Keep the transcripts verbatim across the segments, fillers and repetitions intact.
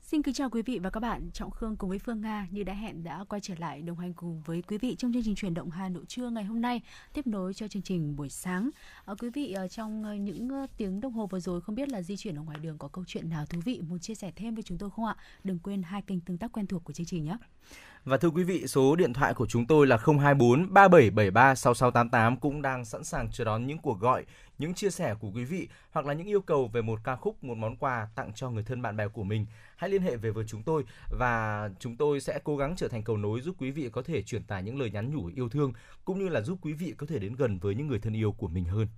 Xin kính chào quý vị và các bạn, Trọng Khương cùng với Phương Nga như đã hẹn đã quay trở lại đồng hành cùng với quý vị trong chương trình Chuyển động Hà Nội trưa ngày hôm nay, tiếp nối cho chương trình buổi sáng. À, quý vị trong những tiếng đồng hồ vừa rồi không biết là di chuyển ở ngoài đường có câu chuyện nào thú vị muốn chia sẻ thêm với chúng tôi không ạ? Đừng quên hai kênh tương tác quen thuộc của chương trình nhé. Và thưa quý vị, số điện thoại của chúng tôi là không hai bốn ba bảy bảy ba sáu sáu tám tám cũng đang sẵn sàng chờ đón những cuộc gọi, những chia sẻ của quý vị hoặc là những yêu cầu về một ca khúc, một món quà tặng cho người thân bạn bè của mình. Hãy liên hệ về với chúng tôi và chúng tôi sẽ cố gắng trở thành cầu nối giúp quý vị có thể truyền tải những lời nhắn nhủ yêu thương cũng như là giúp quý vị có thể đến gần với những người thân yêu của mình hơn.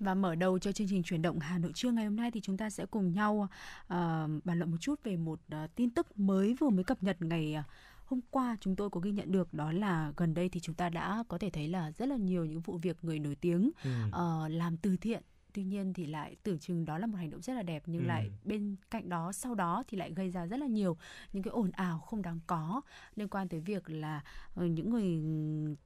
Và mở đầu cho chương trình Chuyển động Hà Nội trưa ngày hôm nay thì chúng ta sẽ cùng nhau uh, bàn luận một chút về một uh, tin tức mới vừa mới cập nhật ngày uh, hôm qua chúng tôi có ghi nhận được, đó là gần đây thì chúng ta đã có thể thấy là rất là nhiều những vụ việc người nổi tiếng ừ. uh, làm từ thiện. Tuy nhiên thì lại tưởng chừng đó là một hành động rất là đẹp nhưng ừ. lại bên cạnh đó sau đó thì lại gây ra rất là nhiều những cái ồn ào không đáng có liên quan tới việc là những người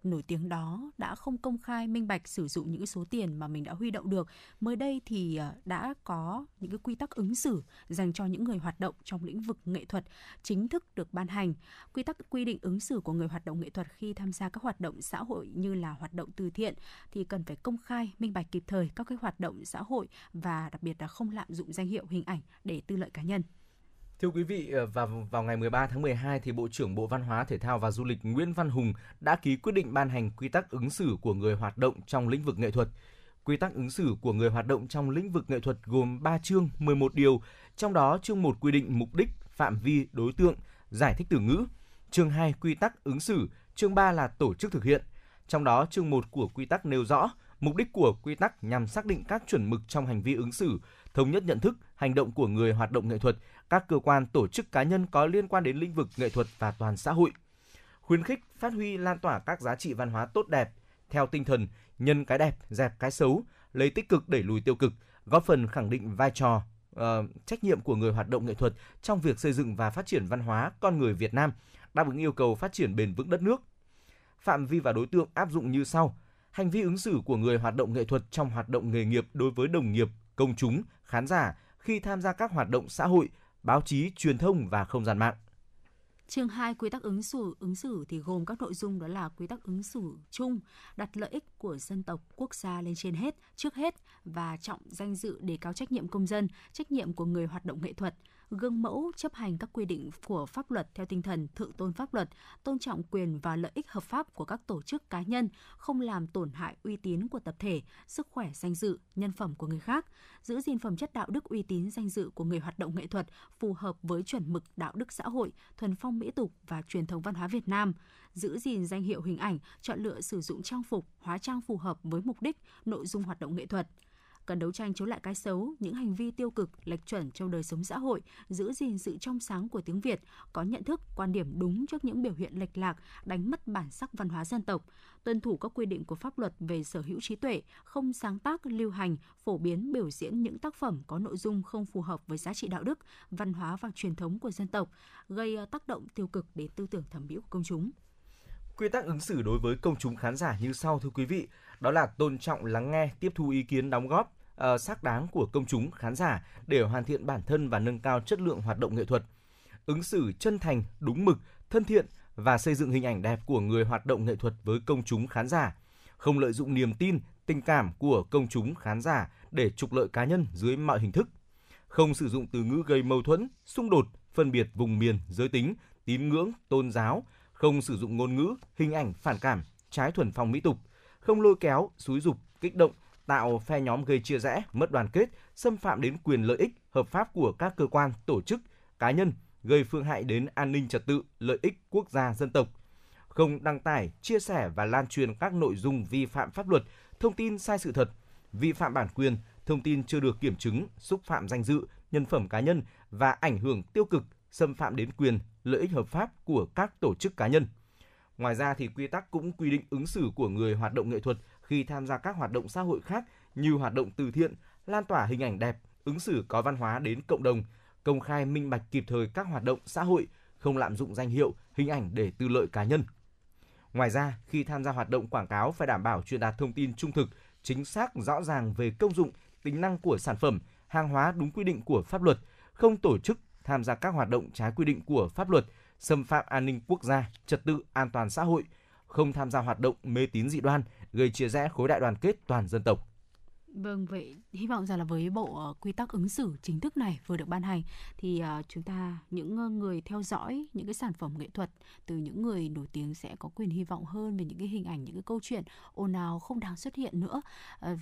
nổi tiếng đó đã không công khai minh bạch sử dụng những số tiền mà mình đã huy động được. Mới đây thì đã có những cái quy tắc ứng xử dành cho những người hoạt động trong lĩnh vực nghệ thuật chính thức được ban hành. Quy tắc quy định ứng xử của người hoạt động nghệ thuật khi tham gia các hoạt động xã hội như là hoạt động từ thiện thì cần phải công khai minh bạch kịp thời các cái hoạt động xã hội và đặc biệt là không lạm dụng danh hiệu hình ảnh để tư lợi cá nhân. Thưa quý vị, và vào ngày mười ba tháng mười hai thì Bộ trưởng Bộ Văn hóa, Thể thao và Du lịch Nguyễn Văn Hùng đã ký quyết định ban hành quy tắc ứng xử của người hoạt động trong lĩnh vực nghệ thuật. Quy tắc ứng xử của người hoạt động trong lĩnh vực nghệ thuật gồm ba chương mười một điều, trong đó chương một quy định mục đích, phạm vi, đối tượng, giải thích từ ngữ, chương hai quy tắc ứng xử, chương ba là tổ chức thực hiện. Trong đó chương một của quy tắc nêu rõ mục đích của quy tắc nhằm xác định các chuẩn mực trong hành vi ứng xử, thống nhất nhận thức, hành động của người hoạt động nghệ thuật, các cơ quan, tổ chức, cá nhân có liên quan đến lĩnh vực nghệ thuật và toàn xã hội. Khuyến khích, phát huy, lan tỏa các giá trị văn hóa tốt đẹp, theo tinh thần nhân cái đẹp, dẹp cái xấu, lấy tích cực đẩy lùi tiêu cực, góp phần khẳng định vai trò, uh, trách nhiệm của người hoạt động nghệ thuật trong việc xây dựng và phát triển văn hóa con người Việt Nam, đáp ứng yêu cầu phát triển bền vững đất nước. Phạm vi và đối tượng áp dụng như sau. Hành vi ứng xử của người hoạt động nghệ thuật trong hoạt động nghề nghiệp đối với đồng nghiệp, công chúng, khán giả khi tham gia các hoạt động xã hội, báo chí, truyền thông và không gian mạng. Chương hai quy tắc ứng xử ứng xử thì gồm các nội dung, đó là quy tắc ứng xử chung, đặt lợi ích của dân tộc, quốc gia lên trên hết, trước hết và trọng danh dự, đề cao trách nhiệm công dân, trách nhiệm của người hoạt động nghệ thuật, gương mẫu chấp hành các quy định của pháp luật theo tinh thần thượng tôn pháp luật, tôn trọng quyền và lợi ích hợp pháp của các tổ chức, cá nhân, không làm tổn hại uy tín của tập thể, sức khỏe, danh dự, nhân phẩm của người khác, giữ gìn phẩm chất đạo đức, uy tín, danh dự của người hoạt động nghệ thuật phù hợp với chuẩn mực đạo đức xã hội, thuần phong mỹ tục và truyền thống văn hóa Việt Nam, giữ gìn danh hiệu hình ảnh, chọn lựa sử dụng trang phục, hóa trang phù hợp với mục đích, nội dung hoạt động nghệ thuật. Cần đấu tranh chống lại cái xấu, những hành vi tiêu cực, lệch chuẩn trong đời sống xã hội, giữ gìn sự trong sáng của tiếng Việt, có nhận thức, quan điểm đúng trước những biểu hiện lệch lạc, đánh mất bản sắc văn hóa dân tộc, tuân thủ các quy định của pháp luật về sở hữu trí tuệ, không sáng tác, lưu hành, phổ biến, biểu diễn những tác phẩm có nội dung không phù hợp với giá trị đạo đức, văn hóa và truyền thống của dân tộc, gây tác động tiêu cực đến tư tưởng thẩm mỹ của công chúng. Quy tắc ứng xử đối với công chúng, khán giả như sau, thưa quý vị, đó là tôn trọng, lắng nghe, tiếp thu ý kiến, đóng góp uh, xác đáng của công chúng, khán giả để hoàn thiện bản thân và nâng cao chất lượng hoạt động nghệ thuật. Ứng xử chân thành, đúng mực, thân thiện và xây dựng hình ảnh đẹp của người hoạt động nghệ thuật với công chúng, khán giả. Không lợi dụng niềm tin, tình cảm của công chúng, khán giả để trục lợi cá nhân dưới mọi hình thức. Không sử dụng từ ngữ gây mâu thuẫn, xung đột, phân biệt vùng miền, giới tính, tín ngưỡng, tôn giáo. Không sử dụng ngôn ngữ, hình ảnh phản cảm, trái thuần phong mỹ tục, không lôi kéo, xúi dục, kích động, tạo phe nhóm gây chia rẽ, mất đoàn kết, xâm phạm đến quyền lợi ích hợp pháp của các cơ quan, tổ chức, cá nhân, gây phương hại đến an ninh trật tự, lợi ích quốc gia, dân tộc. Không đăng tải, chia sẻ và lan truyền các nội dung vi phạm pháp luật, thông tin sai sự thật, vi phạm bản quyền, thông tin chưa được kiểm chứng, xúc phạm danh dự, nhân phẩm cá nhân và ảnh hưởng tiêu cực, xâm phạm đến quyền, lợi ích hợp pháp của các tổ chức, cá nhân. Ngoài ra thì quy tắc cũng quy định ứng xử của người hoạt động nghệ thuật khi tham gia các hoạt động xã hội khác như hoạt động từ thiện, lan tỏa hình ảnh đẹp, ứng xử có văn hóa đến cộng đồng, công khai minh bạch kịp thời các hoạt động xã hội, không lạm dụng danh hiệu, hình ảnh để tư lợi cá nhân. Ngoài ra, khi tham gia hoạt động quảng cáo phải đảm bảo truyền đạt thông tin trung thực, chính xác, rõ ràng về công dụng, tính năng của sản phẩm, hàng hóa đúng quy định của pháp luật, không tổ chức tham gia các hoạt động trái quy định của pháp luật, xâm phạm an ninh quốc gia, trật tự an toàn xã hội, không tham gia hoạt động mê tín dị đoan, gây chia rẽ khối đại đoàn kết toàn dân tộc. Vâng, vậy hy vọng rằng là với bộ uh, quy tắc ứng xử chính thức này vừa được ban hành thì uh, chúng ta, những uh, người theo dõi những cái sản phẩm nghệ thuật từ những người nổi tiếng sẽ có quyền hy vọng hơn về những cái hình ảnh, những cái câu chuyện ồn ào không đáng xuất hiện nữa, uh,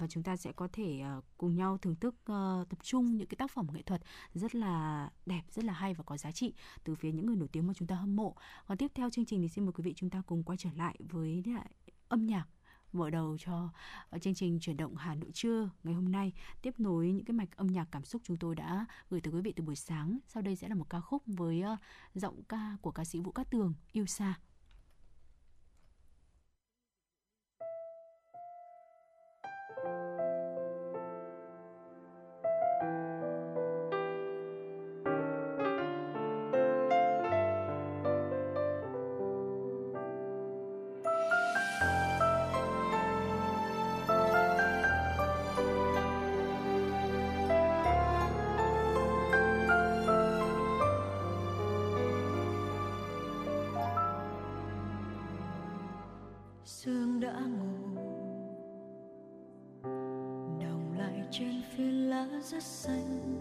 và chúng ta sẽ có thể uh, cùng nhau thưởng thức uh, tập trung những cái tác phẩm nghệ thuật rất là đẹp, rất là hay và có giá trị từ phía những người nổi tiếng mà chúng ta hâm mộ. Còn tiếp theo chương trình thì xin mời quý vị chúng ta cùng quay trở lại với lại âm nhạc mở đầu cho chương trình Chuyển động Hà Nội trưa ngày hôm nay, tiếp nối những cái mạch âm nhạc cảm xúc chúng tôi đã gửi tới quý vị từ buổi sáng. Sau đây sẽ là một ca khúc với giọng ca của ca sĩ Vũ Cát Tường, Yêu Xa. Sương đã ngủ, đọng lại trên phiến lá rất xanh,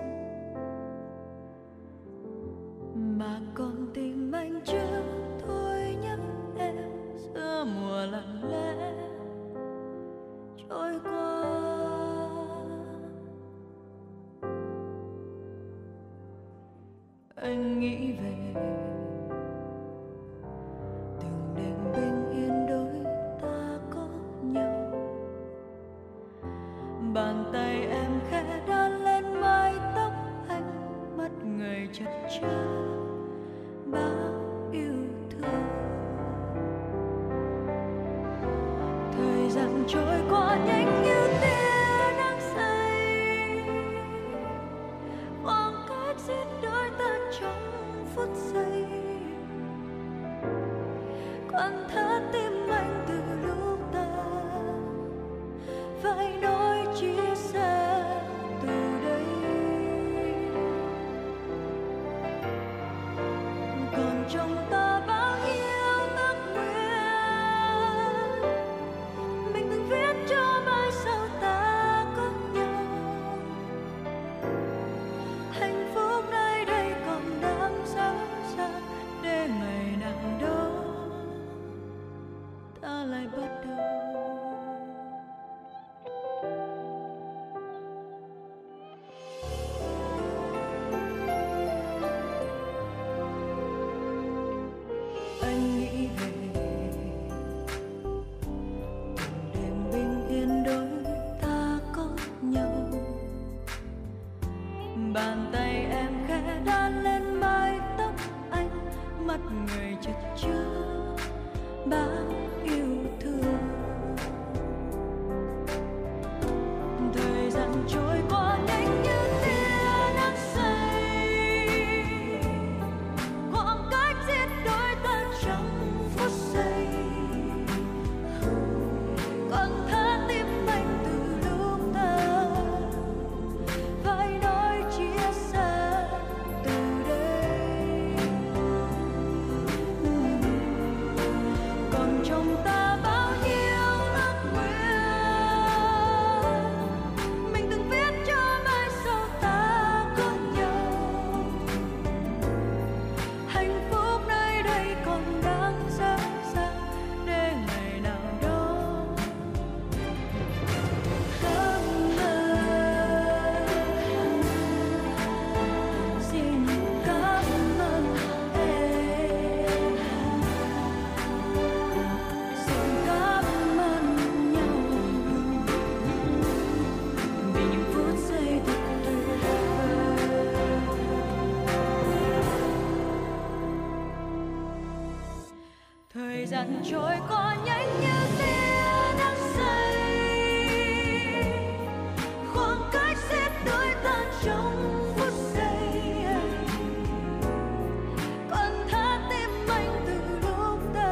mà còn tình anh chưa thôi nhắc em giữa mùa lặng lẽ trôi qua. Anh nghĩ về bàn tay em khẽ đan lên mái tóc anh, mắt người chặt chẽ bao yêu thương. Thời gian trôi qua nhanh như tia nắng say, khoảng cách giết đôi ta trong phút giây, quặn thắt tim anh từ lúc ta phải nói chia xa từ đây. Còn trong ta bao nhiêu ước nguyện mình từng viết cho mai sau ta có nhau, hạnh phúc nơi đây còn đang dấu xa, để ngày nào đó ta lại bắt đầu. Trôi qua nhanh như tia nắng say, khoảng cách xếp đôi ta trong phút giây, còn thắt tim anh từ lúc ta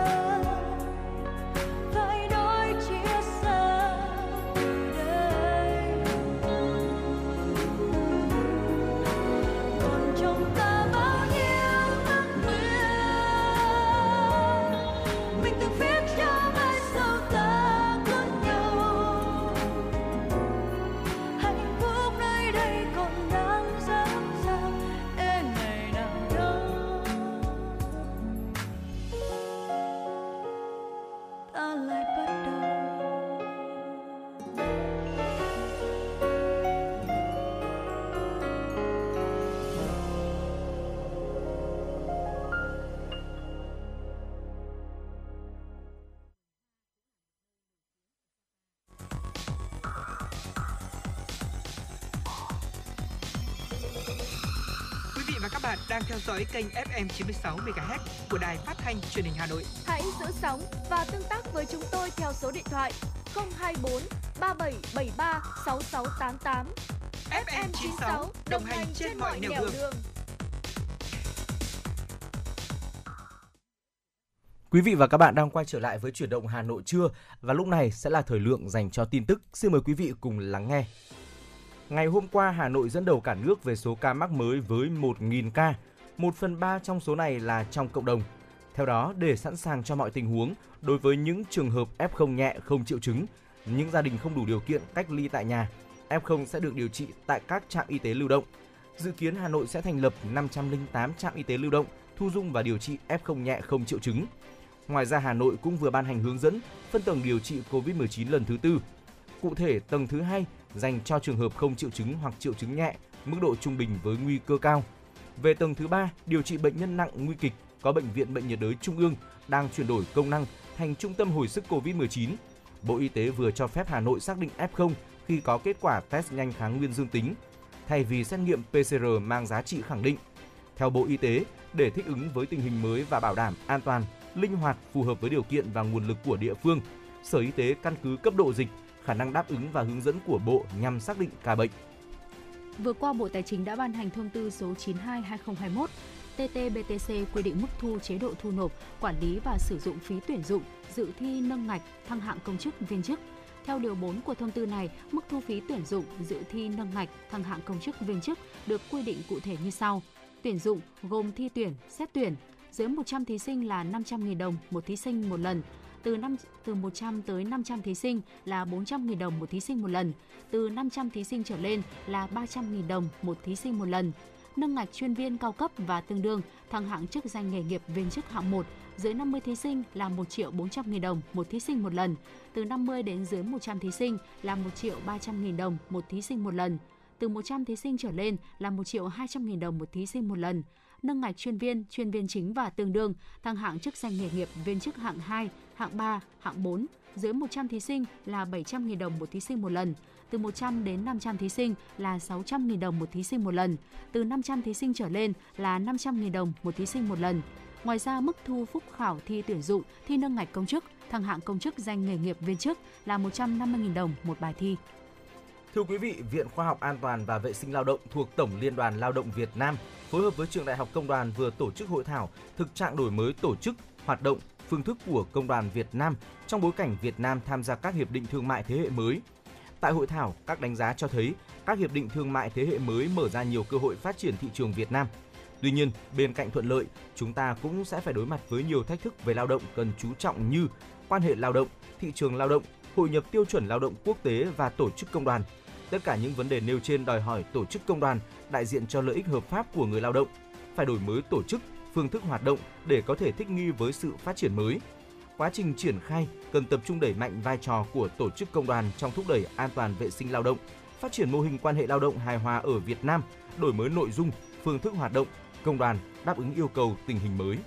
và các bạn đang theo dõi kênh ép em chín mươi sáu MHz của Đài Phát thanh Truyền hình Hà Nội. Hãy giữ sóng và tương tác với chúng tôi theo số điện thoại không hai bốn ba bảy bảy ba sáu sáu tám tám. ép em chín mươi sáu đồng hành trên mọi nẻo đường. đường. Quý vị và các bạn đang quay trở lại với Chuyển động Hà Nội trưa, và lúc này sẽ là thời lượng dành cho tin tức. Xin mời quý vị cùng lắng nghe. Ngày hôm qua, Hà Nội dẫn đầu cả nước về số ca mắc mới với một nghìn ca. một phần ba trong số này là trong cộng đồng. Theo đó, để sẵn sàng cho mọi tình huống, đối với những trường hợp ép không nhẹ không triệu chứng, những gia đình không đủ điều kiện cách ly tại nhà, ép không sẽ được điều trị tại các trạm y tế lưu động. Dự kiến Hà Nội sẽ thành lập năm trăm lẻ tám trạm y tế lưu động thu dung và điều trị ép không nhẹ không triệu chứng. Ngoài ra, Hà Nội cũng vừa ban hành hướng dẫn phân tầng điều trị cô vít mười chín lần thứ tư. Cụ thể, tầng thứ hai dành cho trường hợp không triệu chứng hoặc triệu chứng nhẹ, mức độ trung bình với nguy cơ cao. Về tầng thứ ba, điều trị bệnh nhân nặng nguy kịch, có Bệnh viện Bệnh nhiệt đới Trung ương đang chuyển đổi công năng thành trung tâm hồi sức cô vít mười chín. Bộ Y tế vừa cho phép Hà Nội xác định ép không khi có kết quả test nhanh kháng nguyên dương tính, thay vì xét nghiệm pê xê rờ mang giá trị khẳng định. Theo Bộ Y tế, để thích ứng với tình hình mới và bảo đảm an toàn, linh hoạt, phù hợp với điều kiện và nguồn lực của địa phương, Sở Y tế căn cứ cấp độ dịch, khả năng đáp ứng và hướng dẫn của Bộ nhằm xác định ca bệnh. Vừa qua, Bộ Tài chính đã ban hành thông tư số chín mươi hai trên hai nghìn không trăm hai mươi mốt tê tê bê tê xê quy định mức thu, chế độ thu nộp, quản lý và sử dụng phí tuyển dụng, dự thi, nâng ngạch, thăng hạng công chức, viên chức. Theo điều bốn của thông tư này, mức thu phí tuyển dụng, dự thi, nâng ngạch, thăng hạng công chức, viên chức được quy định cụ thể như sau. Tuyển dụng gồm thi tuyển, xét tuyển, dưới một trăm thí sinh là năm trăm nghìn đồng một thí sinh một lần, từ năm từ một trăm tới năm trăm thí sinh là bốn trăm nghìn đồng một thí sinh một lần, từ năm trăm thí sinh trở lên là ba trăm nghìn đồng một thí sinh một lần. Nâng ngạch chuyên viên cao cấp và tương đương, thăng hạng chức danh nghề nghiệp viên chức hạng một, dưới năm mươi thí sinh là một triệu bốn trăm nghìn đồng một thí sinh một lần, từ năm mươi đến dưới một trăm thí sinh là một triệu ba trăm nghìn đồng một thí sinh một lần, từ một trăm thí sinh trở lên là một triệu hai trăm nghìn đồng một thí sinh một lần. Nâng ngạch chuyên viên, chuyên viên chính và tương đương, thăng hạng chức danh nghề nghiệp viên chức hạng hai, hạng ba, hạng bốn, dưới một trăm thí sinh là bảy trăm nghìn đồng một thí sinh một lần, từ một trăm đến năm trăm thí sinh là sáu trăm nghìn đồng một thí sinh một lần, từ năm trăm thí sinh trở lên là năm trăm nghìn đồng một thí sinh một lần. Ngoài ra, mức thu phúc khảo thi tuyển dụng, thi nâng ngạch công chức, thăng hạng công chức danh nghề nghiệp viên chức là một trăm năm mươi nghìn đồng một bài thi. Thưa quý vị, Viện Khoa học An toàn và Vệ sinh Lao động thuộc Tổng Liên đoàn Lao động Việt Nam phối hợp với Trường Đại học Công đoàn vừa tổ chức hội thảo thực trạng đổi mới tổ chức, hoạt động, phương thức của Công đoàn Việt Nam trong bối cảnh Việt Nam tham gia các hiệp định thương mại thế hệ mới. Tại hội thảo, các đánh giá cho thấy các hiệp định thương mại thế hệ mới mở ra nhiều cơ hội phát triển thị trường Việt Nam. Tuy nhiên, bên cạnh thuận lợi, chúng ta cũng sẽ phải đối mặt với nhiều thách thức về lao động cần chú trọng như quan hệ lao động, thị trường lao động, hội nhập tiêu chuẩn lao động quốc tế và tổ chức công đoàn. Tất cả những vấn đề nêu trên đòi hỏi tổ chức công đoàn đại diện cho lợi ích hợp pháp của người lao động phải đổi mới tổ chức, phương thức hoạt động để có thể thích nghi với sự phát triển mới. Quá trình triển khai cần tập trung đẩy mạnh vai trò của tổ chức công đoàn trong thúc đẩy an toàn vệ sinh lao động, phát triển mô hình quan hệ lao động hài hòa ở Việt Nam, đổi mới nội dung, phương thức hoạt động, công đoàn đáp ứng yêu cầu tình hình mới.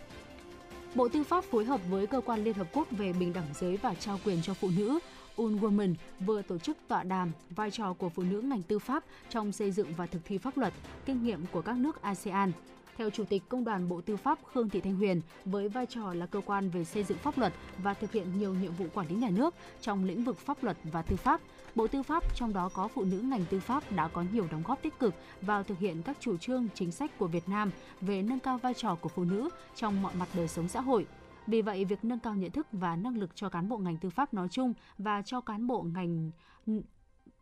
Bộ Tư pháp phối hợp với Cơ quan Liên Hợp Quốc về Bình đẳng giới và trao quyền cho phụ nữ UNWOMEN vừa tổ chức tọa đàm vai trò của phụ nữ ngành tư pháp trong xây dựng và thực thi pháp luật, kinh nghiệm của các nước a sê an. Theo Chủ tịch Công đoàn Bộ Tư pháp Khương Thị Thanh Huyền, với vai trò là cơ quan về xây dựng pháp luật và thực hiện nhiều nhiệm vụ quản lý nhà nước trong lĩnh vực pháp luật và tư pháp, Bộ Tư pháp trong đó có phụ nữ ngành tư pháp đã có nhiều đóng góp tích cực vào thực hiện các chủ trương, chính sách của Việt Nam về nâng cao vai trò của phụ nữ trong mọi mặt đời sống xã hội. Vì vậy, việc nâng cao nhận thức và năng lực cho cán bộ ngành tư pháp nói chung và cho cán bộ ngành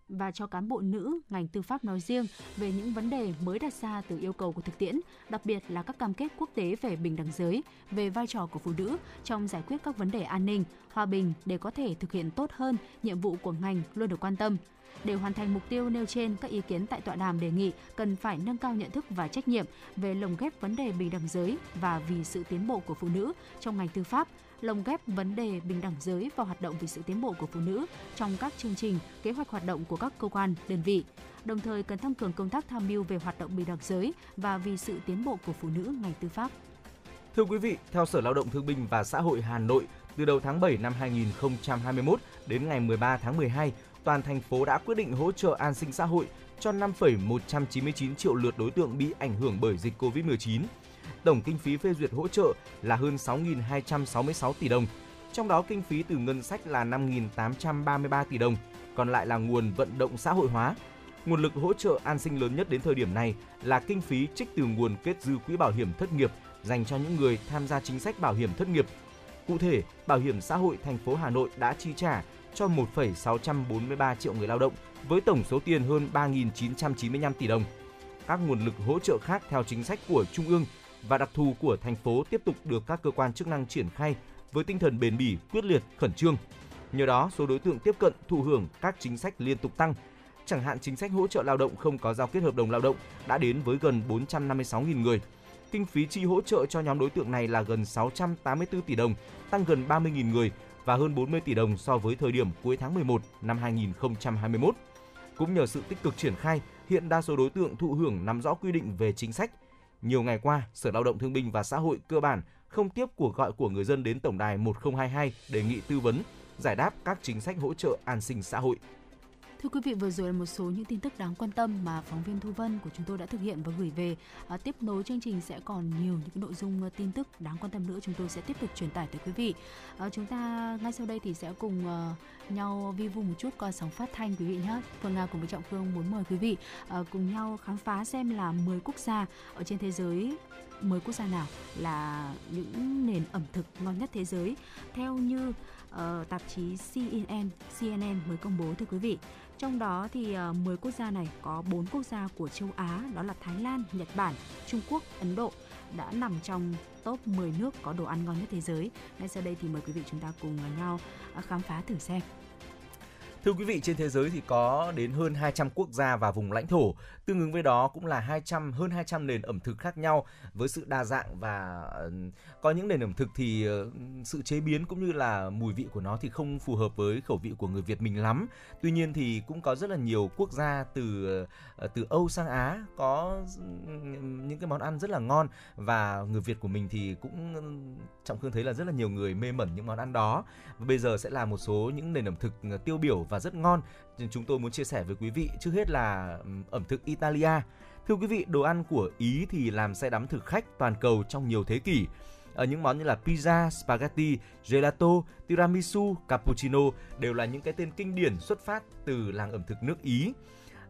và cho cán bộ nữ ngành tư pháp nói riêng về những vấn đề mới đặt ra từ yêu cầu của thực tiễn, đặc biệt là các cam kết quốc tế về bình đẳng giới, về vai trò của phụ nữ trong giải quyết các vấn đề an ninh, hòa bình để có thể thực hiện tốt hơn nhiệm vụ của ngành luôn được quan tâm. Để hoàn thành mục tiêu nêu trên, các ý kiến tại tọa đàm đề nghị cần phải nâng cao nhận thức và trách nhiệm về lồng ghép vấn đề bình đẳng giới và vì sự tiến bộ của phụ nữ trong ngành tư pháp, lồng ghép vấn đề bình đẳng giới và hoạt động vì sự tiến bộ của phụ nữ trong các chương trình, kế hoạch hoạt động của các cơ quan, đơn vị. Đồng thời cần tăng cường công tác tham mưu về hoạt động bình đẳng giới và vì sự tiến bộ của phụ nữ ngành tư pháp. Thưa quý vị, theo Sở Lao động Thương binh và Xã hội Hà Nội, từ đầu tháng bảy năm hai nghìn không trăm hai mươi mốt đến ngày mười ba tháng mười hai, toàn thành phố đã quyết định hỗ trợ an sinh xã hội cho năm phẩy một chín chín triệu lượt đối tượng bị ảnh hưởng bởi dịch cô vít mười chín. Tổng kinh phí phê duyệt hỗ trợ là hơn sáu nghìn hai trăm sáu mươi sáu tỷ đồng, trong đó kinh phí từ ngân sách là năm nghìn tám trăm ba mươi ba tỷ đồng, còn lại là nguồn vận động xã hội hóa. Nguồn lực hỗ trợ an sinh lớn nhất đến thời điểm này là kinh phí trích từ nguồn kết dư quỹ bảo hiểm thất nghiệp dành cho những người tham gia chính sách bảo hiểm thất nghiệp. Cụ thể, Bảo hiểm xã hội thành phố Hà Nội đã chi trả cho một phẩy sáu bốn ba triệu người lao động với tổng số tiền hơn ba nghìn chín trăm chín mươi lăm tỷ đồng. Các nguồn lực hỗ trợ khác theo chính sách của Trung ương và đặc thù của thành phố tiếp tục được các cơ quan chức năng triển khai với tinh thần bền bỉ, quyết liệt, khẩn trương. Nhờ đó, số đối tượng tiếp cận thụ hưởng các chính sách liên tục tăng. Chẳng hạn chính sách hỗ trợ lao động không có giao kết hợp đồng lao động đã đến với gần bốn trăm năm mươi sáu nghìn người. Kinh phí chi hỗ trợ cho nhóm đối tượng này là gần sáu trăm tám mươi tư tỷ đồng, tăng gần ba mươi nghìn người và hơn bốn mươi tỷ đồng so với thời điểm cuối tháng mười một năm hai nghìn không trăm hai mươi mốt. Cũng nhờ sự tích cực triển khai, hiện đa số đối tượng thụ hưởng nắm rõ quy định về chính sách. Nhiều ngày qua, Sở Lao động Thương binh và Xã hội cơ bản không tiếp cuộc gọi của người dân đến tổng đài một không hai hai đề nghị tư vấn, giải đáp các chính sách hỗ trợ an sinh xã hội. Thưa quý vị, vừa rồi là một số những tin tức đáng quan tâm mà phóng viên Thu Vân của chúng tôi đã thực hiện và gửi về. À, tiếp nối chương trình sẽ còn nhiều những nội dung tin tức đáng quan tâm nữa chúng tôi sẽ tiếp tục truyền tải tới quý vị. À, chúng ta ngay sau đây thì sẽ cùng uh, nhau vi vu một chút qua sóng phát thanh quý vị nhé. Phương Nga cùng với Trọng Khương muốn mời quý vị uh, cùng nhau khám phá xem là mười quốc gia ở trên thế giới, mười quốc gia nào là những nền ẩm thực ngon nhất thế giới theo như uh, tạp chí C N N mới công bố thưa quý vị. Trong đó thì mười quốc gia này có bốn quốc gia của châu Á, đó là Thái Lan, Nhật Bản, Trung Quốc, Ấn Độ đã nằm trong top mười nước có đồ ăn ngon nhất thế giới. Ngay sau đây thì mời quý vị chúng ta cùng nhau khám phá thử xem. Thưa quý vị, trên thế giới thì có đến hơn hai trăm quốc gia và vùng lãnh thổ, tương ứng với đó cũng là hai trăm hơn hai trăm nền ẩm thực khác nhau với sự đa dạng, và có những nền ẩm thực thì sự chế biến cũng như là mùi vị của nó thì không phù hợp với khẩu vị của người Việt mình lắm. Tuy nhiên thì cũng có rất là nhiều quốc gia từ từ Âu sang Á có những cái món ăn rất là ngon, và người Việt của mình thì cũng Trọng Khương thấy là rất là nhiều người mê mẩn những món ăn đó. Và bây giờ sẽ là một số những nền ẩm thực tiêu biểu và rất ngon chúng tôi muốn chia sẻ với quý vị. Trước hết là ẩm thực Italia. Thưa quý vị, đồ ăn của Ý thì làm say đắm thực khách toàn cầu trong nhiều thế kỷ. Ở những món như là pizza, spaghetti, gelato, tiramisu, cappuccino đều là những cái tên kinh điển xuất phát từ làng ẩm thực nước Ý.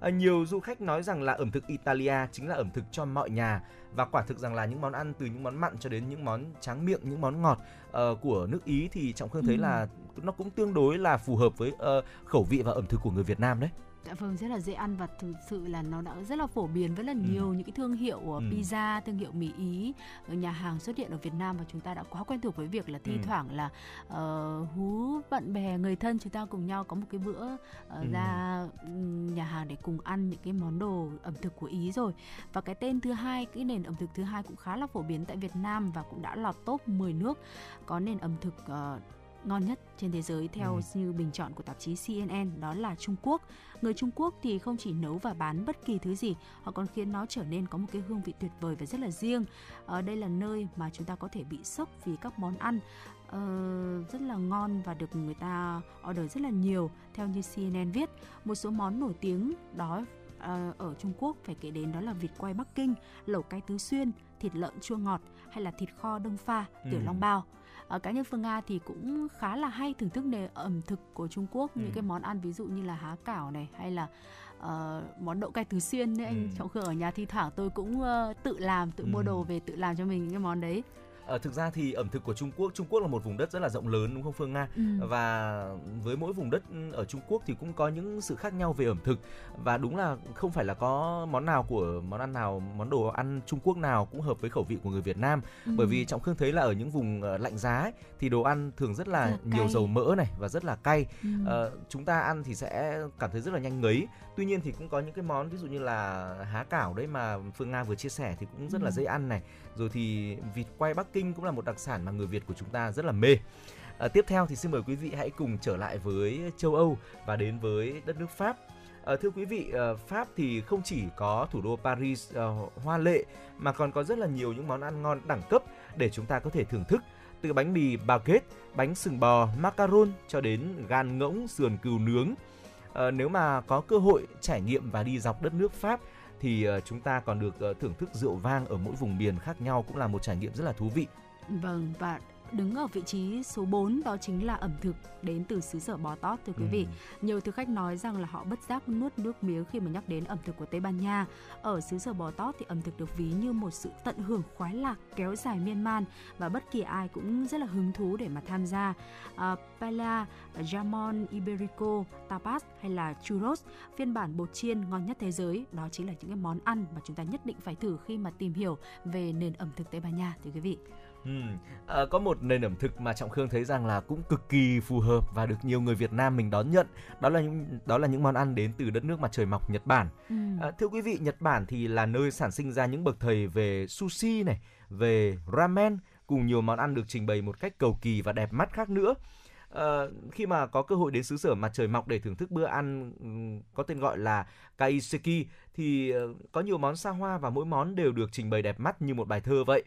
À, nhiều du khách nói rằng là ẩm thực Italia chính là ẩm thực cho mọi nhà, và quả thực rằng là những món ăn từ những món mặn cho đến những món tráng miệng, những món ngọt uh, của nước Ý thì Trọng Khương thấy ừ. là nó cũng tương đối là phù hợp với uh, khẩu vị và ẩm thực của người Việt Nam đấy. Dạ vâng, rất là dễ ăn và thực sự là nó đã rất là phổ biến với là nhiều ừ. những cái thương hiệu ừ. pizza, thương hiệu mì Ý, nhà hàng xuất hiện ở Việt Nam, và chúng ta đã quá quen thuộc với việc là thi ừ. thoảng là uh, hú bạn bè, người thân chúng ta cùng nhau có một cái bữa uh, ừ. ra nhà hàng để cùng ăn những cái món đồ ẩm thực của Ý rồi. Và cái tên thứ hai, cái nền ẩm thực thứ hai cũng khá là phổ biến tại Việt Nam và cũng đã lọt top mười nước có nền ẩm thực uh, ngon nhất trên thế giới theo ừ. như bình chọn của tạp chí C N N, đó là Trung Quốc. Người Trung Quốc thì không chỉ nấu và bán bất kỳ thứ gì, họ còn khiến nó trở nên có một cái hương vị tuyệt vời và rất là riêng. Ở đây là nơi mà chúng ta có thể bị sốc vì các món ăn uh, rất là ngon và được người ta order rất là nhiều. Theo như C N N viết, một số món nổi tiếng đó uh, ở Trung Quốc phải kể đến đó là vịt quay Bắc Kinh, lẩu cay Tứ Xuyên, thịt lợn chua ngọt hay là thịt kho Đông Pha, ừ. tiểu Long Bao. Ở cá nhân Phương Nga thì cũng khá là hay thưởng thức nền ẩm thực của Trung Quốc, ừ. những cái món ăn ví dụ như là há cảo này hay là uh, món đậu cay Tứ Xuyên ấy, ừ. anh Trọng Khương ở nhà thi thoảng tôi cũng uh, tự làm, tự ừ. mua đồ về tự làm cho mình những cái món đấy. À, thực ra thì ẩm thực của Trung Quốc, Trung Quốc là một vùng đất rất là rộng lớn đúng không Phương Nga? Ừ. Và với mỗi vùng đất ở Trung Quốc thì cũng có những sự khác nhau về ẩm thực, và đúng là không phải là có món nào của món ăn nào, món đồ ăn Trung Quốc nào cũng hợp với khẩu vị của người Việt Nam. Ừ. Bởi vì Trọng Khương thấy là ở những vùng lạnh giá ấy, thì đồ ăn thường rất là, là nhiều dầu mỡ này và rất là cay. Ừ. À, chúng ta ăn thì sẽ cảm thấy rất là nhanh ngấy. Tuy nhiên thì cũng có những cái món ví dụ như là há cảo đấy mà Phương Nga vừa chia sẻ thì cũng rất ừ. là dễ ăn này. Rồi thì vịt quay Bắc Kinh cũng là một đặc sản mà người Việt của chúng ta rất là mê. À, tiếp theo thì xin mời quý vị hãy cùng trở lại với châu Âu và đến với đất nước Pháp. À, thưa quý vị, à, Pháp thì không chỉ có thủ đô Paris à, hoa lệ mà còn có rất là nhiều những món ăn ngon đẳng cấp để chúng ta có thể thưởng thức, từ bánh mì baguette, bánh sừng bò, macaron cho đến gan ngỗng, sườn cừu nướng. à, nếu mà có cơ hội trải nghiệm và đi dọc đất nước Pháp thì à, chúng ta còn được à, thưởng thức rượu vang ở mỗi vùng miền khác nhau, cũng là một trải nghiệm rất là thú vị. Vâng, và đứng ở vị trí số bốn đó chính là ẩm thực đến từ xứ sở bò tót, thưa quý vị. Ừ. Nhiều thực khách nói rằng là họ bất giác nuốt nước miếng khi mà nhắc đến ẩm thực của Tây Ban Nha. Ở xứ sở bò tót thì ẩm thực được ví như một sự tận hưởng khoái lạc kéo dài miên man và bất kỳ ai cũng rất là hứng thú để mà tham gia. À, paella, jamón iberico, tapas hay là churros, phiên bản bột chiên ngon nhất thế giới, đó chính là những cái món ăn mà chúng ta nhất định phải thử khi mà tìm hiểu về nền ẩm thực Tây Ban Nha, thưa quý vị. Ừ. À, có một nền ẩm thực mà Trọng Khương thấy rằng là cũng cực kỳ phù hợp và được nhiều người Việt Nam mình đón nhận, đó là những đó là những món ăn đến từ đất nước mặt trời mọc Nhật Bản. Ừ. À, thưa quý vị, Nhật Bản thì là nơi sản sinh ra những bậc thầy về sushi này, về ramen cùng nhiều món ăn được trình bày một cách cầu kỳ và đẹp mắt khác nữa. À, khi mà có cơ hội đến xứ sở mặt trời mọc để thưởng thức bữa ăn có tên gọi là kaiseki thì có nhiều món xa hoa và mỗi món đều được trình bày đẹp mắt như một bài thơ vậy.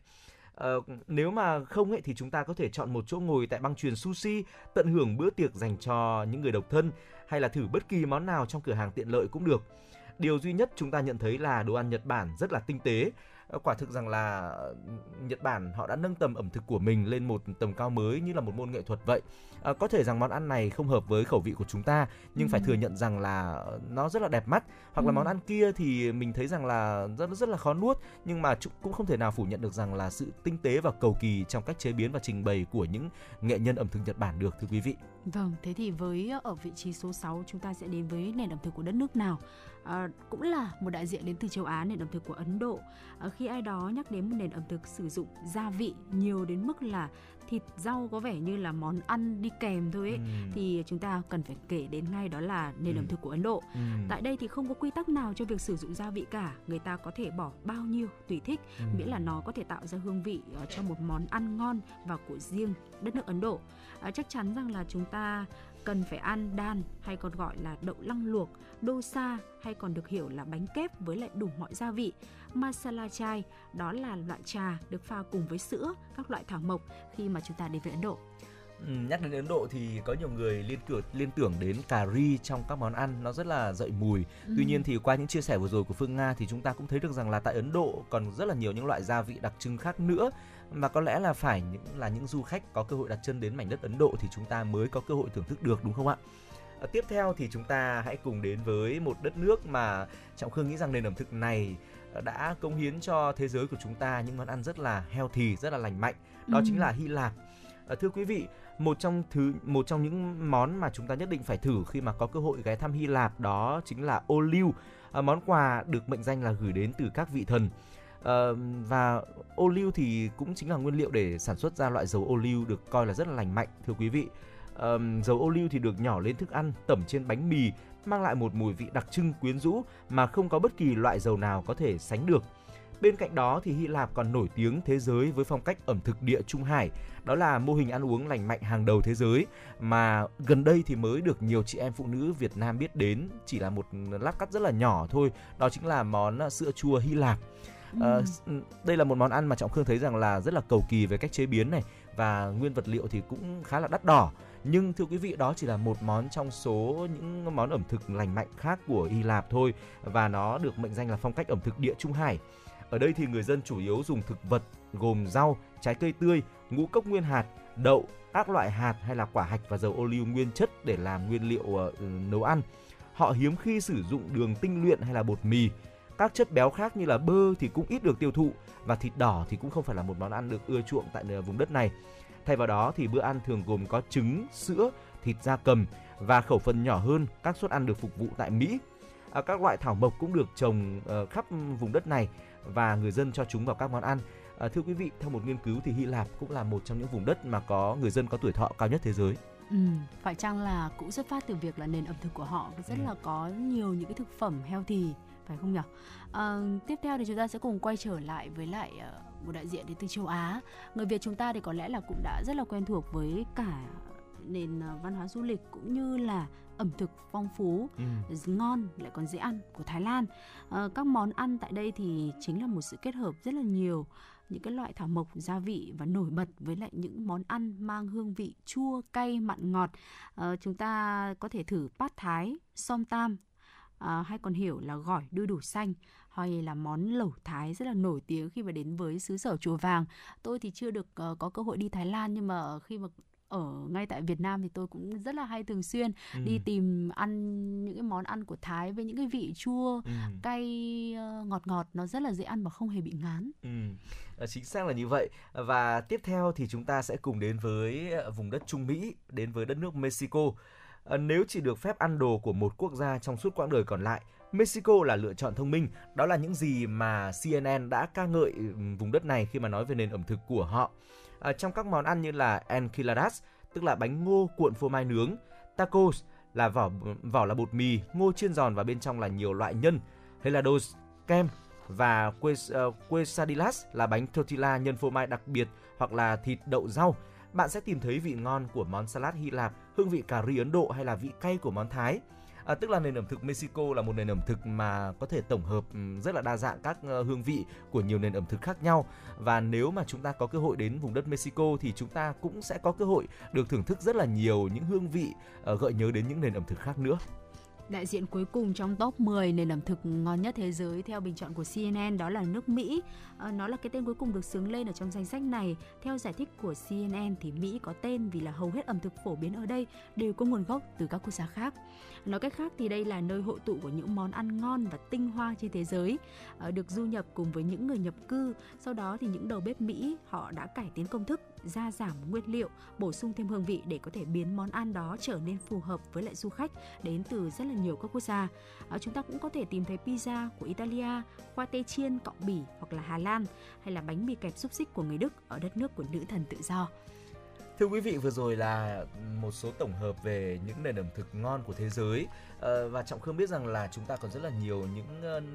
Ờ, nếu mà không ấy, thì chúng ta có thể chọn một chỗ ngồi tại băng chuyền sushi, tận hưởng bữa tiệc dành cho những người độc thân, hay là thử bất kỳ món nào trong cửa hàng tiện lợi cũng được. Điều duy nhất chúng ta nhận thấy là đồ ăn Nhật Bản rất là tinh tế. Quả thực rằng là Nhật Bản họ đã nâng tầm ẩm thực của mình lên một tầm cao mới như là một môn nghệ thuật vậy. À, có thể rằng món ăn này không hợp với khẩu vị của chúng ta, nhưng ừ. phải thừa nhận rằng là nó rất là đẹp mắt. Hoặc ừ. là món ăn kia thì mình thấy rằng là rất rất là khó nuốt, nhưng mà cũng không thể nào phủ nhận được rằng là sự tinh tế và cầu kỳ trong cách chế biến và trình bày của những nghệ nhân ẩm thực Nhật Bản được, thưa quý vị. Vâng, thế thì với ở vị trí số sáu chúng ta sẽ đến với nền ẩm thực của đất nước nào? À, cũng là một đại diện đến từ châu Á, nền ẩm thực của Ấn Độ. À, khi ai đó nhắc đến một nền ẩm thực sử dụng gia vị nhiều đến mức là thịt rau có vẻ như là món ăn đi kèm thôi ấy, ừ. thì chúng ta cần phải kể đến ngay đó là nền ừ. ẩm thực của Ấn Độ. ừ. Tại đây thì không có quy tắc nào cho việc sử dụng gia vị cả, người ta có thể bỏ bao nhiêu tùy thích, ừ. miễn là nó có thể tạo ra hương vị uh, cho một món ăn ngon và của riêng đất nước Ấn Độ. Uh, chắc chắn rằng là chúng ta cần phải ăn đan hay còn gọi là đậu lăng luộc, dosa hay còn được hiểu là bánh kép với lại đủ mọi gia vị. Masala chai, đó là loại trà được pha cùng với sữa, các loại thảo mộc khi mà chúng ta đến với Ấn Độ. Ừ, nhắc đến Ấn Độ thì có nhiều người liên, cử, liên tưởng đến cà ri trong các món ăn, nó rất là dậy mùi. ừ. Tuy nhiên thì qua những chia sẻ vừa rồi của Phương Nga thì chúng ta cũng thấy được rằng là tại Ấn Độ còn rất là nhiều những loại gia vị đặc trưng khác nữa, mà có lẽ là phải những, là những du khách có cơ hội đặt chân đến mảnh đất Ấn Độ thì chúng ta mới có cơ hội thưởng thức được, đúng không ạ? À, tiếp theo thì chúng ta hãy cùng đến với một đất nước mà Trọng Khương nghĩ rằng nền ẩm thực này đã cống hiến cho thế giới của chúng ta những món ăn rất là healthy, rất là lành mạnh, đó ừ. chính là Hy Lạp. À, thưa quý vị, một trong thứ một trong những món mà chúng ta nhất định phải thử khi mà có cơ hội ghé thăm Hy Lạp đó chính là ô liu, à, món quà được mệnh danh là gửi đến từ các vị thần. À, và ô liu thì cũng chính là nguyên liệu để sản xuất ra loại dầu ô liu được coi là rất là lành mạnh, thưa quý vị. À, dầu ô liu thì được nhỏ lên thức ăn, tẩm trên bánh mì, mang lại một mùi vị đặc trưng quyến rũ mà không có bất kỳ loại dầu nào có thể sánh được. Bên cạnh đó thì Hy Lạp còn nổi tiếng thế giới với phong cách ẩm thực địa Trung Hải, đó là mô hình ăn uống lành mạnh hàng đầu thế giới mà gần đây thì mới được nhiều chị em phụ nữ Việt Nam biết đến, chỉ là một lát cắt rất là nhỏ thôi, đó chính là món sữa chua Hy Lạp. À, đây là một món ăn mà Trọng Khương thấy rằng là rất là cầu kỳ về cách chế biến này và nguyên vật liệu thì cũng khá là đắt đỏ. Nhưng thưa quý vị, đó chỉ là một món trong số những món ẩm thực lành mạnh khác của Hy Lạp thôi, và nó được mệnh danh là phong cách ẩm thực địa Trung Hải. Ở đây thì người dân chủ yếu dùng thực vật gồm rau, trái cây tươi, ngũ cốc nguyên hạt, đậu, các loại hạt hay là quả hạch và dầu ô liu nguyên chất để làm nguyên liệu uh, nấu ăn. Họ hiếm khi sử dụng đường tinh luyện hay là bột mì. Các chất béo khác như là bơ thì cũng ít được tiêu thụ và thịt đỏ thì cũng không phải là một món ăn được ưa chuộng tại vùng đất này. Thay vào đó thì bữa ăn thường gồm có trứng, sữa, thịt gia cầm và khẩu phần nhỏ hơn các suất ăn được phục vụ tại Mỹ. À, các loại thảo mộc cũng được trồng uh, khắp vùng đất này và người dân cho chúng vào các món ăn. À, thưa quý vị, theo một nghiên cứu thì Hy Lạp cũng là một trong những vùng đất mà có người dân có tuổi thọ cao nhất thế giới. Ừ, phải chăng là cũng xuất phát từ việc là nền ẩm thực của họ rất ừ. là có nhiều những cái thực phẩm healthy, phải không nhỉ? À, tiếp theo thì chúng ta sẽ cùng quay trở lại với lại một đại diện đến từ châu Á. Người Việt chúng ta thì có lẽ là cũng đã rất là quen thuộc với cả nền văn hóa du lịch cũng như là ẩm thực phong phú, ừ. ngon lại còn dễ ăn của Thái Lan. À, các món ăn tại đây thì chính là một sự kết hợp rất là nhiều những cái loại thảo mộc gia vị và nổi bật với lại những món ăn mang hương vị chua, cay, mặn, ngọt. À, chúng ta có thể thử bát Thái, som tam, à, hay còn hiểu là gỏi đu đủ xanh, hay là món lẩu Thái rất là nổi tiếng khi mà đến với xứ sở Chùa Vàng. Tôi thì chưa được uh, có cơ hội đi Thái Lan, nhưng mà khi mà ở ngay tại Việt Nam thì tôi cũng rất là hay thường xuyên ừ. đi tìm ăn những cái món ăn của Thái với những cái vị chua, ừ. cay, ngọt ngọt. Nó rất là dễ ăn mà không hề bị ngán. Ừ. À, chính xác là như vậy. Và tiếp theo thì chúng ta sẽ cùng đến với vùng đất Trung Mỹ, đến với đất nước Mexico. À, nếu chỉ được phép ăn đồ của một quốc gia trong suốt quãng đời còn lại, Mexico là lựa chọn thông minh. Đó là những gì mà C N N đã ca ngợi vùng đất này khi mà nói về nền ẩm thực của họ. À, trong các món ăn như là enchiladas, tức là bánh ngô cuộn phô mai nướng, tacos là vỏ vỏ là bột mì, ngô chiên giòn và bên trong là nhiều loại nhân, helados, kem, và quesadillas là bánh tortilla nhân phô mai đặc biệt hoặc là thịt đậu rau. Bạn sẽ tìm thấy vị ngon của món salad Hy Lạp, hương vị cà ri Ấn Độ hay là vị cay của món Thái. À, tức là nền ẩm thực Mexico là một nền ẩm thực mà có thể tổng hợp rất là đa dạng các hương vị của nhiều nền ẩm thực khác nhau. Và nếu mà chúng ta có cơ hội đến vùng đất Mexico thì chúng ta cũng sẽ có cơ hội được thưởng thức rất là nhiều những hương vị gợi nhớ đến những nền ẩm thực khác nữa. Đại diện cuối cùng trong top mười nền ẩm thực ngon nhất thế giới theo bình chọn của C N N đó là nước Mỹ. À, nó là cái tên cuối cùng được xướng lên ở trong danh sách này. Theo giải thích của C N N thì Mỹ có tên vì là hầu hết ẩm thực phổ biến ở đây đều có nguồn gốc từ các quốc gia khác. Nói cách khác thì đây là nơi hội tụ của những món ăn ngon và tinh hoa trên thế giới, à, được du nhập cùng với những người nhập cư. Sau đó thì những đầu bếp Mỹ họ đã cải tiến công thức, gia giảm nguyên liệu, bổ sung thêm hương vị để có thể biến món ăn đó trở nên phù hợp với lại du khách đến từ rất là nhiều các quốc gia. À, chúng ta cũng có thể tìm thấy pizza của Italia, khoai tây chiên cọng bỉ hoặc là Hà Lan, hay là bánh mì kẹp xúc xích của người Đức ở đất nước của nữ thần tự do. Thưa quý vị, vừa rồi là một số tổng hợp về những nền ẩm thực ngon của thế giới. Và Trọng Khương biết rằng là chúng ta còn rất là nhiều những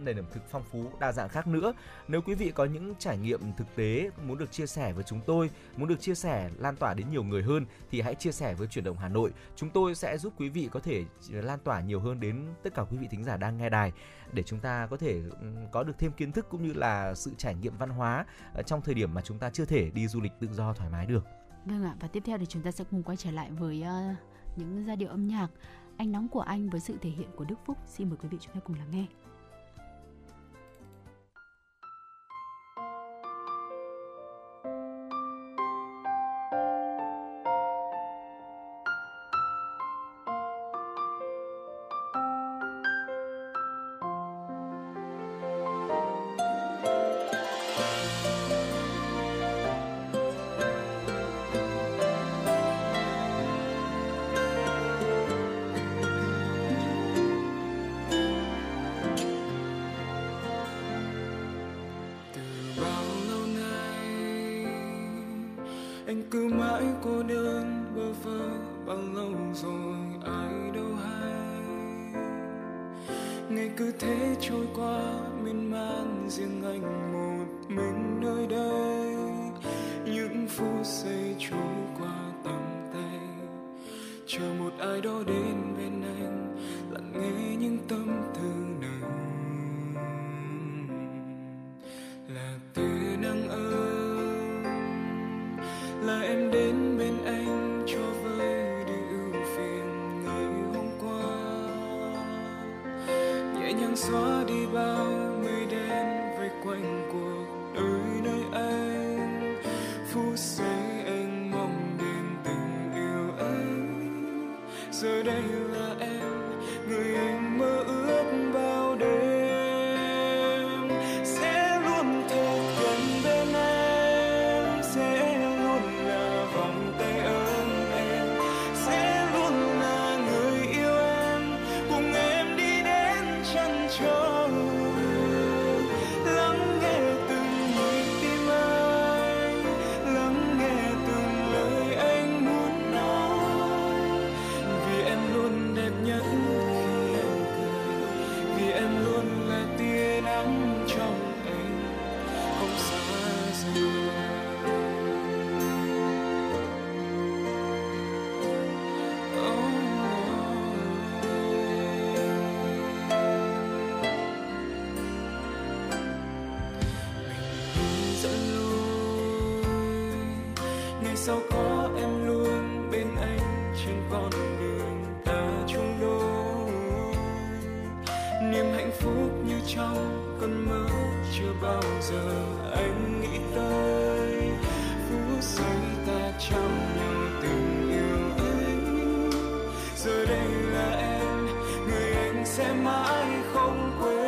nền ẩm thực phong phú, đa dạng khác nữa. Nếu quý vị có những trải nghiệm thực tế muốn được chia sẻ với chúng tôi, muốn được chia sẻ, lan tỏa đến nhiều người hơn thì hãy chia sẻ với Chuyển động Hà Nội. Chúng tôi sẽ giúp quý vị có thể lan tỏa nhiều hơn đến tất cả quý vị thính giả đang nghe đài, để chúng ta có thể có được thêm kiến thức cũng như là sự trải nghiệm văn hóa trong thời điểm mà chúng ta chưa thể đi du lịch tự do thoải mái được. Vâng ạ, và tiếp theo thì chúng ta sẽ cùng quay trở lại với uh, những giai điệu âm nhạc Ánh Nắng Của Anh với sự thể hiện của Đức Phúc. Xin mời quý vị chúng ta cùng lắng nghe. sao có em luôn bên anh trên con đường ta chung đôi, niềm hạnh phúc như trong cơn mơ chưa bao giờ anh nghĩ tới. Phút giây ta trong nhau tình yêu ấy, giờ đây là em, người anh sẽ mãi không quên.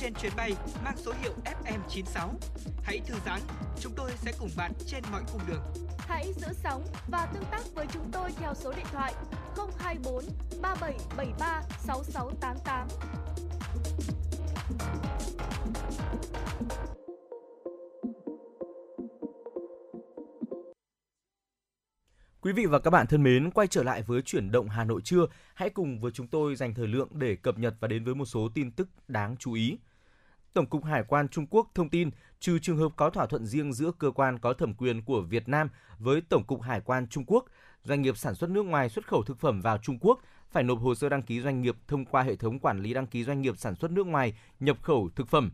Trên chuyến bay mang số hiệu F M chín sáu, hãy thư giãn, chúng tôi sẽ cùng bạn trên mọi cung đường. Hãy giữ sóng và tương tác với chúng tôi theo số điện thoại không hai bốn ba bảy bảy ba sáu sáu tám tám. Quý vị và các bạn thân mến, quay trở lại với Chuyển động Hà Nội trưa, hãy cùng với chúng tôi dành thời lượng để cập nhật và đến với một số tin tức đáng chú ý. Tổng cục Hải quan Trung Quốc thông tin, trừ trường hợp có thỏa thuận riêng giữa cơ quan có thẩm quyền của Việt Nam với Tổng cục Hải quan Trung Quốc, doanh nghiệp sản xuất nước ngoài xuất khẩu thực phẩm vào Trung Quốc phải nộp hồ sơ đăng ký doanh nghiệp thông qua hệ thống quản lý đăng ký doanh nghiệp sản xuất nước ngoài nhập khẩu thực phẩm.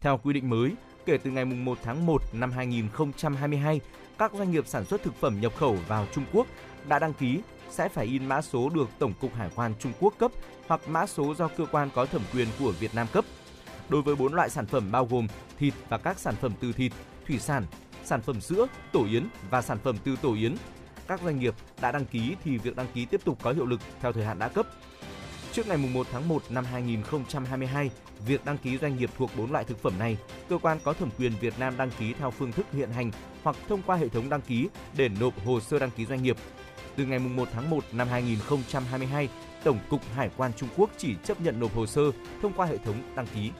Theo quy định mới, kể từ ngày mùng một tháng một năm hai nghìn không trăm hai mươi hai, các doanh nghiệp sản xuất thực phẩm nhập khẩu vào Trung Quốc đã đăng ký sẽ phải in mã số được Tổng cục Hải quan Trung Quốc cấp hoặc mã số do cơ quan có thẩm quyền của Việt Nam cấp. Đối với bốn loại sản phẩm bao gồm thịt và các sản phẩm từ thịt, thủy sản, sản phẩm sữa, tổ yến và sản phẩm từ tổ yến, các doanh nghiệp đã đăng ký thì việc đăng ký tiếp tục có hiệu lực theo thời hạn đã cấp. Trước ngày mùng một tháng một năm hai nghìn không trăm hai mươi hai, việc đăng ký doanh nghiệp thuộc bốn loại thực phẩm này, cơ quan có thẩm quyền Việt Nam đăng ký theo phương thức hiện hành hoặc thông qua hệ thống đăng ký để nộp hồ sơ đăng ký doanh nghiệp. Từ ngày mùng một tháng một năm hai nghìn không trăm hai mươi hai, Tổng cục Hải quan Trung Quốc chỉ chấp nhận nộp hồ sơ thông qua hệ thống đăng ký.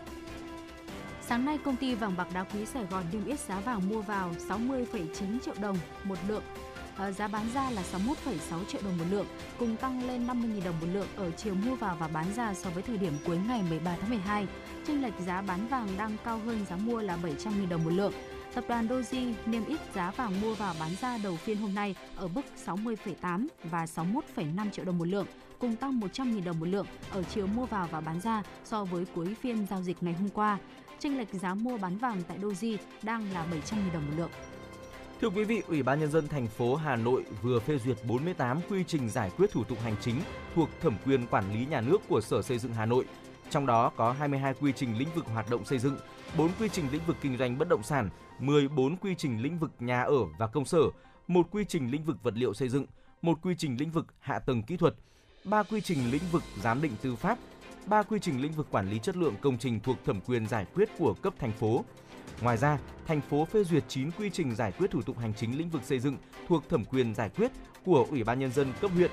Sáng nay, công ty vàng bạc đá quý Sài Gòn niêm yết giá vàng mua vào sáu mươi phẩy chín triệu đồng một lượng. Giá bán ra là sáu mươi mốt phẩy sáu triệu đồng một lượng, cùng tăng lên năm mươi nghìn đồng một lượng ở chiều mua vào và bán ra so với thời điểm cuối ngày mười ba tháng mười hai. Chênh lệch giá bán vàng đang cao hơn giá mua là bảy trăm nghìn đồng một lượng. Tập đoàn Doji niêm yết giá vàng mua vào bán ra đầu phiên hôm nay ở mức sáu mươi phẩy tám và sáu mươi mốt phẩy năm triệu đồng một lượng, cùng tăng một trăm nghìn đồng một lượng ở chiều mua vào và bán ra so với cuối phiên giao dịch ngày hôm qua. Chênh lệch giá mua bán vàng tại Doji đang là bảy trăm nghìn đồng một lượng. Thưa quý vị, Ủy ban Nhân dân thành phố Hà Nội vừa phê duyệt bốn mươi tám quy trình giải quyết thủ tục hành chính thuộc thẩm quyền quản lý nhà nước của Sở Xây dựng Hà Nội. Trong đó có hai mươi hai quy trình lĩnh vực hoạt động xây dựng, bốn quy trình lĩnh vực kinh doanh bất động sản, mười bốn quy trình lĩnh vực nhà ở và công sở, một quy trình lĩnh vực vật liệu xây dựng, một quy trình lĩnh vực hạ tầng kỹ thuật, ba quy trình lĩnh vực giám định tư pháp, ba quy trình lĩnh vực quản lý chất lượng công trình thuộc thẩm quyền giải quyết của cấp thành phố. Ngoài ra, thành phố phê duyệt chín quy trình giải quyết thủ tục hành chính lĩnh vực xây dựng thuộc thẩm quyền giải quyết của Ủy ban Nhân dân cấp huyện.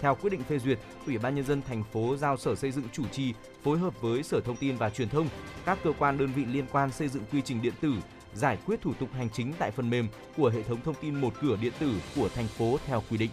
Theo quyết định phê duyệt, Ủy ban Nhân dân thành phố giao Sở Xây dựng chủ trì phối hợp với Sở Thông tin và Truyền thông, các cơ quan đơn vị liên quan xây dựng quy trình điện tử giải quyết thủ tục hành chính tại phần mềm của hệ thống thông tin một cửa điện tử của thành phố theo quy định.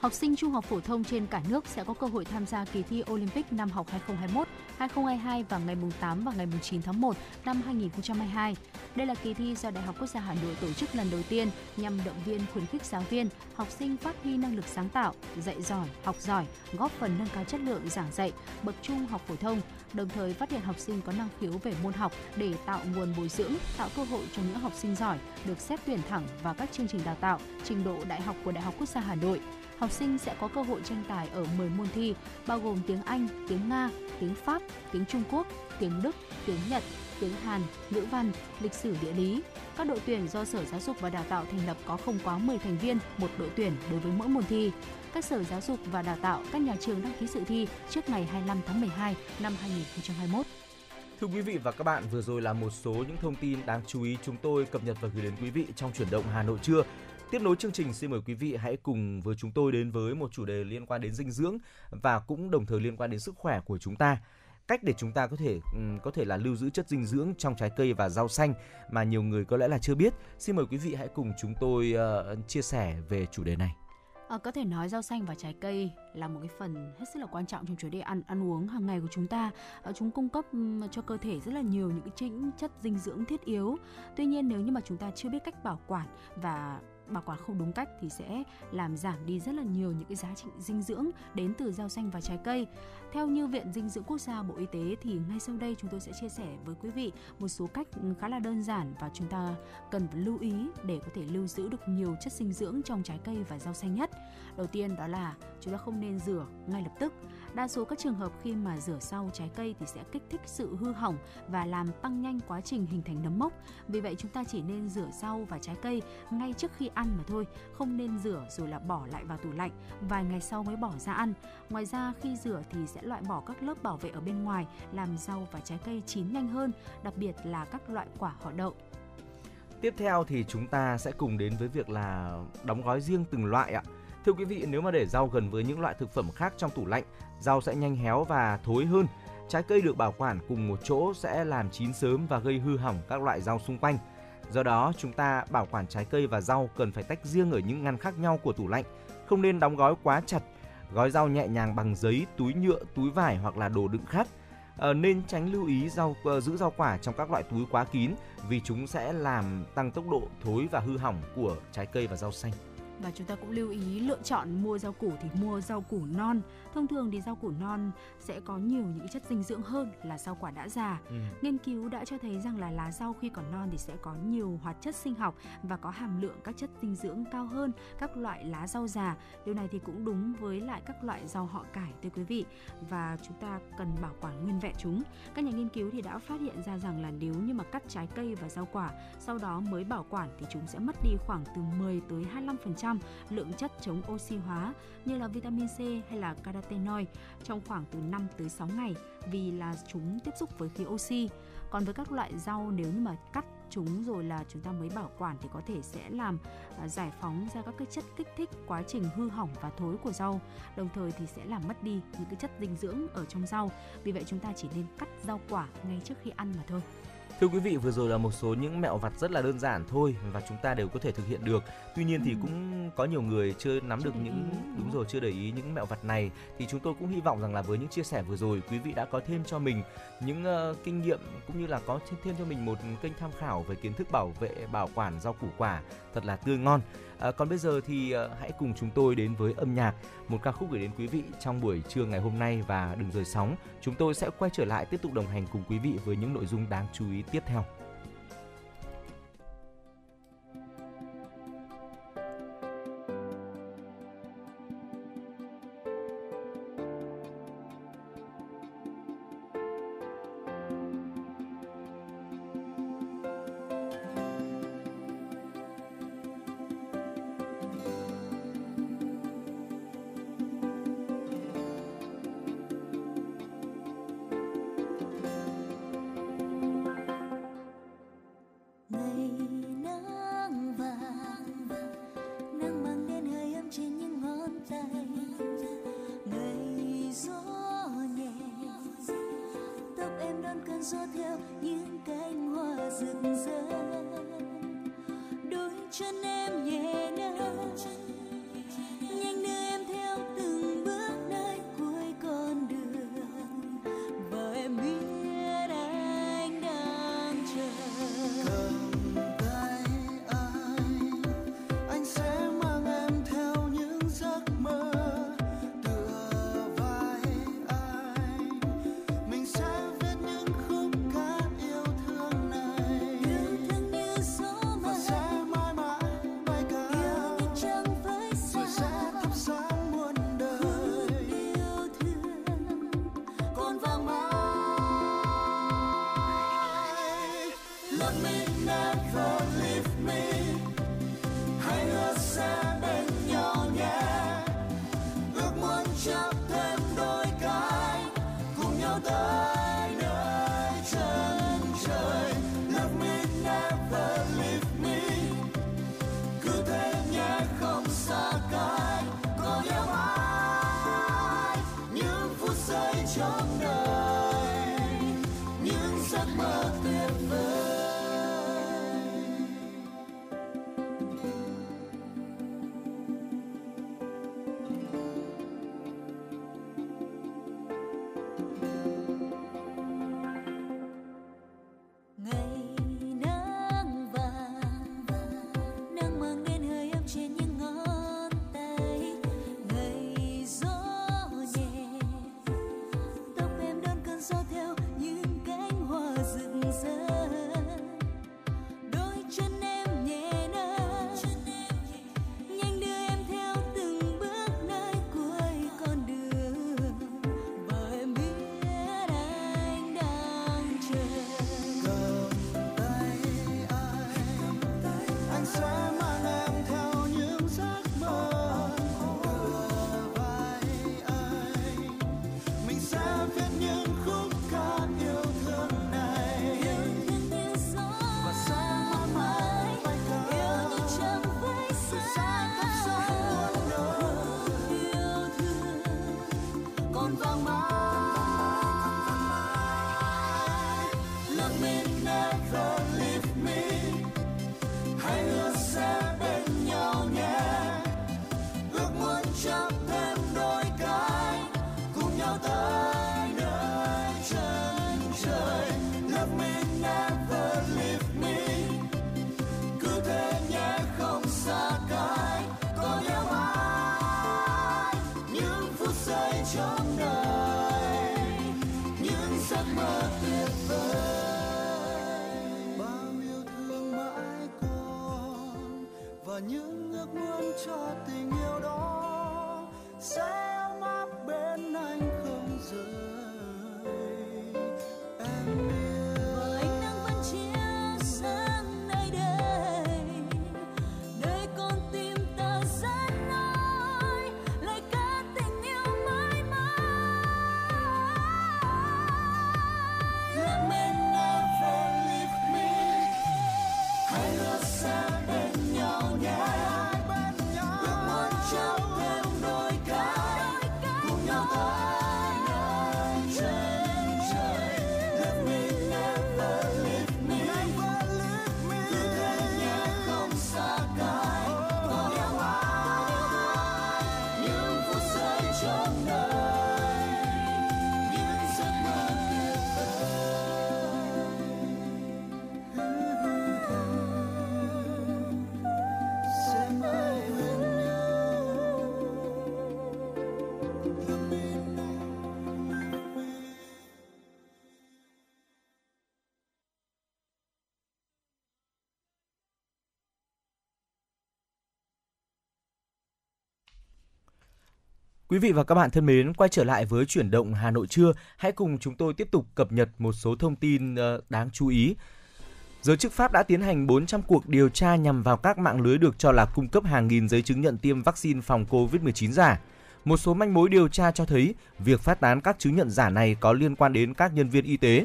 Học sinh trung học phổ thông trên cả nước sẽ có cơ hội tham gia kỳ thi Olympic năm học hai nghìn không trăm hai mươi mốt hai nghìn không trăm hai mươi hai vào ngày tám và ngày chín tháng một năm hai nghìn không trăm hai mươi hai. Đây là kỳ thi do Đại học Quốc gia Hà Nội tổ chức lần đầu tiên nhằm động viên khuyến khích giáo viên, học sinh phát huy năng lực sáng tạo, dạy giỏi, học giỏi, góp phần nâng cao chất lượng giảng dạy bậc trung học phổ thông, đồng thời phát hiện học sinh có năng khiếu về môn học để tạo nguồn bồi dưỡng, tạo cơ hội cho những học sinh giỏi được xét tuyển thẳng vào các chương trình đào tạo, trình độ đại học của Đại học Quốc gia Hà Nội. Học sinh sẽ có cơ hội tranh tài ở mười môn thi, bao gồm tiếng Anh, tiếng Nga, tiếng Pháp, tiếng Trung Quốc, tiếng Đức, tiếng Nhật, tiếng Hàn, ngữ văn, lịch sử địa lý. Các đội tuyển do Sở Giáo dục và Đào tạo thành lập có không quá mười thành viên, một đội tuyển đối với mỗi môn thi. Các Sở Giáo dục và Đào tạo, các nhà trường đăng ký dự thi trước ngày hai mươi lăm tháng mười hai năm hai nghìn không trăm hai mươi mốt. Thưa quý vị và các bạn, vừa rồi là một số những thông tin đáng chú ý chúng tôi cập nhật và gửi đến quý vị trong Chuyển động Hà Nội trưa. Tiếp nối chương trình, xin mời quý vị hãy cùng với chúng tôi đến với một chủ đề liên quan đến dinh dưỡng và cũng đồng thời liên quan đến sức khỏe của chúng ta. Cách để chúng ta có thể có thể là lưu giữ chất dinh dưỡng trong trái cây và rau xanh mà nhiều người có lẽ là chưa biết. Xin mời quý vị hãy cùng chúng tôi uh, chia sẻ về chủ đề này. À, có thể nói rau xanh và trái cây là một cái phần hết sức là quan trọng trong chủ đề ăn ăn uống hàng ngày của chúng ta. À, chúng cung cấp cho cơ thể rất là nhiều những cái chất dinh dưỡng thiết yếu. Tuy nhiên, nếu như mà chúng ta chưa biết cách bảo quản và bảo quản không đúng cách thì sẽ làm giảm đi rất là nhiều những cái giá trị dinh dưỡng đến từ rau xanh và trái cây. Theo như Viện Dinh dưỡng Quốc gia, Bộ Y tế, thì ngay sau đây chúng tôi sẽ chia sẻ với quý vị một số cách khá là đơn giản và chúng ta cần lưu ý để có thể lưu giữ được nhiều chất dinh dưỡng trong trái cây và rau xanh nhất. Đầu tiên đó là chúng ta không nên rửa ngay lập tức. Đa số các trường hợp khi mà rửa sau trái cây thì sẽ kích thích sự hư hỏng và làm tăng nhanh quá trình hình thành nấm mốc. Vì vậy chúng ta chỉ nên rửa sau và trái cây ngay trước khi ăn mà thôi, không nên rửa rồi là bỏ lại vào tủ lạnh, vài ngày sau mới bỏ ra ăn. Ngoài ra khi rửa thì sẽ loại bỏ các lớp bảo vệ ở bên ngoài, làm rau và trái cây chín nhanh hơn, đặc biệt là các loại quả họ đậu. Tiếp theo thì chúng ta sẽ cùng đến với việc là đóng gói riêng từng loại ạ. Thưa quý vị, nếu mà để rau gần với những loại thực phẩm khác trong tủ lạnh, rau sẽ nhanh héo và thối hơn. Trái cây được bảo quản cùng một chỗ sẽ làm chín sớm và gây hư hỏng các loại rau xung quanh. Do đó, chúng ta bảo quản trái cây và rau cần phải tách riêng ở những ngăn khác nhau của tủ lạnh, không nên đóng gói quá chặt. Gói rau nhẹ nhàng bằng giấy, túi nhựa, túi vải hoặc là đồ đựng khác. À, nên tránh lưu ý rau, uh, giữ rau quả trong các loại túi quá kín vì chúng sẽ làm tăng tốc độ thối và hư hỏng của trái cây và rau xanh. Và chúng ta cũng lưu ý lựa chọn mua rau củ thì mua rau củ non. Thông thường thì rau củ non sẽ có nhiều những chất dinh dưỡng hơn là rau quả đã già. Ừ. Nghiên cứu đã cho thấy rằng là lá rau khi còn non thì sẽ có nhiều hoạt chất sinh học và có hàm lượng các chất dinh dưỡng cao hơn các loại lá rau già. Điều này thì cũng đúng với lại các loại rau họ cải thưa quý vị. Và chúng ta cần bảo quản nguyên vẹn chúng. Các nhà nghiên cứu thì đã phát hiện ra rằng là nếu như mà cắt trái cây và rau quả sau đó mới bảo quản thì chúng sẽ mất đi khoảng từ mười tới hai mươi lăm phần trăm lượng chất chống oxy hóa như là vitamin C hay là carotenoid trong khoảng từ năm tới sáu ngày vì là chúng tiếp xúc với khí oxy. Còn với các loại rau nếu như mà cắt chúng rồi là chúng ta mới bảo quản thì có thể sẽ làm uh, giải phóng ra các cái chất kích thích quá trình hư hỏng và thối của rau, đồng thời thì sẽ làm mất đi những cái chất dinh dưỡng ở trong rau. Vì vậy chúng ta chỉ nên cắt rau quả ngay trước khi ăn mà thôi. Thưa quý vị, vừa rồi là một số những mẹo vặt rất là đơn giản thôi và chúng ta đều có thể thực hiện được. Tuy nhiên thì cũng có nhiều người chưa nắm được những đúng rồi chưa để ý những mẹo vặt này, thì chúng tôi cũng hy vọng rằng là với những chia sẻ vừa rồi, quý vị đã có thêm cho mình những uh, kinh nghiệm cũng như là có thêm cho mình một kênh tham khảo về kiến thức bảo vệ bảo quản rau củ quả thật là tươi ngon. À, còn bây giờ thì uh, hãy cùng chúng tôi đến với âm nhạc, một ca khúc gửi đến quý vị trong buổi trưa ngày hôm nay, và đừng rời sóng, chúng tôi sẽ quay trở lại tiếp tục đồng hành cùng quý vị với những nội dung đáng chú ý tiếp theo. theo những cánh hoa rực rỡ, đôi chân em nhẹ nâng, nhanh đưa em theo từng bước nơi cuối con đường, và em biết anh đang chờ. Cần tay anh, anh sẽ mang em theo những giấc mơ. Tựa vai anh, mình sẽ viết những khúc ca yêu thương này, yêu thương như gió mơ, sẽ mãi mãi bay cao, yêu như trăng với sao, rồi sẽ thắp sáng muôn đời. Hương yêu thương còn vang mãi. Love me, never leave me. Hai người sẽ bên nhau nhé. Ước muốn chấp thêm đôi cái, cùng nhau tới nơi chân trời. Love me, never leave me. Cứ thế nhé, không xa cách, có nhau mãi. Những phút giây trong đời, những giấc mơ tuyệt vời. Quý vị và các bạn thân mến, quay trở lại với Chuyển động Hà Nội trưa, hãy cùng chúng tôi tiếp tục cập nhật một số thông tin đáng chú ý. Giới chức Pháp đã tiến hành bốn trăm cuộc điều tra nhằm vào các mạng lưới được cho là cung cấp hàng nghìn giấy chứng nhận tiêm vaccine phòng cô vít mười chín giả. Một số manh mối điều tra cho thấy việc phát tán các chứng nhận giả này có liên quan đến các nhân viên y tế.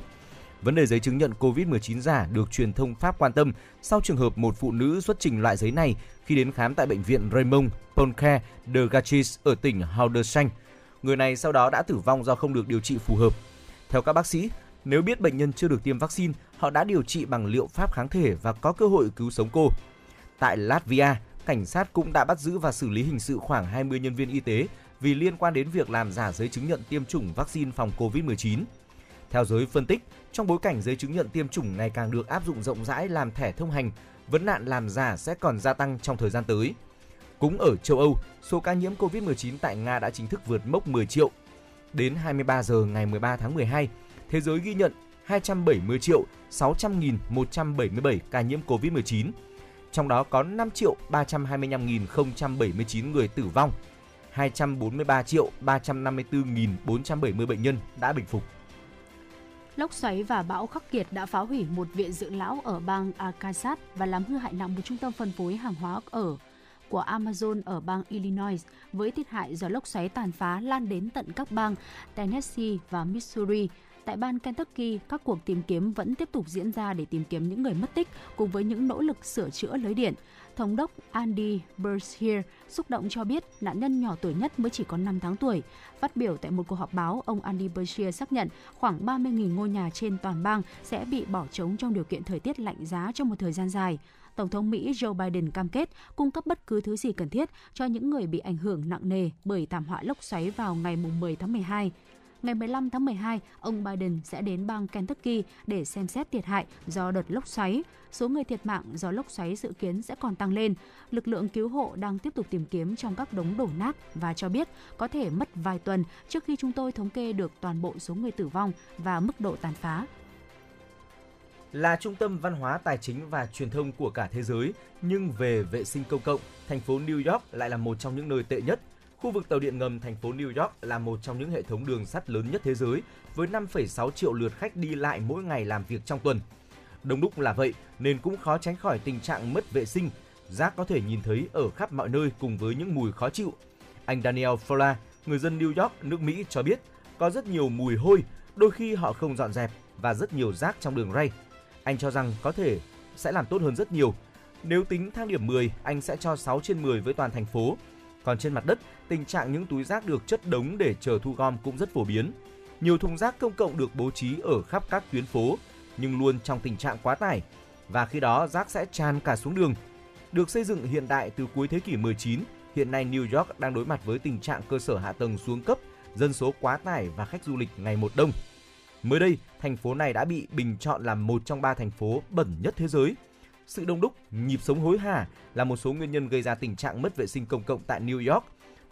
Vấn đề giấy chứng nhận cô vít mười chín giả được truyền thông Pháp quan tâm sau trường hợp một phụ nữ xuất trình loại giấy này khi đến khám tại bệnh viện Raymond Poincaré de Gâchis ở tỉnh Hauts-de-Seine. Người này sau đó đã tử vong do không được điều trị phù hợp. Theo các bác sĩ, Nếu biết bệnh nhân chưa được tiêm vaccine, họ đã điều trị bằng liệu pháp kháng thể và có cơ hội cứu sống cô. Tại Latvia, cảnh sát cũng đã bắt giữ và xử lý hình sự khoảng hai mươi nhân viên y tế vì liên quan đến việc làm giả giấy chứng nhận tiêm chủng vaccine phòng cô vít mười chín. Theo giới phân tích, trong bối cảnh giấy chứng nhận tiêm chủng ngày càng được áp dụng rộng rãi làm thẻ thông hành, vấn nạn làm giả sẽ còn gia tăng trong thời gian tới. Cũng ở châu Âu, số ca nhiễm cô vít mười chín tại Nga đã chính thức vượt mốc mười triệu. Đến hai mươi ba giờ ngày mười ba tháng mười hai, thế giới ghi nhận hai trăm bảy mươi triệu sáu trăm nghìn một trăm bảy mươi bảy ca nhiễm cô vít mười chín, trong đó có năm triệu ba trăm hai mươi lăm nghìn không trăm bảy mươi chín người tử vong, hai trăm bốn mươi ba triệu ba trăm năm mươi tư nghìn bốn trăm bảy mươi bệnh nhân đã bình phục. Lốc xoáy và bão khắc nghiệt đã phá hủy một viện dưỡng lão ở bang Arkansas và làm hư hại nặng một trung tâm phân phối hàng hóa ở của Amazon ở bang Illinois, với thiệt hại do lốc xoáy tàn phá lan đến tận các bang Tennessee và Missouri. Tại bang Kentucky, các cuộc tìm kiếm vẫn tiếp tục diễn ra để tìm kiếm những người mất tích cùng với những nỗ lực sửa chữa lưới điện. Thống đốc Andy Beshear xúc động cho biết nạn nhân nhỏ tuổi nhất mới chỉ có năm tháng tuổi. Phát biểu tại một cuộc họp báo, ông Andy Beshear xác nhận khoảng ba mươi nghìn ngôi nhà trên toàn bang sẽ bị bỏ trống trong điều kiện thời tiết lạnh giá trong một thời gian dài. Tổng thống Mỹ Joe Biden cam kết cung cấp bất cứ thứ gì cần thiết cho những người bị ảnh hưởng nặng nề bởi thảm họa lốc xoáy vào ngày mười tháng mười hai. Ngày mười lăm tháng mười hai, ông Biden sẽ đến bang Kentucky để xem xét thiệt hại do đợt lốc xoáy. Số người thiệt mạng do lốc xoáy dự kiến sẽ còn tăng lên. Lực lượng cứu hộ đang tiếp tục tìm kiếm trong các đống đổ nát và cho biết có thể mất vài tuần trước khi chúng tôi thống kê được toàn bộ số người tử vong và mức độ tàn phá. Là trung tâm văn hóa, tài chính và truyền thông của cả thế giới, nhưng về vệ sinh công cộng, thành phố New York lại là một trong những nơi tệ nhất. Khu vực tàu điện ngầm thành phố New York là một trong những hệ thống đường sắt lớn nhất thế giới, với năm phẩy sáu triệu lượt khách đi lại mỗi ngày làm việc trong tuần. Đông đúc là vậy nên cũng khó tránh khỏi tình trạng mất vệ sinh, rác có thể nhìn thấy ở khắp mọi nơi cùng với những mùi khó chịu. Anh Daniel Fola, người dân New York, nước Mỹ cho biết có rất nhiều mùi hôi, đôi khi họ không dọn dẹp và rất nhiều rác trong đường ray. Anh cho rằng có thể sẽ làm tốt hơn rất nhiều. Nếu tính thang điểm mười, anh sẽ cho sáu trên mười với toàn thành phố. Còn trên mặt đất, tình trạng những túi rác được chất đống để chờ thu gom cũng rất phổ biến. Nhiều thùng rác công cộng được bố trí ở khắp các tuyến phố, nhưng luôn trong tình trạng quá tải. Và khi đó, rác sẽ tràn cả xuống đường. Được xây dựng hiện đại từ cuối thế kỷ mười chín, hiện nay New York đang đối mặt với tình trạng cơ sở hạ tầng xuống cấp, dân số quá tải và khách du lịch ngày một đông. Mới đây, thành phố này đã bị bình chọn là một trong ba thành phố bẩn nhất thế giới. Sự đông đúc, nhịp sống hối hả là một số nguyên nhân gây ra tình trạng mất vệ sinh công cộng tại New York.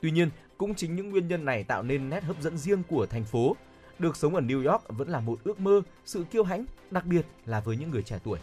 Tuy nhiên, cũng chính những nguyên nhân này tạo nên nét hấp dẫn riêng của thành phố. Được sống ở New York vẫn là một ước mơ, sự kiêu hãnh, đặc biệt là với những người trẻ tuổi.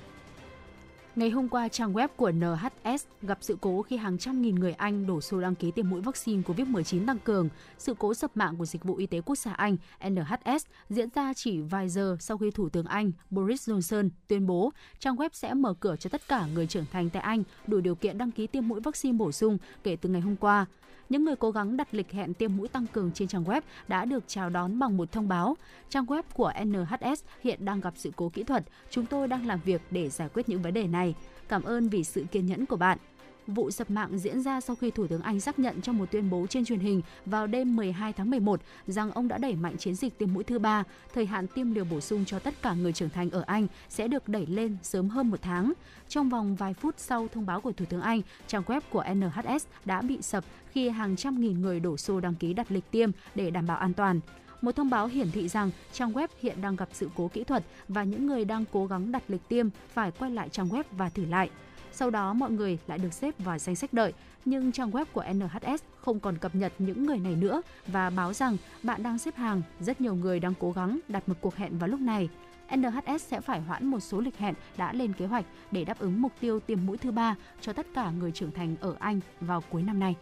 Ngày hôm qua, trang web của en hát ét gặp sự cố khi hàng trăm nghìn người Anh đổ xô đăng ký tiêm mũi vaccine cô vít mười chín tăng cường. Sự cố sập mạng của Dịch vụ Y tế Quốc gia Anh en hát ét diễn ra chỉ vài giờ sau khi Thủ tướng Anh Boris Johnson tuyên bố trang web sẽ mở cửa cho tất cả người trưởng thành tại Anh đủ điều kiện đăng ký tiêm mũi vaccine bổ sung kể từ ngày hôm qua. Những người cố gắng đặt lịch hẹn tiêm mũi tăng cường trên trang web đã được chào đón bằng một thông báo. Trang web của en hát ét hiện đang gặp sự cố kỹ thuật. Chúng tôi đang làm việc để giải quyết những vấn đề này. Cảm ơn vì sự kiên nhẫn của bạn. Vụ sập mạng diễn ra sau khi Thủ tướng Anh xác nhận trong một tuyên bố trên truyền hình vào đêm mười hai tháng mười một rằng ông đã đẩy mạnh chiến dịch tiêm mũi thứ ba. Thời hạn tiêm liều bổ sung cho tất cả người trưởng thành ở Anh sẽ được đẩy lên sớm hơn một tháng. Trong vòng vài phút sau thông báo của Thủ tướng Anh, trang web của en hát ét đã bị sập khi hàng trăm nghìn người đổ xô đăng ký đặt lịch tiêm để đảm bảo an toàn. Một thông báo hiển thị rằng trang web hiện đang gặp sự cố kỹ thuật và những người đang cố gắng đặt lịch tiêm phải quay lại trang web và thử lại. Sau đó, mọi người lại được xếp vào danh sách đợi, nhưng trang web của en hát ét không còn cập nhật những người này nữa và báo rằng bạn đang xếp hàng, rất nhiều người đang cố gắng đặt một cuộc hẹn vào lúc này. en hát ét sẽ phải hoãn một số lịch hẹn đã lên kế hoạch để đáp ứng mục tiêu tiêm mũi thứ ba cho tất cả người trưởng thành ở Anh vào cuối năm nay.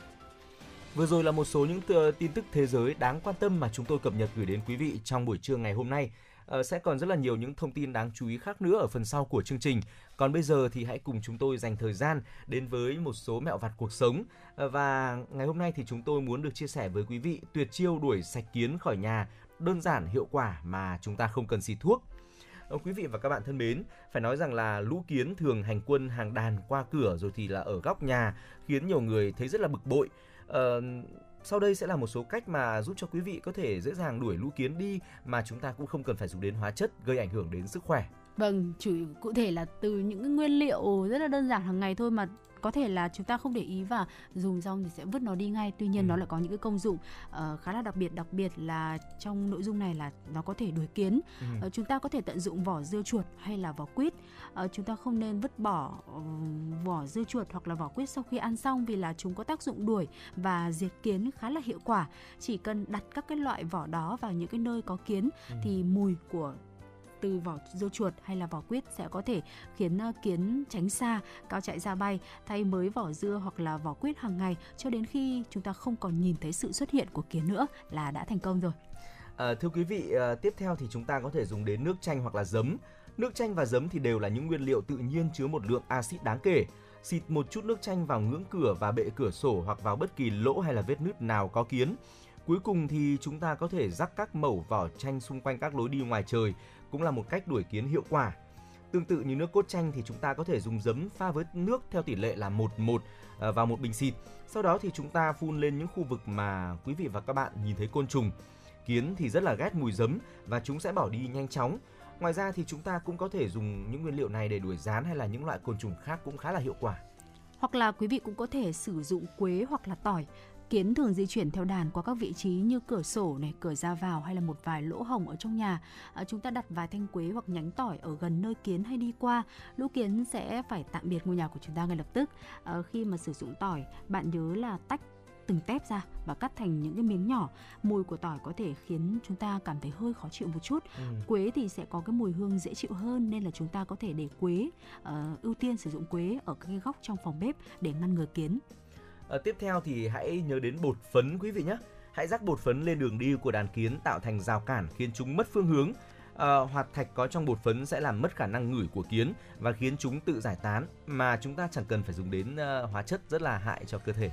Vừa rồi là một số những tin tức thế giới đáng quan tâm mà chúng tôi cập nhật gửi đến quý vị trong buổi trưa ngày hôm nay. Ờ, sẽ còn rất là nhiều những thông tin đáng chú ý khác nữa ở phần sau của chương trình. Còn bây giờ thì hãy cùng chúng tôi dành thời gian đến với một số mẹo vặt cuộc sống. Và ngày hôm nay thì chúng tôi muốn được chia sẻ với quý vị tuyệt chiêu đuổi sạch kiến khỏi nhà, đơn giản hiệu quả mà chúng ta không cần xịt thuốc. Quý vị và các bạn thân mến, phải nói rằng là lũ kiến thường hành quân hàng đàn qua cửa rồi thì là ở góc nhà, khiến nhiều người thấy rất là bực bội. Ờ, Sau đây sẽ là một số cách mà giúp cho quý vị có thể dễ dàng đuổi lũ kiến đi mà chúng ta cũng không cần phải dùng đến hóa chất gây ảnh hưởng đến sức khỏe. Vâng, chủ yếu cụ thể là từ những nguyên liệu rất là đơn giản hàng ngày thôi mà có thể là chúng ta không để ý và dùng xong thì sẽ vứt nó đi ngay. Tuy nhiên ừ. nó lại có những cái công dụng uh, khá là đặc biệt, đặc biệt là trong nội dung này là nó có thể đuổi kiến. Ừ. Uh, chúng ta có thể tận dụng vỏ dưa chuột hay là vỏ quýt. Uh, chúng ta không nên vứt bỏ uh, vỏ dưa chuột hoặc là vỏ quýt sau khi ăn xong vì là chúng có tác dụng đuổi và diệt kiến khá là hiệu quả. Chỉ cần đặt các cái loại vỏ đó vào những cái nơi có kiến ừ. thì mùi của từ vỏ dưa chuột hay là vỏ quýt sẽ có thể khiến kiến tránh xa, cao chạy ra bay, thay mới vỏ dưa hoặc là vỏ quýt hàng ngày cho đến khi chúng ta không còn nhìn thấy sự xuất hiện của kiến nữa là đã thành công rồi. À, thưa quý vị, à, tiếp theo thì chúng ta có thể dùng đến nước chanh hoặc là giấm. Nước chanh và giấm thì đều là những nguyên liệu tự nhiên chứa một lượng axit đáng kể. Xịt một chút nước chanh vào ngưỡng cửa và bệ cửa sổ hoặc vào bất kỳ lỗ hay là vết nứt nào có kiến. Cuối cùng thì chúng ta có thể rắc các mẩu vỏ chanh xung quanh các lối đi ngoài trời, cũng là một cách đuổi kiến hiệu quả. Tương tự như nước cốt chanh thì chúng ta có thể dùng giấm pha với nước theo tỷ lệ là một một vào một bình xịt. Sau đó thì chúng ta phun lên những khu vực mà quý vị và các bạn nhìn thấy côn trùng. Kiến thì rất là ghét mùi giấm và chúng sẽ bỏ đi nhanh chóng. Ngoài ra thì chúng ta cũng có thể dùng những nguyên liệu này để đuổi gián hay là những loại côn trùng khác cũng khá là hiệu quả. Hoặc là quý vị cũng có thể sử dụng quế hoặc là tỏi. Kiến thường di chuyển theo đàn qua các vị trí như cửa sổ, này, cửa ra vào hay là một vài lỗ hổng ở trong nhà. À, chúng ta đặt vài thanh quế hoặc nhánh tỏi ở gần nơi kiến hay đi qua. Lũ kiến sẽ phải tạm biệt ngôi nhà của chúng ta ngay lập tức. À, khi mà sử dụng tỏi, bạn nhớ là tách từng tép ra và cắt thành những cái miếng nhỏ. Mùi của tỏi có thể khiến chúng ta cảm thấy hơi khó chịu một chút. Ừ. Quế thì sẽ có cái mùi hương dễ chịu hơn nên là chúng ta có thể để quế, uh, ưu tiên sử dụng quế ở các cái góc trong phòng bếp để ngăn ngừa kiến. À, tiếp theo thì hãy nhớ đến bột phấn quý vị nhé. Hãy rắc bột phấn lên đường đi của đàn kiến tạo thành rào cản khiến chúng mất phương hướng. À, hoạt thạch có trong bột phấn sẽ làm mất khả năng ngửi của kiến và khiến chúng tự giải tán mà chúng ta chẳng cần phải dùng đến uh, hóa chất rất là hại cho cơ thể.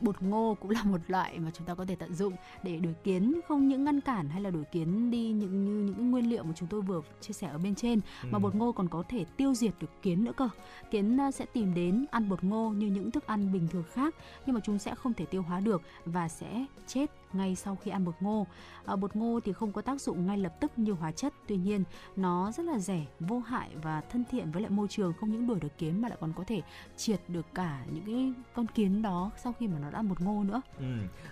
Bột ngô cũng là một loại mà chúng ta có thể tận dụng để đuổi kiến, không những ngăn cản hay là đuổi kiến đi những, như những nguyên liệu mà chúng tôi vừa chia sẻ ở bên trên, ừ. mà bột ngô còn có thể tiêu diệt được kiến nữa cơ. Kiến sẽ tìm đến ăn bột ngô như những thức ăn bình thường khác, nhưng mà chúng sẽ không thể tiêu hóa được và sẽ chết ngay sau khi ăn bột ngô. À, bột ngô thì không có tác dụng ngay lập tức như hóa chất, tuy nhiên nó rất là rẻ, vô hại và thân thiện với lại môi trường, không những đuổi được kiến mà lại còn có thể triệt được cả những cái con kiến đó sau khi mà nó đã ăn bột ngô nữa. Ừ.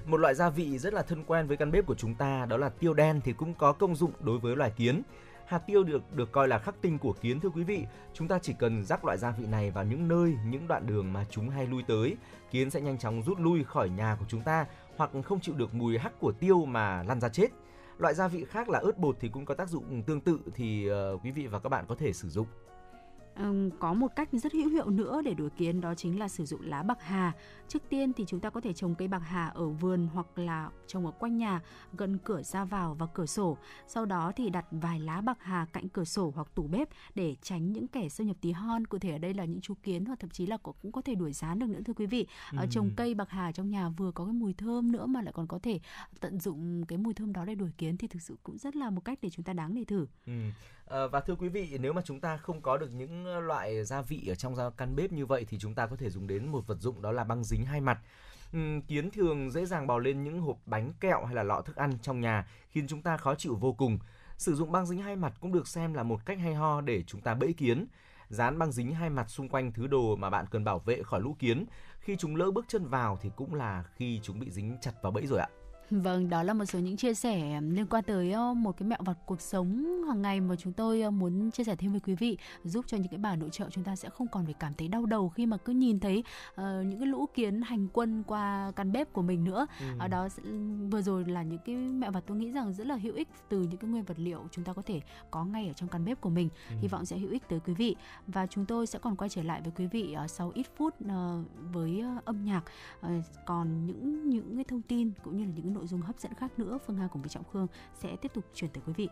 Một loại gia vị rất là thân quen với căn bếp của chúng ta đó là tiêu đen thì cũng có công dụng đối với loài kiến. Hạt tiêu được được coi là khắc tinh của kiến thưa quý vị. Chúng ta chỉ cần rắc loại gia vị này vào những nơi, những đoạn đường mà chúng hay lui tới, kiến sẽ nhanh chóng rút lui khỏi nhà của chúng ta hoặc không chịu được mùi hắc của tiêu mà lăn ra chết. Loại gia vị khác là ớt bột thì cũng có tác dụng tương tự thì uh, quý vị và các bạn có thể sử dụng. Ừ, có một cách rất hữu hiệu nữa để đuổi kiến đó chính là sử dụng lá bạc hà. Trước tiên thì chúng ta có thể trồng cây bạc hà ở vườn hoặc là trồng ở quanh nhà, gần cửa ra vào và cửa sổ. Sau đó thì đặt vài lá bạc hà cạnh cửa sổ hoặc tủ bếp để tránh những kẻ xâm nhập tí hon. Cụ thể ở đây là những chú kiến hoặc thậm chí là cũng có thể đuổi gián được nữa thưa quý vị. Ở trồng cây bạc hà trong nhà vừa có cái mùi thơm nữa mà lại còn có thể tận dụng cái mùi thơm đó để đuổi kiến thì thực sự cũng rất là một cách để chúng ta đáng để thử. Ừ. À, và thưa quý vị, nếu mà chúng ta không có được những loại gia vị ở trong căn bếp như vậy thì chúng ta có thể dùng đến một vật dụng đó là băng dính hai mặt. Kiến thường dễ dàng bò lên những hộp bánh kẹo hay là lọ thức ăn trong nhà khiến chúng ta khó chịu vô cùng. Sử dụng băng dính hai mặt cũng được xem là một cách hay ho để chúng ta bẫy kiến. Dán băng dính hai mặt xung quanh thứ đồ mà bạn cần bảo vệ khỏi lũ kiến. Khi chúng lỡ bước chân vào thì cũng là khi chúng bị dính chặt vào bẫy rồi ạ. Vâng, đó là một số những chia sẻ liên quan tới một cái mẹo vặt cuộc sống hàng ngày mà chúng tôi muốn chia sẻ thêm với quý vị, giúp cho những cái bà nội trợ chúng ta sẽ không còn phải cảm thấy đau đầu khi mà cứ nhìn thấy uh, những cái lũ kiến hành quân qua căn bếp của mình nữa. Ừ. Đó vừa rồi là những cái mẹo vặt tôi nghĩ rằng rất là hữu ích từ những cái nguyên vật liệu chúng ta có thể có ngay ở trong căn bếp của mình. Ừ. Hy vọng sẽ hữu ích tới quý vị và chúng tôi sẽ còn quay trở lại với quý vị uh, sau ít phút uh, với uh, âm nhạc, uh, còn những những cái thông tin cũng như là những nội dung hấp dẫn khác nữa. Phương Nga cùng với Trọng Khương sẽ tiếp tục chuyển tới quý vị.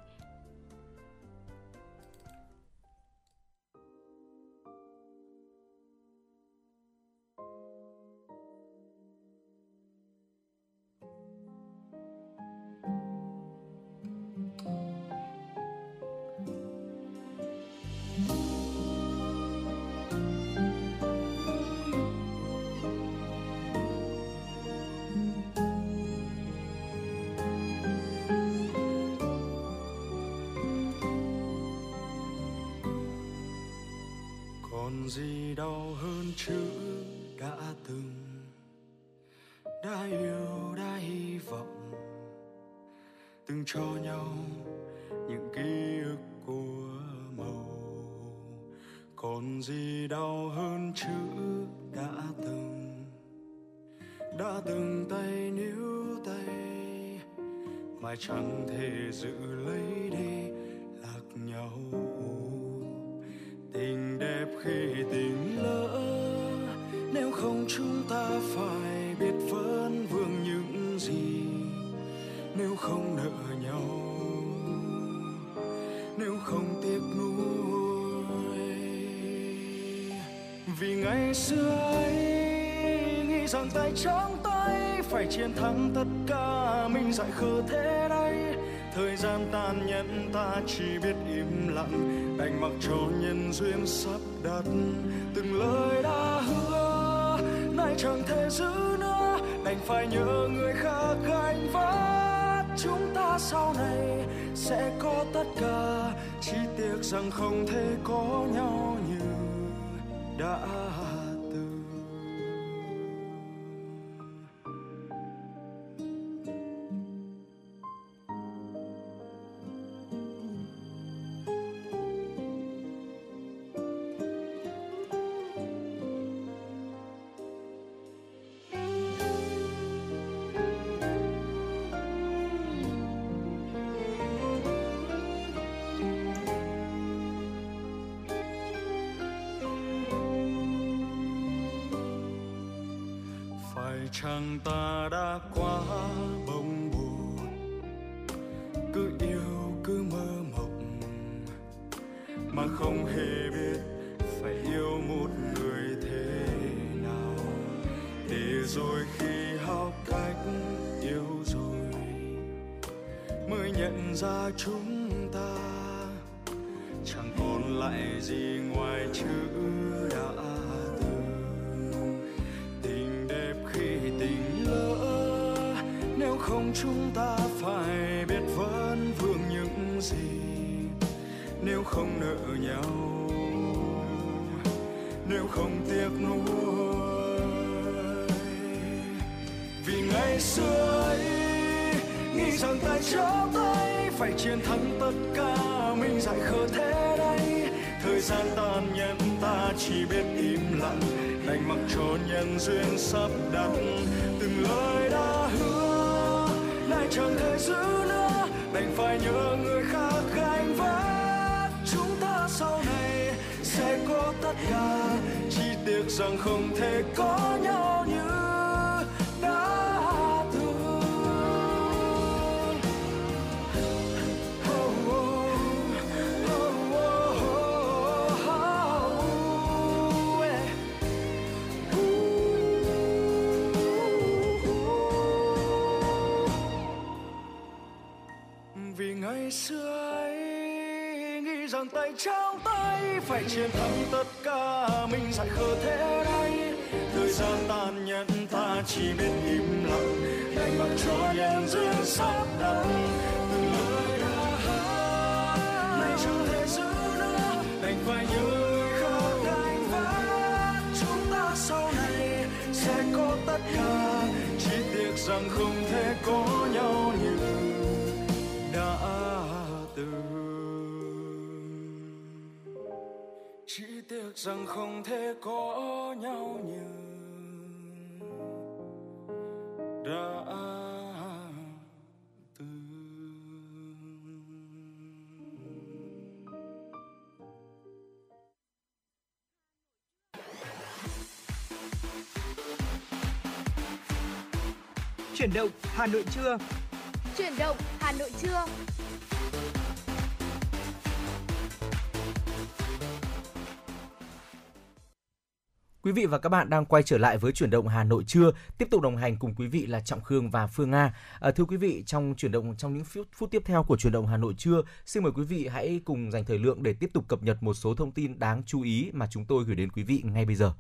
Còn gì đau hơn chữ đã từng, đã yêu, đã hy vọng, từng cho nhau những ký ức của màu. Còn gì đau hơn chữ đã từng, đã từng tay níu tay mà chẳng thể giữ lấy đi lạc nhau. Tình đẹp khi tình lỡ, nếu không chúng ta phải biết vẫn vương những gì. Nếu không nợ nhau, nếu không tiếc nuối. Vì ngày xưa ấy nghĩ rằng tay trong tay phải chiến thắng tất cả, mình dại khờ thế đấy. Thời gian tàn nhẫn ta chỉ biết im lặng, đành mặc cho nhân duyên sắp đặt. Từng lời đã hứa nay chẳng thể giữ nữa, đành phải nhờ người khác gánh vác. Chúng ta sau này sẽ có tất cả, chỉ tiếc rằng không thể có nhau như đã chẳng. Ta đã quá bông buồn, cứ yêu cứ mơ mộng mà không hề biết phải yêu một người thế nào. Để rồi khi học cách yêu rồi mới nhận ra chúng ta chẳng còn lại gì ngoài chữ đã. Tình lỡ, nếu không chúng ta phải biết vẫn vương những gì. Nếu không nợ nhau, nếu không tiếc nuối. Vì ngày xưa ấy nghĩ rằng tay trong tay phải chiến thắng tất cả, mình dại khờ thế đấy. Thời gian tàn nhẫn ta chỉ biết im lặng, đành mặc cho nhân duyên sắp đặt. Từng lời đã hứa lại chẳng thể giữ nữa, đành phải nhờ người khác gánh vác. Chúng ta sau này sẽ có tất cả, chỉ tiếc rằng không thể có nhau như đã. Ngày xưa ấy nghĩ rằng tay trong tay phải chiến thắng tất cả, mình dại khờ thế đấy. Thời gian tàn nhẫn ta chỉ biết im lặng, đành mặc cho nhân duyên sắp đặt. Từng lời đã hứa nay chẳng thể giữ nữa, đành phải nhớ không đành vác. Chúng ta sau này sẽ có tất cả, chỉ tiếc rằng không thể có nhau như đã từng, chỉ tiếc rằng không thể có nhau như đã từng. Chuyển động Hà Nội trưa. Chuyển động Hà Nội trưa. Quý vị và các bạn đang quay trở lại với Chuyển động Hà Nội trưa. Tiếp tục đồng hành cùng quý vị là Trọng Khương và Phương Nga. À, thưa quý vị, trong chuyển động trong những phút, phút tiếp theo của Chuyển động Hà Nội trưa, xin mời quý vị hãy cùng dành thời lượng để tiếp tục cập nhật một số thông tin đáng chú ý mà chúng tôi gửi đến quý vị ngay bây giờ.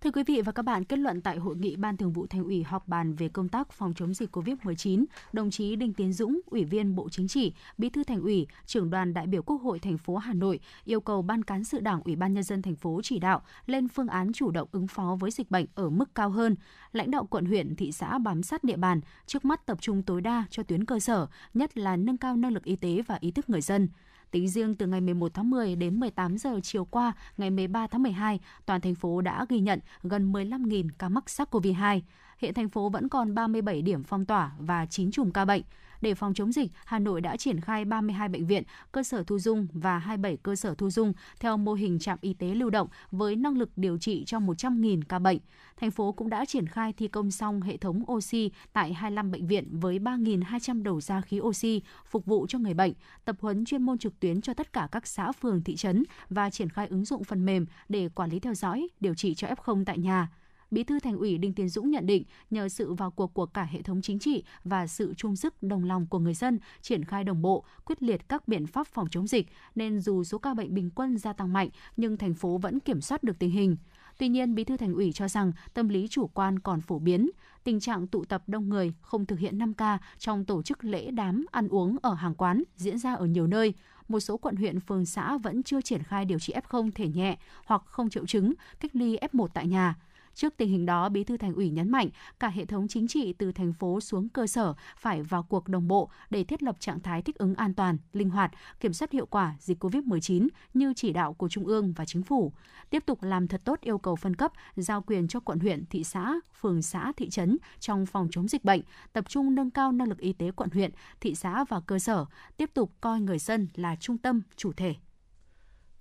Thưa quý vị và các bạn, kết luận tại hội nghị Ban Thường vụ Thành ủy họp bàn về công tác phòng chống dịch covid mười chín, đồng chí Đinh Tiến Dũng, Ủy viên Bộ Chính trị, Bí thư Thành ủy, Trưởng đoàn đại biểu Quốc hội thành phố Hà Nội yêu cầu Ban Cán sự Đảng Ủy ban Nhân dân thành phố chỉ đạo lên phương án chủ động ứng phó với dịch bệnh ở mức cao hơn. Lãnh đạo quận, huyện, thị xã bám sát địa bàn, trước mắt tập trung tối đa cho tuyến cơ sở, nhất là nâng cao năng lực y tế và ý thức người dân. Tính riêng từ ngày mười một tháng mười đến mười tám giờ chiều qua, ngày mười ba tháng mười hai, toàn thành phố đã ghi nhận gần mười lăm nghìn ca mắc SARS-cô vê hai. Hiện thành phố vẫn còn ba mươi bảy điểm phong tỏa và chín chùm ca bệnh. Để phòng chống dịch, Hà Nội đã triển khai ba mươi hai bệnh viện, cơ sở thu dung và hai mươi bảy cơ sở thu dung theo mô hình trạm y tế lưu động với năng lực điều trị cho một trăm nghìn ca bệnh. Thành phố cũng đã triển khai thi công xong hệ thống oxy tại hai mươi lăm bệnh viện với ba nghìn hai trăm đầu ra khí oxy phục vụ cho người bệnh, tập huấn chuyên môn trực tuyến cho tất cả các xã, phường, thị trấn và triển khai ứng dụng phần mềm để quản lý theo dõi, điều trị cho ép không tại nhà. Bí thư Thành ủy Đinh Tiến Dũng nhận định, nhờ sự vào cuộc của cả hệ thống chính trị và sự chung sức đồng lòng của người dân triển khai đồng bộ, quyết liệt các biện pháp phòng chống dịch, nên dù số ca bệnh bình quân gia tăng mạnh, nhưng thành phố vẫn kiểm soát được tình hình. Tuy nhiên, Bí thư Thành ủy cho rằng tâm lý chủ quan còn phổ biến. Tình trạng tụ tập đông người, không thực hiện năm K trong tổ chức lễ đám, ăn uống ở hàng quán diễn ra ở nhiều nơi. Một số quận, huyện, phường, xã vẫn chưa triển khai điều trị ép không thể nhẹ hoặc không triệu chứng, cách ly ép một tại nhà. Trước tình hình đó, Bí thư Thành ủy nhấn mạnh, cả hệ thống chính trị từ thành phố xuống cơ sở phải vào cuộc đồng bộ để thiết lập trạng thái thích ứng an toàn, linh hoạt, kiểm soát hiệu quả dịch covid mười chín như chỉ đạo của Trung ương và Chính phủ. Tiếp tục làm thật tốt yêu cầu phân cấp, giao quyền cho quận, huyện, thị xã, phường, xã, thị trấn trong phòng chống dịch bệnh, tập trung nâng cao năng lực y tế quận, huyện, thị xã và cơ sở, tiếp tục coi người dân là trung tâm, chủ thể.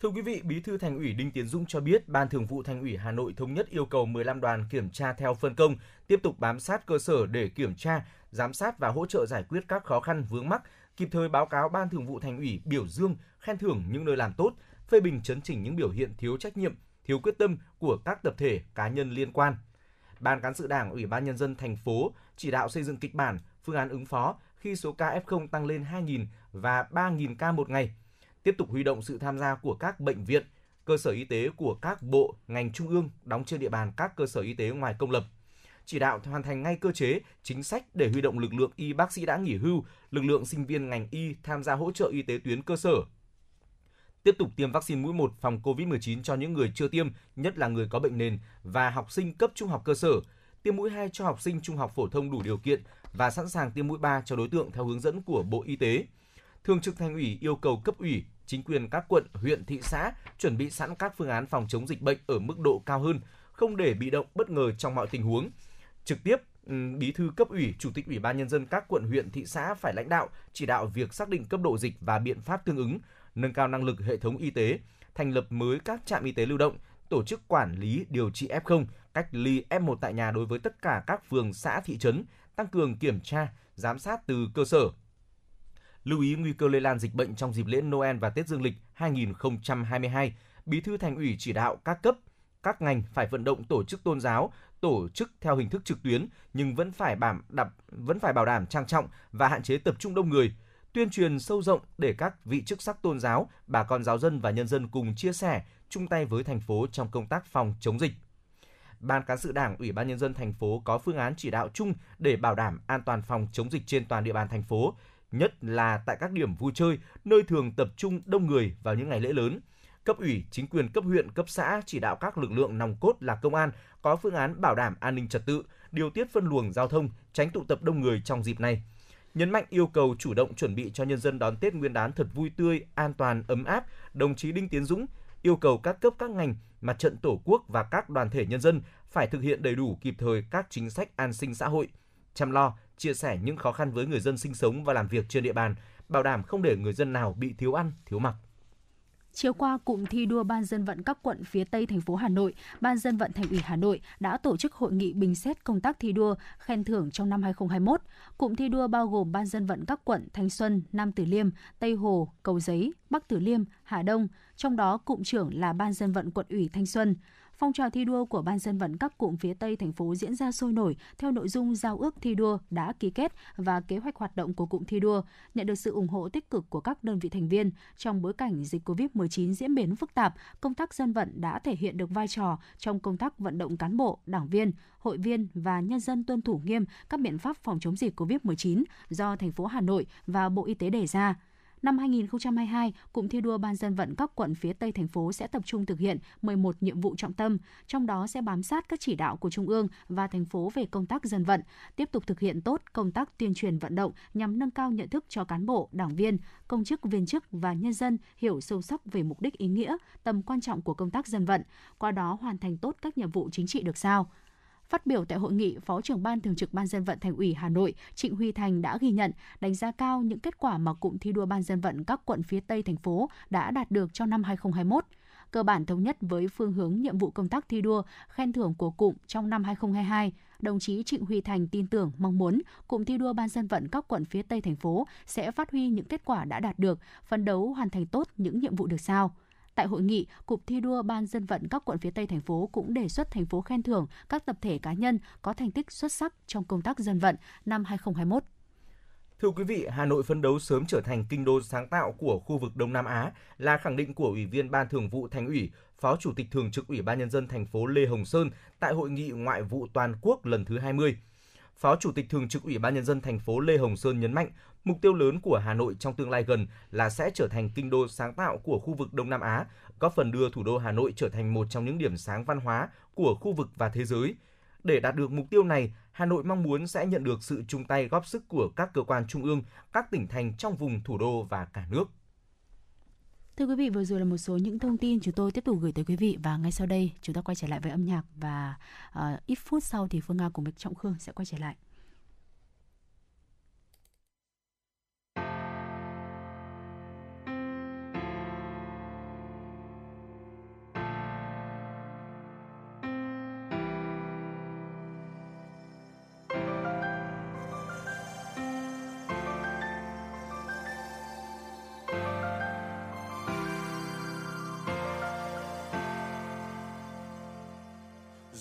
Thưa quý vị, Bí thư Thành ủy Đinh Tiến Dũng cho biết, Ban Thường vụ Thành ủy Hà Nội thống nhất yêu cầu mười lăm đoàn kiểm tra theo phân công, tiếp tục bám sát cơ sở để kiểm tra, giám sát và hỗ trợ giải quyết các khó khăn vướng mắc, kịp thời báo cáo Ban Thường vụ Thành ủy biểu dương, khen thưởng những nơi làm tốt, phê bình chấn chỉnh những biểu hiện thiếu trách nhiệm, thiếu quyết tâm của các tập thể, cá nhân liên quan. Ban Cán sự Đảng Ủy ban Nhân dân thành phố chỉ đạo xây dựng kịch bản, phương án ứng phó khi số ca ép không tăng lên hai nghìn và ba nghìn ca một ngày. Tiếp tục huy động sự tham gia của các bệnh viện, cơ sở y tế của các bộ, ngành trung ương đóng trên địa bàn các cơ sở y tế ngoài công lập. Chỉ đạo hoàn thành ngay cơ chế, chính sách để huy động lực lượng y bác sĩ đã nghỉ hưu, lực lượng sinh viên ngành y tham gia hỗ trợ y tế tuyến cơ sở. Tiếp tục tiêm vaccine mũi một phòng covid mười chín cho những người chưa tiêm, nhất là người có bệnh nền và học sinh cấp trung học cơ sở. Tiêm mũi hai cho học sinh trung học phổ thông đủ điều kiện và sẵn sàng tiêm mũi ba cho đối tượng theo hướng dẫn của Bộ Y tế. Thường trực Thành ủy yêu cầu cấp ủy, chính quyền các quận, huyện, thị xã chuẩn bị sẵn các phương án phòng chống dịch bệnh ở mức độ cao hơn, không để bị động bất ngờ trong mọi tình huống. Trực tiếp, Bí thư cấp ủy, Chủ tịch Ủy ban Nhân dân các quận, huyện, thị xã phải lãnh đạo, chỉ đạo việc xác định cấp độ dịch và biện pháp tương ứng, nâng cao năng lực hệ thống y tế, thành lập mới các trạm y tế lưu động, tổ chức quản lý điều trị ép không, cách ly ép một tại nhà đối với tất cả các phường, xã, thị trấn, tăng cường kiểm tra, giám sát từ cơ sở. Lưu ý nguy cơ lây lan dịch bệnh trong dịp lễ Noel và Tết Dương lịch hai không hai hai, Bí thư Thành ủy chỉ đạo các cấp, các ngành phải vận động tổ chức tôn giáo, tổ chức theo hình thức trực tuyến nhưng vẫn phải bảo đảm, vẫn phải bảo đảm trang trọng và hạn chế tập trung đông người, tuyên truyền sâu rộng để các vị chức sắc tôn giáo, bà con giáo dân và nhân dân cùng chia sẻ, chung tay với thành phố trong công tác phòng chống dịch. Ban Cán sự Đảng Ủy ban Nhân dân thành phố có phương án chỉ đạo chung để bảo đảm an toàn phòng chống dịch trên toàn địa bàn thành phố, nhất là tại các điểm vui chơi, nơi thường tập trung đông người vào những ngày lễ lớn. Cấp ủy, chính quyền cấp huyện, cấp xã chỉ đạo các lực lượng nòng cốt là công an có phương án bảo đảm an ninh trật tự, điều tiết phân luồng giao thông, tránh tụ tập đông người trong dịp này. Nhấn mạnh yêu cầu chủ động chuẩn bị cho nhân dân đón Tết Nguyên đán thật vui tươi, an toàn, ấm áp, đồng chí Đinh Tiến Dũng yêu cầu các cấp các ngành, Mặt trận Tổ quốc và các đoàn thể nhân dân phải thực hiện đầy đủ kịp thời các chính sách an sinh xã hội, chăm lo, chia sẻ những khó khăn với người dân sinh sống và làm việc trên địa bàn, bảo đảm không để người dân nào bị thiếu ăn, thiếu mặc. Chiều qua, cụm thi đua Ban dân vận các quận phía Tây thành phố Hà Nội, Ban dân vận Thành ủy Hà Nội đã tổ chức hội nghị bình xét công tác thi đua, khen thưởng trong năm hai không hai mốt. Cụm thi đua bao gồm Ban dân vận các quận Thanh Xuân, Nam Từ Liêm, Tây Hồ, Cầu Giấy, Bắc Từ Liêm, Hà Đông, trong đó cụm trưởng là Ban dân vận quận ủy Thanh Xuân. Phong trào thi đua của Ban dân vận các cụm phía Tây thành phố diễn ra sôi nổi theo nội dung giao ước thi đua đã ký kết và kế hoạch hoạt động của cụm thi đua, nhận được sự ủng hộ tích cực của các đơn vị thành viên. Trong bối cảnh dịch covid mười chín diễn biến phức tạp, công tác dân vận đã thể hiện được vai trò trong công tác vận động cán bộ, đảng viên, hội viên và nhân dân tuân thủ nghiêm các biện pháp phòng chống dịch covid mười chín do thành phố Hà Nội và Bộ Y tế đề ra. Năm hai không hai hai, cụm thi đua Ban dân vận các quận phía Tây thành phố sẽ tập trung thực hiện mười một nhiệm vụ trọng tâm, trong đó sẽ bám sát các chỉ đạo của Trung ương và thành phố về công tác dân vận, tiếp tục thực hiện tốt công tác tuyên truyền vận động nhằm nâng cao nhận thức cho cán bộ, đảng viên, công chức, viên chức và nhân dân hiểu sâu sắc về mục đích, ý nghĩa, tầm quan trọng của công tác dân vận, qua đó hoàn thành tốt các nhiệm vụ chính trị được giao. Phát biểu tại hội nghị, Phó trưởng Ban Thường trực Ban dân vận Thành ủy Hà Nội Trịnh Huy Thành đã ghi nhận, đánh giá cao những kết quả mà cụm thi đua Ban dân vận các quận phía Tây thành phố đã đạt được trong năm hai không hai mốt. Cơ bản thống nhất với phương hướng nhiệm vụ công tác thi đua, khen thưởng của cụm trong năm hai không hai hai, đồng chí Trịnh Huy Thành tin tưởng, mong muốn cụm thi đua Ban dân vận các quận phía Tây thành phố sẽ phát huy những kết quả đã đạt được, phấn đấu hoàn thành tốt những nhiệm vụ được giao. Tại hội nghị, Cụm thi đua Ban dân vận các quận phía Tây thành phố cũng đề xuất thành phố khen thưởng các tập thể cá nhân có thành tích xuất sắc trong công tác dân vận năm hai không hai mốt. Thưa quý vị, Hà Nội phấn đấu sớm trở thành kinh đô sáng tạo của khu vực Đông Nam Á là khẳng định của Ủy viên Ban Thường vụ Thành ủy, Phó Chủ tịch Thường trực Ủy ban Nhân dân thành phố Lê Hồng Sơn tại hội nghị ngoại vụ toàn quốc lần thứ hai mươi. Phó Chủ tịch Thường trực Ủy ban Nhân dân thành phố Lê Hồng Sơn nhấn mạnh, mục tiêu lớn của Hà Nội trong tương lai gần là sẽ trở thành kinh đô sáng tạo của khu vực Đông Nam Á, góp phần đưa thủ đô Hà Nội trở thành một trong những điểm sáng văn hóa của khu vực và thế giới. Để đạt được mục tiêu này, Hà Nội mong muốn sẽ nhận được sự chung tay góp sức của các cơ quan trung ương, các tỉnh thành trong vùng thủ đô và cả nước. Thưa quý vị, vừa rồi là một số những thông tin chúng tôi tiếp tục gửi tới quý vị, và ngay sau đây chúng ta quay trở lại với âm nhạc, và uh, ít phút sau thì Phương Nga cùng với Trọng Khương sẽ quay trở lại.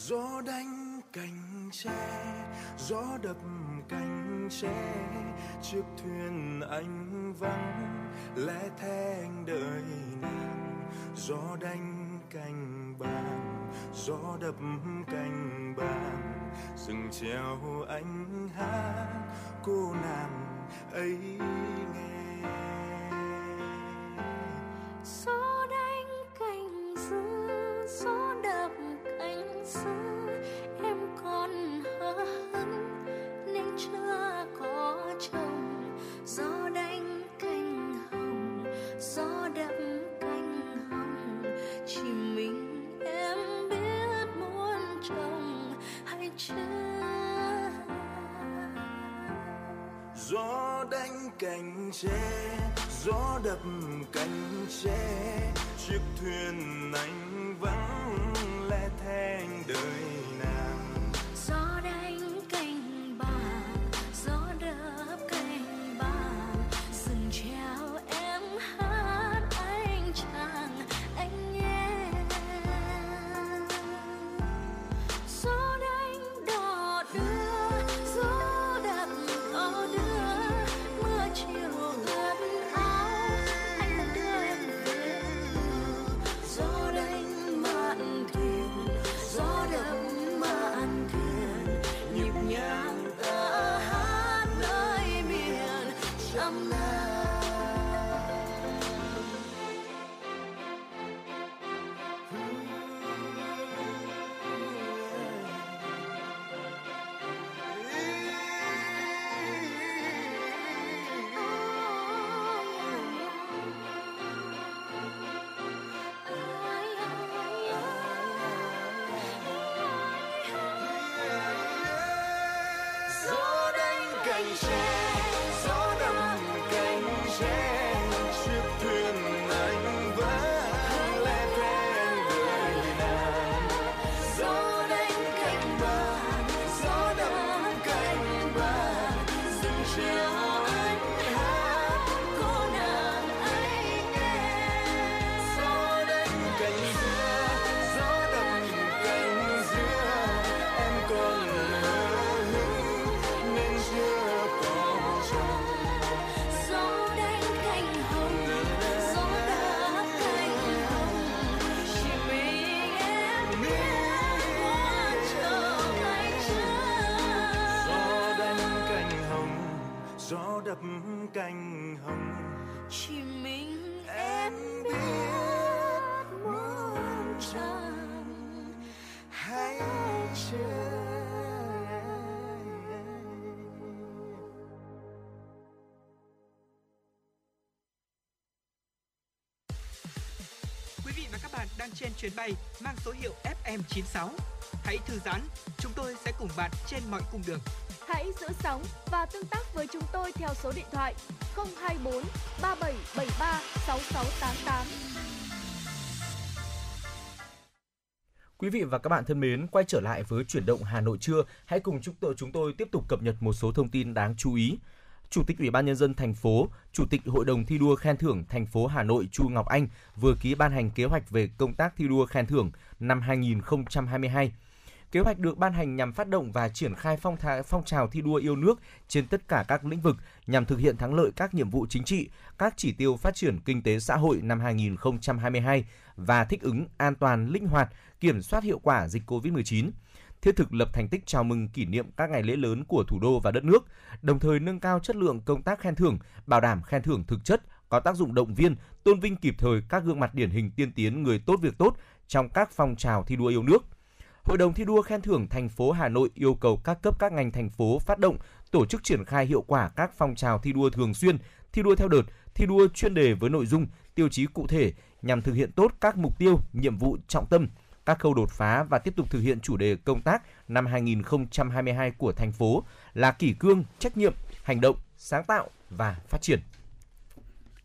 Gió đánh cành tre, gió đập cành tre, chiếc thuyền anh vắng lẻ thẻ anh đợi nàng. Gió đánh cành bàn, gió đập cành bàn, rừng treo anh hát cô nàng ấy nghe. Gió đánh cành dư, gió đập cành dư. Chưa có chồng, gió đánh cành hồng, gió đậm cành hồng, chỉ mình em biết muốn chồng hay chưa. Gió đánh cành tre, gió đập cành tre, chiếc thuyền anh vắng lẻ thẻ anh đợi. Hãy subscribe cho kênh Ghiền Mì Gõ để không bỏ lỡ những video hấp dẫn. đang trên chuyến bay mang số hiệu F M chín sáu. Hãy thư giãn, chúng tôi sẽ cùng bạn trên mọi cung đường. Hãy giữ sóng và tương tác với chúng tôi theo số điện thoại không hai bốn ba bảy bảy ba sáu sáu tám tám. Quý vị và các bạn thân mến, quay trở lại với Chuyển động Hà Nội trưa, hãy cùng chúng tôi chúng tôi tiếp tục cập nhật một số thông tin đáng chú ý. Chủ tịch Ủy ban Nhân dân thành phố, Chủ tịch Hội đồng thi đua khen thưởng thành phố Hà Nội Chu Ngọc Anh vừa ký ban hành kế hoạch về công tác thi đua khen thưởng năm hai không hai hai. Kế hoạch được ban hành nhằm phát động và triển khai phong, thà, phong trào thi đua yêu nước trên tất cả các lĩnh vực nhằm thực hiện thắng lợi các nhiệm vụ chính trị, các chỉ tiêu phát triển kinh tế xã hội năm hai không hai hai và thích ứng an toàn, linh hoạt, kiểm soát hiệu quả dịch covid mười chín, thiết thực lập thành tích chào mừng kỷ niệm các ngày lễ lớn của thủ đô và đất nước, đồng thời nâng cao chất lượng công tác khen thưởng, bảo đảm khen thưởng thực chất, có tác dụng động viên, tôn vinh kịp thời các gương mặt điển hình tiên tiến người tốt việc tốt trong các phong trào thi đua yêu nước. Hội đồng thi đua khen thưởng thành phố Hà Nội yêu cầu các cấp các ngành thành phố phát động, tổ chức triển khai hiệu quả các phong trào thi đua thường xuyên, thi đua theo đợt, thi đua chuyên đề với nội dung, tiêu chí cụ thể nhằm thực hiện tốt các mục tiêu, nhiệm vụ trọng tâm, các khâu đột phá và tiếp tục thực hiện chủ đề công tác năm hai không hai hai của thành phố là kỷ cương, trách nhiệm, hành động, sáng tạo và phát triển.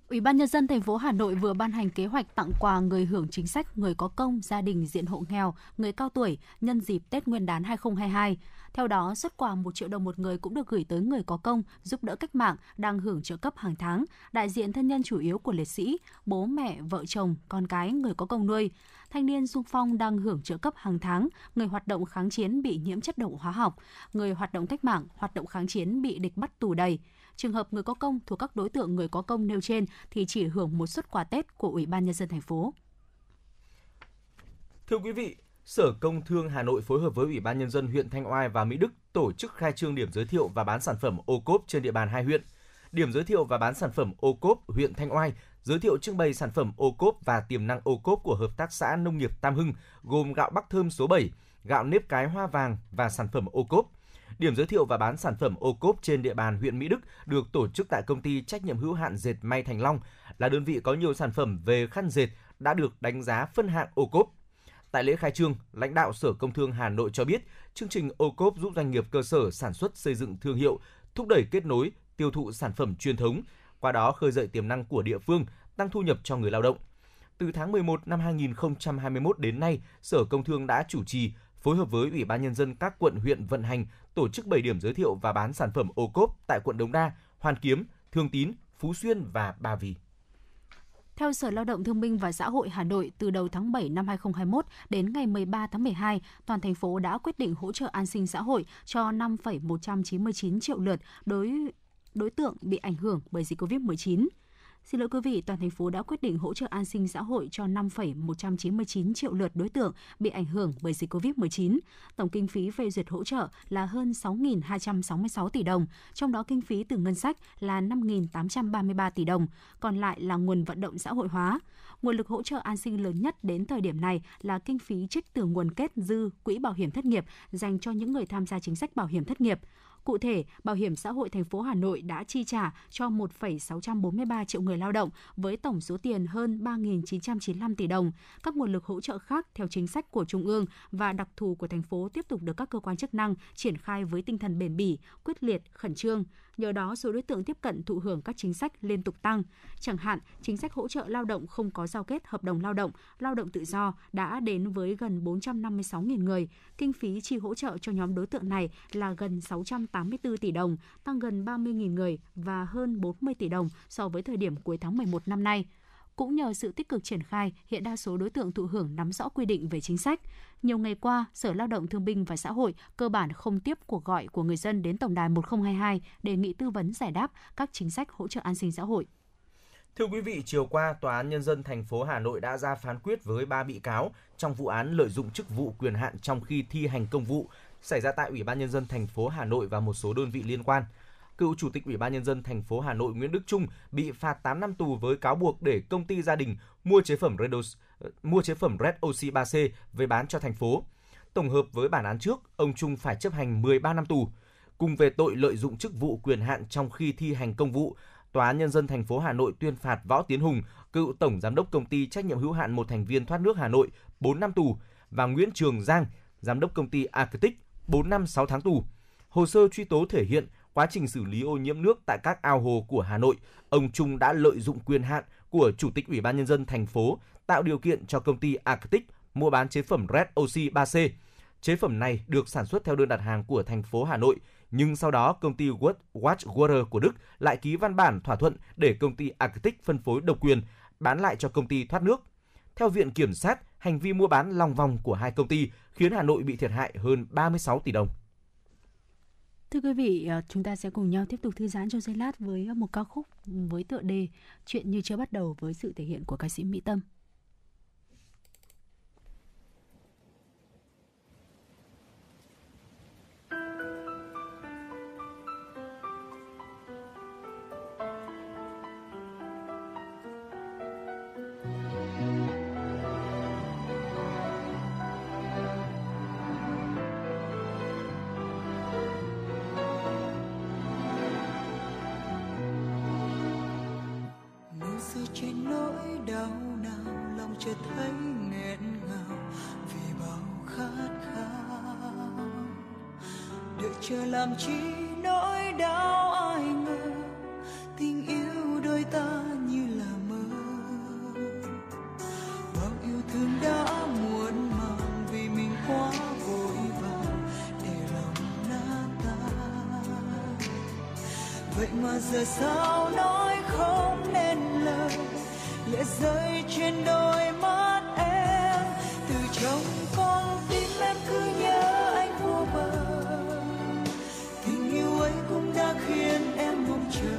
Ủy ban Nhân dân thành phố Hà Nội vừa ban hành kế hoạch tặng quà người hưởng chính sách, người có công, gia đình diện hộ nghèo, người cao tuổi nhân dịp Tết Nguyên đán hai không hai hai. Theo đó, xuất quà một triệu đồng một người cũng được gửi tới người có công, giúp đỡ cách mạng, đang hưởng trợ cấp hàng tháng, đại diện thân nhân chủ yếu của liệt sĩ, bố mẹ, vợ chồng, con cái, người có công nuôi, thanh niên xung phong đang hưởng trợ cấp hàng tháng, người hoạt động kháng chiến bị nhiễm chất độc hóa học, người hoạt động cách mạng, hoạt động kháng chiến bị địch bắt tù đầy. Trường hợp người có công thuộc các đối tượng người có công nêu trên thì chỉ hưởng một suất quà Tết của Ủy ban Nhân dân thành phố. Thưa quý vị, Sở Công Thương Hà Nội phối hợp với Ủy ban Nhân dân huyện Thanh Oai và Mỹ Đức tổ chức khai trương điểm giới thiệu và bán sản phẩm ô cốp trên địa bàn hai huyện. Điểm giới thiệu và bán sản phẩm ô cốp huyện Thanh Oai giới thiệu trưng bày sản phẩm ô cốp và tiềm năng ô cốp của Hợp tác xã Nông nghiệp Tam Hưng, gồm gạo Bắc Thơm số bảy, gạo nếp cái hoa vàng và sản phẩm ô cốp. Điểm giới thiệu và bán sản phẩm ô cốp trên địa bàn huyện Mỹ Đức được tổ chức tại Công ty Trách nhiệm hữu hạn Dệt May Thành Long, là đơn vị có nhiều sản phẩm về khăn dệt đã được đánh giá phân hạng ô cốp. Tại lễ khai trương, lãnh đạo Sở Công Thương Hà Nội cho biết, chương trình ô cốp giúp doanh nghiệp cơ sở sản xuất xây dựng thương hiệu, thúc đẩy kết nối, tiêu thụ sản phẩm truyền thống, qua đó khơi dậy tiềm năng của địa phương, tăng thu nhập cho người lao động. Từ tháng mười một năm hai không hai mốt đến nay, Sở Công Thương đã chủ trì, phối hợp với Ủy ban Nhân dân các quận huyện vận hành, tổ chức bảy điểm giới thiệu và bán sản phẩm ô cốp tại quận Đống Đa, Hoàn Kiếm, Thường Tín, Phú Xuyên và Ba Vì. Theo Sở Lao động Thương binh và Xã hội Hà Nội, từ đầu tháng bảy năm hai không hai mốt đến ngày mười ba tháng mười hai, toàn thành phố đã quyết định hỗ trợ an sinh xã hội cho năm phẩy một chín chín triệu lượt đối đối tượng bị ảnh hưởng bởi dịch covid mười chín. Xin lỗi quý vị, toàn thành phố đã quyết định hỗ trợ an sinh xã hội cho năm phẩy một chín chín triệu lượt đối tượng bị ảnh hưởng bởi dịch covid mười chín. Tổng kinh phí phê duyệt hỗ trợ là hơn sáu nghìn hai trăm sáu mươi sáu tỷ đồng, trong đó kinh phí từ ngân sách là năm nghìn tám trăm ba mươi ba tỷ đồng, còn lại là nguồn vận động xã hội hóa. Nguồn lực hỗ trợ an sinh lớn nhất đến thời điểm này là kinh phí trích từ nguồn kết dư quỹ bảo hiểm thất nghiệp dành cho những người tham gia chính sách bảo hiểm thất nghiệp. Cụ thể, Bảo hiểm xã hội thành phố Hà Nội đã chi trả cho một phẩy sáu bốn ba triệu người lao động với tổng số tiền hơn ba nghìn chín trăm chín mươi lăm tỷ đồng. Các nguồn lực hỗ trợ khác theo chính sách của Trung ương và đặc thù của thành phố tiếp tục được các cơ quan chức năng triển khai với tinh thần bền bỉ, quyết liệt, khẩn trương. Nhờ đó, số đối tượng tiếp cận thụ hưởng các chính sách liên tục tăng. Chẳng hạn, chính sách hỗ trợ lao động không có giao kết hợp đồng lao động, lao động tự do đã đến với gần bốn trăm năm mươi sáu nghìn người. Kinh phí chi hỗ trợ cho nhóm đối tượng này là gần sáu trăm tám mươi tư tỷ đồng, tăng gần ba mươi nghìn người và hơn bốn mươi tỷ đồng so với thời điểm cuối tháng mười một năm nay. Cũng nhờ sự tích cực triển khai, hiện đa số đối tượng thụ hưởng nắm rõ quy định về chính sách. Nhiều ngày qua, Sở Lao động Thương binh và Xã hội cơ bản không tiếp cuộc gọi của người dân đến tổng đài một không hai hai đề nghị tư vấn giải đáp các chính sách hỗ trợ an sinh xã hội. Thưa quý vị, chiều qua, Tòa án Nhân dân thành phố Hà Nội đã ra phán quyết với ba bị cáo trong vụ án lợi dụng chức vụ quyền hạn trong khi thi hành công vụ xảy ra tại Ủy ban Nhân dân thành phố Hà Nội và một số đơn vị liên quan. Cựu Chủ tịch Ủy ban Nhân dân thành phố Hà Nội Nguyễn Đức Trung bị phạt tám năm tù với cáo buộc để công ty gia đình mua chế phẩm Red, mua chế phẩm Red Oxy ba C về bán cho thành phố. Tổng hợp với bản án trước, ông Trung phải chấp hành mười ba năm tù. Cùng về tội lợi dụng chức vụ quyền hạn trong khi thi hành công vụ, Tòa án Nhân dân thành phố Hà Nội tuyên phạt Võ Tiến Hùng, cựu tổng giám đốc công ty trách nhiệm hữu hạn một thành viên thoát nước Hà Nội bốn năm tù và Nguyễn Trường Giang, giám đốc công ty Arctic bốn năm sáu tháng tù. Hồ sơ truy tố thể hiện quá trình xử lý ô nhiễm nước tại các ao hồ của Hà Nội, ông Trung đã lợi dụng quyền hạn của Chủ tịch Ủy ban Nhân dân thành phố tạo điều kiện cho công ty Arctic mua bán chế phẩm Red Oxy ba C. Chế phẩm này được sản xuất theo đơn đặt hàng của thành phố Hà Nội, nhưng sau đó công ty Watchwater của Đức lại ký văn bản thỏa thuận để công ty Arctic phân phối độc quyền, bán lại cho công ty thoát nước. Theo Viện Kiểm sát, hành vi mua bán lòng vòng của hai công ty khiến Hà Nội bị thiệt hại hơn ba mươi sáu tỷ đồng. Thưa quý vị, chúng ta sẽ cùng nhau tiếp tục thư giãn trong giây lát với một ca khúc với tựa đề Chuyện Như Chưa Bắt Đầu với sự thể hiện của ca sĩ Mỹ Tâm. Trên nỗi đau nào lòng chợt thấy nghẹn ngào vì bao khát khao, đợi chờ làm chi nỗi đau ai ngờ tình yêu đôi ta như là mơ, bao yêu thương đã muộn màng vì mình quá vội vàng để lòng nát tan, vậy mà giờ sao nói không nên lời, lệ rơi trên đôi mắt em, từ trong con tim em cứ nhớ anh vô bờ, tình yêu ấy cũng đã khiến em mong chờ,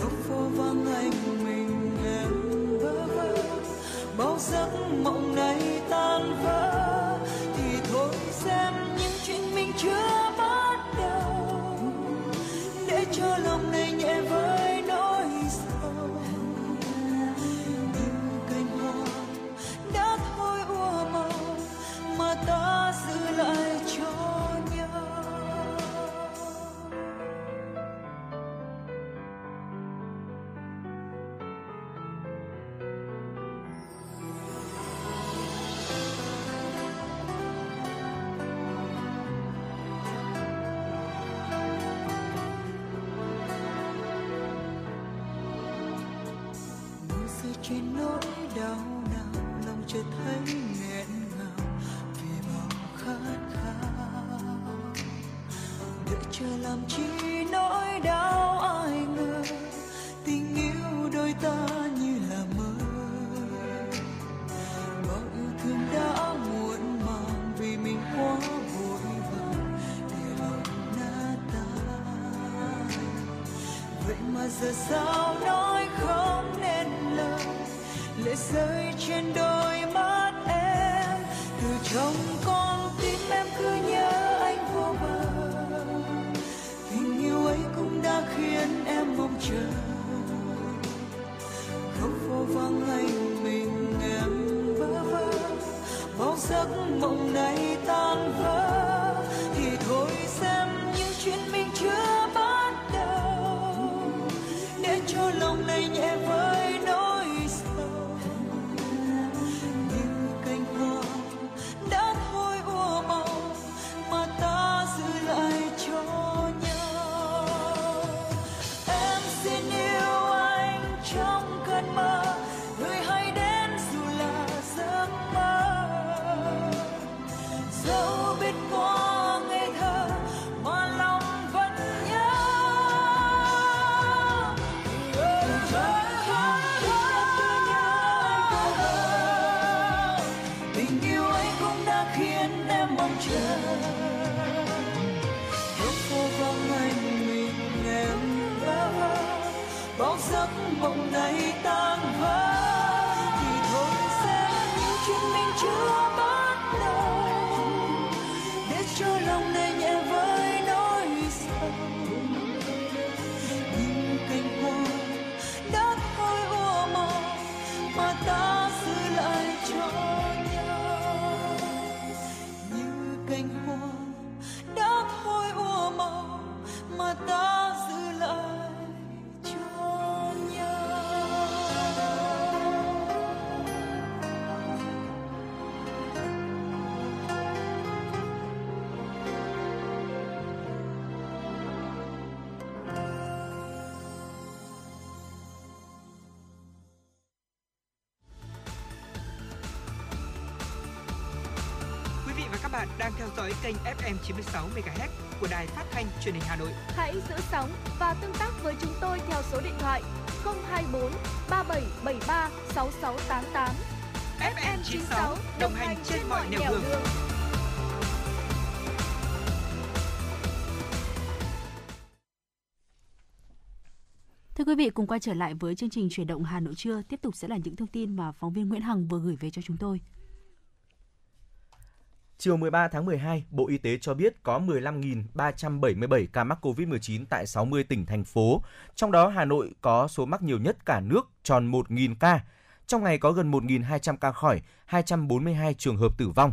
góc phố vắng anh mình em bơ vơ, bao giấc mộng này tan vỡ, thì thôi xem những chuyện mình chưa bắt đầu, để cho lòng này nhẹ vơi. Trên nỗi đau nào lòng chợt thấy nghẹn ngào vì bao khát khao, đợi chờ làm chi nỗi đau ai ngờ tình yêu đôi ta như là mơ, bao yêu thương đã muộn màng vì mình quá vội vàng để lòng nát tan, vậy mà giờ sao nói không nên lời, lệ rơi trên đôi mắt em, từ trong con tim em cứ nhớ anh vô bờ, tình yêu ấy cũng đã khiến em mong chờ, khóc vô vang anh mình em bơ vơ, bao giấc mộng này tan vỡ, thì thôi xem những chuyện mình chưa bắt đầu, để cho lòng này nhẹ vơi. Mộng này tan vỡ thì thôi sẽ những chuyện mình chưa bắt đầu, để cho lòng này nhẹ với nỗi sầu, những cánh hoa đã thôi ua màu mà ta giữ lại cho nhau, như cánh hoa đã thôi ua màu mà ta giữ lại. bạn đang theo dõi kênh ép em chín mươi sáu MHz của Đài Phát thanh Truyền hình Hà Nội. Hãy giữ sóng và tương tác với chúng tôi theo số điện thoại không hai bốn ba bảy bảy ba sáu sáu tám tám. ép em chín mươi sáu đồng hành trên mọi nẻo đường. đường. Thưa quý vị, cùng quay trở lại với chương trình Chuyển động Hà Nội trưa. Tiếp tục sẽ là những thông tin mà phóng viên Nguyễn Hằng vừa gửi về cho chúng tôi. Chiều mười ba tháng mười hai, Bộ Y tế cho biết có mười lăm nghìn ba trăm bảy mươi bảy ca mắc covid mười chín tại sáu mươi tỉnh, thành phố. Trong đó, Hà Nội có số mắc nhiều nhất cả nước, tròn một nghìn ca. Trong ngày có gần một nghìn hai trăm ca khỏi, hai trăm bốn mươi hai trường hợp tử vong.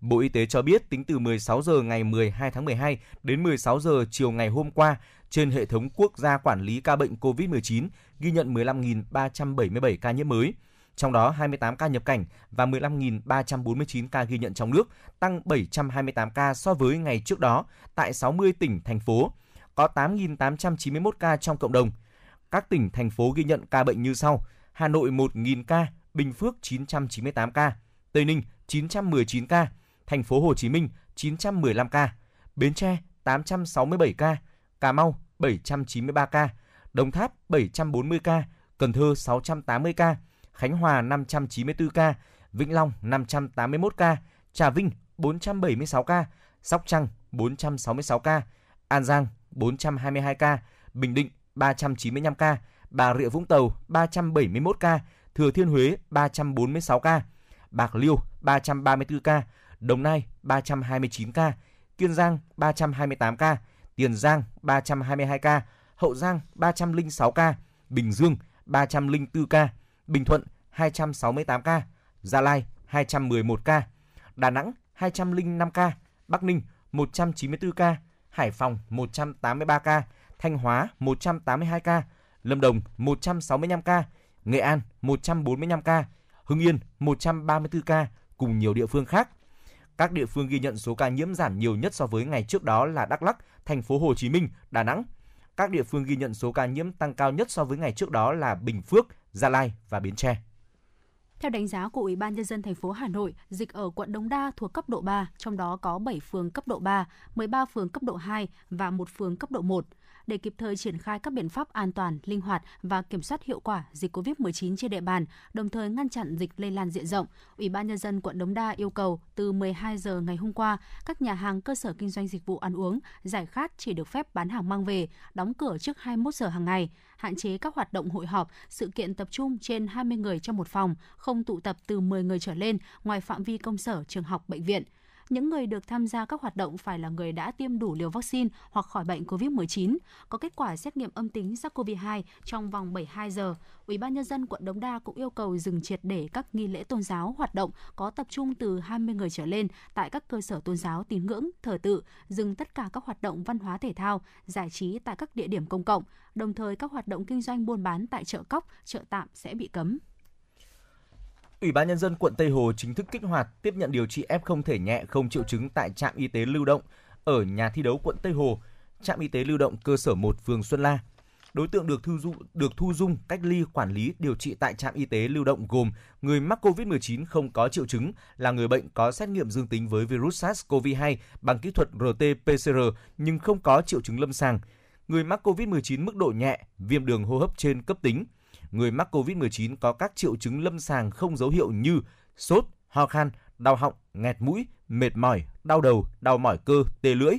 Bộ Y tế cho biết tính từ mười sáu giờ ngày mười hai tháng mười hai đến mười sáu giờ chiều ngày hôm qua, trên hệ thống quốc gia quản lý ca bệnh covid mười chín ghi nhận mười lăm nghìn ba trăm bảy mươi bảy ca nhiễm mới. Trong đó hai mươi tám ca nhập cảnh và mười lăm nghìn ba trăm bốn mươi chín ca ghi nhận trong nước, tăng bảy trăm hai mươi tám ca so với ngày trước đó tại sáu mươi tỉnh, thành phố. Có tám nghìn tám trăm chín mươi mốt ca trong cộng đồng. Các tỉnh, thành phố ghi nhận ca bệnh như sau: Hà Nội một nghìn ca, Bình Phước chín trăm chín mươi tám ca, Tây Ninh chín trăm mười chín ca, Thành phố Hồ Chí Minh chín trăm mười lăm ca, Bến Tre tám trăm sáu mươi bảy ca, Cà Mau bảy trăm chín mươi ba ca, Đồng Tháp bảy trăm bốn mươi ca, Cần Thơ sáu trăm tám mươi ca, Khánh Hòa năm trăm chín mươi tư ca, Vĩnh Long năm trăm tám mươi mốt ca, Trà Vinh bốn trăm bảy mươi sáu ca, Sóc Trăng bốn trăm sáu mươi sáu ca, An Giang bốn trăm hai mươi hai ca, Bình Định ba trăm chín mươi lăm ca, Bà Rịa Vũng Tàu ba trăm bảy mươi mốt ca, Thừa Thiên Huế ba trăm bốn mươi sáu ca, Bạc Liêu ba trăm ba mươi tư ca, Đồng Nai ba trăm hai mươi chín ca, Kiên Giang ba trăm hai mươi tám ca, Tiền Giang ba trăm hai mươi hai ca, Hậu Giang ba trăm linh sáu ca, Bình Dương ba trăm linh tư ca, Bình Thuận hai trăm sáu mươi tám ca, Gia Lai hai trăm mười một ca, Đà Nẵng hai trăm linh năm ca, Bắc Ninh một trăm chín mươi tư ca, Hải Phòng một trăm tám mươi ba ca, Thanh Hóa một trăm tám mươi hai ca, Lâm Đồng một trăm sáu mươi lăm ca, Nghệ An một trăm bốn mươi lăm ca, Hưng Yên một trăm ba mươi tư ca, cùng nhiều địa phương khác. Các địa phương ghi nhận số ca nhiễm giảm nhiều nhất so với ngày trước đó là Đắk Lắk, Thành phố Hồ Chí Minh, Đà Nẵng. Các địa phương ghi nhận số ca nhiễm tăng cao nhất so với ngày trước đó là Bình Phước, Gia Lai và Bến Tre. Theo đánh giá của Ủy ban Nhân dân thành phố Hà Nội, dịch ở quận Đống Đa thuộc cấp độ ba, trong đó có bảy phường cấp độ ba, mười ba phường cấp độ hai và một phường cấp độ một. Để kịp thời triển khai các biện pháp an toàn, linh hoạt và kiểm soát hiệu quả dịch covid mười chín trên địa bàn, đồng thời ngăn chặn dịch lây lan diện rộng, Ủy ban Nhân dân quận Đống Đa yêu cầu từ mười hai giờ ngày hôm qua, các nhà hàng, cơ sở kinh doanh dịch vụ ăn uống, giải khát chỉ được phép bán hàng mang về, đóng cửa trước hai mươi mốt giờ hàng ngày, hạn chế các hoạt động hội họp, sự kiện tập trung trên hai mươi người trong một phòng, không tụ tập từ mười người trở lên ngoài phạm vi công sở, trường học, bệnh viện. Những người được tham gia các hoạt động phải là người đã tiêm đủ liều vaccine hoặc khỏi bệnh covid mười chín, có kết quả xét nghiệm âm tính SARS-cô vê hai trong vòng bảy mươi hai giờ. Ủy ban Nhân dân quận Đống Đa cũng yêu cầu dừng triệt để các nghi lễ tôn giáo hoạt động có tập trung từ hai mươi người trở lên tại các cơ sở tôn giáo tín ngưỡng, thờ tự, dừng tất cả các hoạt động văn hóa thể thao, giải trí tại các địa điểm công cộng, đồng thời các hoạt động kinh doanh buôn bán tại chợ cóc, chợ tạm sẽ bị cấm. Ủy ban Nhân dân quận Tây Hồ chính thức kích hoạt tiếp nhận điều trị ép không thể nhẹ không triệu chứng tại trạm y tế lưu động ở nhà thi đấu quận Tây Hồ, trạm y tế lưu động cơ sở một phường Xuân La. Đối tượng được thu dung, được thu dung cách ly quản lý điều trị tại trạm y tế lưu động gồm người mắc covid mười chín không có triệu chứng, là người bệnh có xét nghiệm dương tính với virus SARS-cô vê hai bằng kỹ thuật rờ tê pê xê rờ nhưng không có triệu chứng lâm sàng, người mắc covid mười chín mức độ nhẹ, viêm đường hô hấp trên cấp tính. Người mắc covid mười chín có các triệu chứng lâm sàng không dấu hiệu như sốt, ho khan, đau họng, nghẹt mũi, mệt mỏi, đau đầu, đau mỏi cơ, tê lưỡi.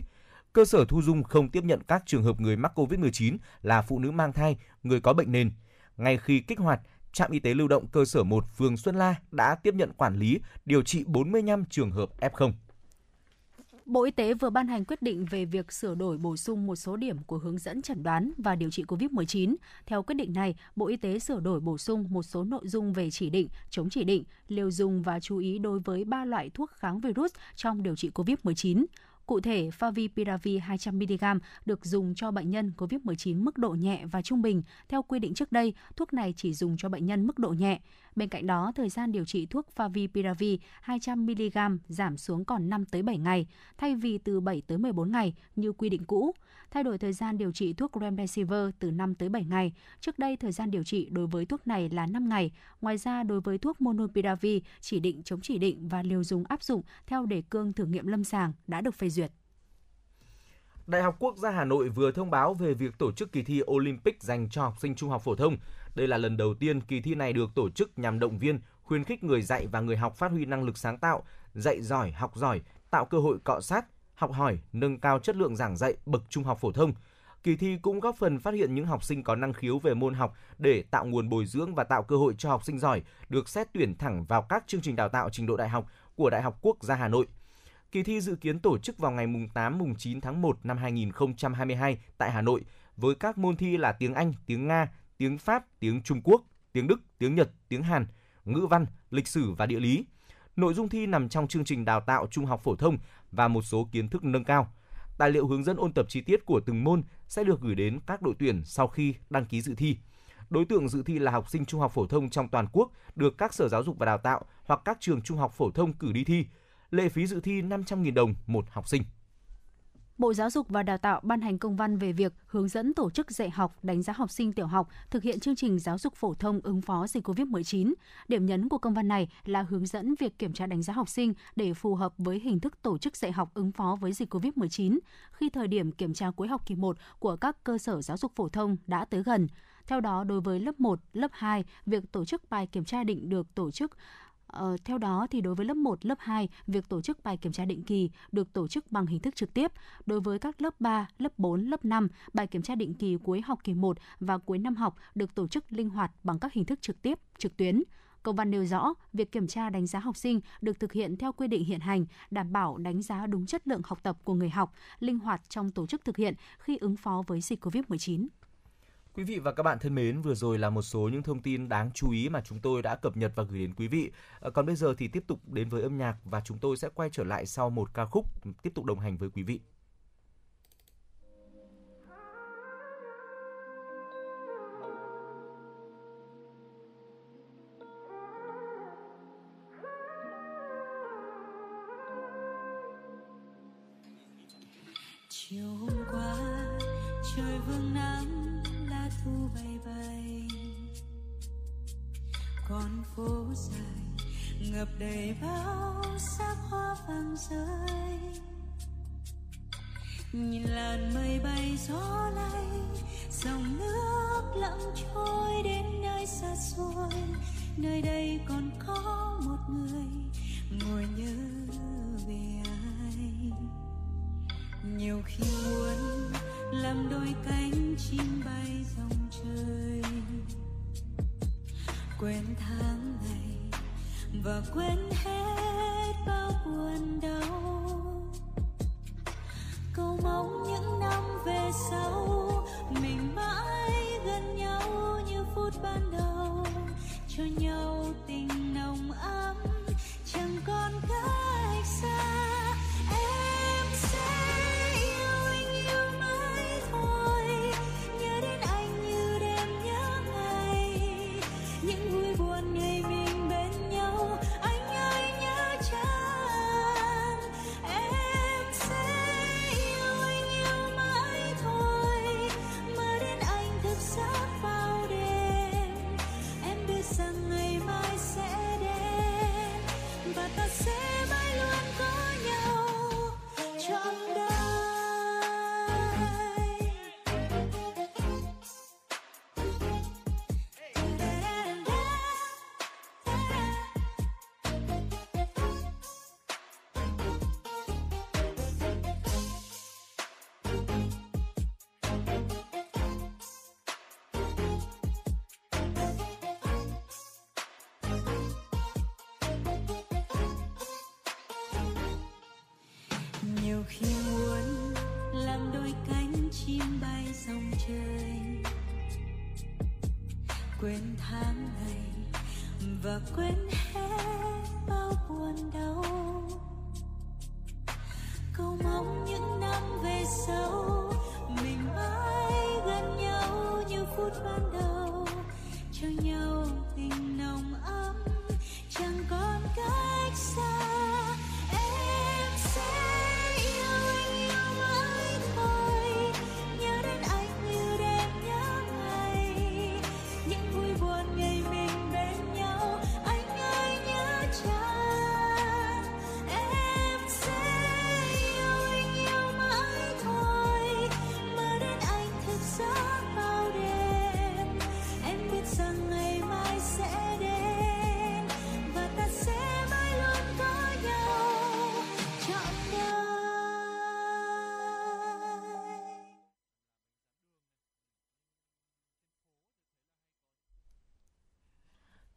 Cơ sở thu dung không tiếp nhận các trường hợp người mắc covid mười chín là phụ nữ mang thai, người có bệnh nền. Ngay khi kích hoạt, trạm y tế lưu động cơ sở một phường Xuân La đã tiếp nhận quản lý, điều trị bốn mươi lăm trường hợp ép không. Bộ Y tế vừa ban hành quyết định về việc sửa đổi bổ sung một số điểm của hướng dẫn chẩn đoán và điều trị covid mười chín. Theo quyết định này, Bộ Y tế sửa đổi bổ sung một số nội dung về chỉ định, chống chỉ định, liều dùng và chú ý đối với ba loại thuốc kháng virus trong điều trị covid mười chín. Cụ thể, Favipiravir hai trăm mi-li-gam được dùng cho bệnh nhân covid mười chín mức độ nhẹ và trung bình. Theo quy định trước đây, thuốc này chỉ dùng cho bệnh nhân mức độ nhẹ. Bên cạnh đó, thời gian điều trị thuốc Favipiravir hai trăm mi li gam giảm xuống còn năm tới bảy ngày, thay vì từ bảy tới mười bốn ngày như quy định cũ. Thay đổi thời gian điều trị thuốc Remdesivir từ năm tới bảy ngày. Trước đây, thời gian điều trị đối với thuốc này là năm ngày. Ngoài ra, đối với thuốc Monopiravir, chỉ định chống chỉ định và liều dùng áp dụng theo đề cương thử nghiệm lâm sàng đã được phê duyệt. Đại học Quốc gia Hà Nội vừa thông báo về việc tổ chức kỳ thi Olympic dành cho học sinh trung học phổ thông. Đây là lần đầu tiên kỳ thi này được tổ chức nhằm động viên, khuyến khích người dạy và người học phát huy năng lực sáng tạo, dạy giỏi, học giỏi, tạo cơ hội cọ sát, học hỏi, nâng cao chất lượng giảng dạy bậc trung học phổ thông. Kỳ thi cũng góp phần phát hiện những học sinh có năng khiếu về môn học để tạo nguồn bồi dưỡng và tạo cơ hội cho học sinh giỏi được xét tuyển thẳng vào các chương trình đào tạo trình độ đại học của Đại học Quốc gia Hà Nội. Kỳ thi dự kiến tổ chức vào ngày mùng tám, mùng chín tháng một năm hai nghìn không trăm hai mươi hai tại Hà Nội với các môn thi là tiếng Anh, tiếng Nga, tiếng Pháp, tiếng Trung Quốc, tiếng Đức, tiếng Nhật, tiếng Hàn, ngữ văn, lịch sử và địa lý. Nội dung thi nằm trong chương trình đào tạo trung học phổ thông và một số kiến thức nâng cao. Tài liệu hướng dẫn ôn tập chi tiết của từng môn sẽ được gửi đến các đội tuyển sau khi đăng ký dự thi. Đối tượng dự thi là học sinh trung học phổ thông trong toàn quốc được các sở giáo dục và đào tạo hoặc các trường trung học phổ thông cử đi thi. Lệ phí dự thi năm trăm nghìn đồng một học sinh. Bộ Giáo dục và Đào tạo ban hành công văn về việc hướng dẫn tổ chức dạy học, đánh giá học sinh tiểu học thực hiện chương trình giáo dục phổ thông ứng phó dịch covid mười chín. Điểm nhấn của công văn này là hướng dẫn việc kiểm tra đánh giá học sinh để phù hợp với hình thức tổ chức dạy học ứng phó với dịch covid mười chín khi thời điểm kiểm tra cuối học kỳ một của các cơ sở giáo dục phổ thông đã tới gần. Theo đó, đối với lớp một, lớp hai, việc tổ chức bài kiểm tra định được tổ chức Ờ, theo đó thì đối với lớp một, lớp hai, việc tổ chức bài kiểm tra định kỳ được tổ chức bằng hình thức trực tiếp. Đối với các lớp ba, lớp bốn, lớp năm, bài kiểm tra định kỳ cuối học kỳ một và cuối năm học được tổ chức linh hoạt bằng các hình thức trực tiếp, trực tuyến. Công văn nêu rõ, việc kiểm tra đánh giá học sinh được thực hiện theo quy định hiện hành, đảm bảo đánh giá đúng chất lượng học tập của người học, linh hoạt trong tổ chức thực hiện khi ứng phó với dịch covid mười chín. Quý vị và các bạn thân mến, vừa rồi là một số những thông tin đáng chú ý mà chúng tôi đã cập nhật và gửi đến quý vị. Còn bây giờ thì tiếp tục đến với âm nhạc và chúng tôi sẽ quay trở lại sau một ca khúc tiếp tục đồng hành với quý vị. Chiều hôm qua, trời vương nắng, thu bay bay con phố dài ngập đầy bao sắc hoa vàng rơi, nhìn làn mây bay gió lay, dòng nước lặng trôi đến nơi xa xôi. Nơi đây còn có một người ngồi nhớ về ai, nhiều khi muốn làm đôi cánh chim bay dòng trời, quên tháng ngày và quên hết bao buồn đau, cầu mong những năm về sau mình mãi gần nhau như phút ban đầu, cho nhau tình nồng ấm chẳng còn cách xa. Quên tháng ngày và quên hết bao buồn đau, cầu mong những năm về sau mình mãi gần nhau như phút ban đầu, cho nhau tình nồng ấm.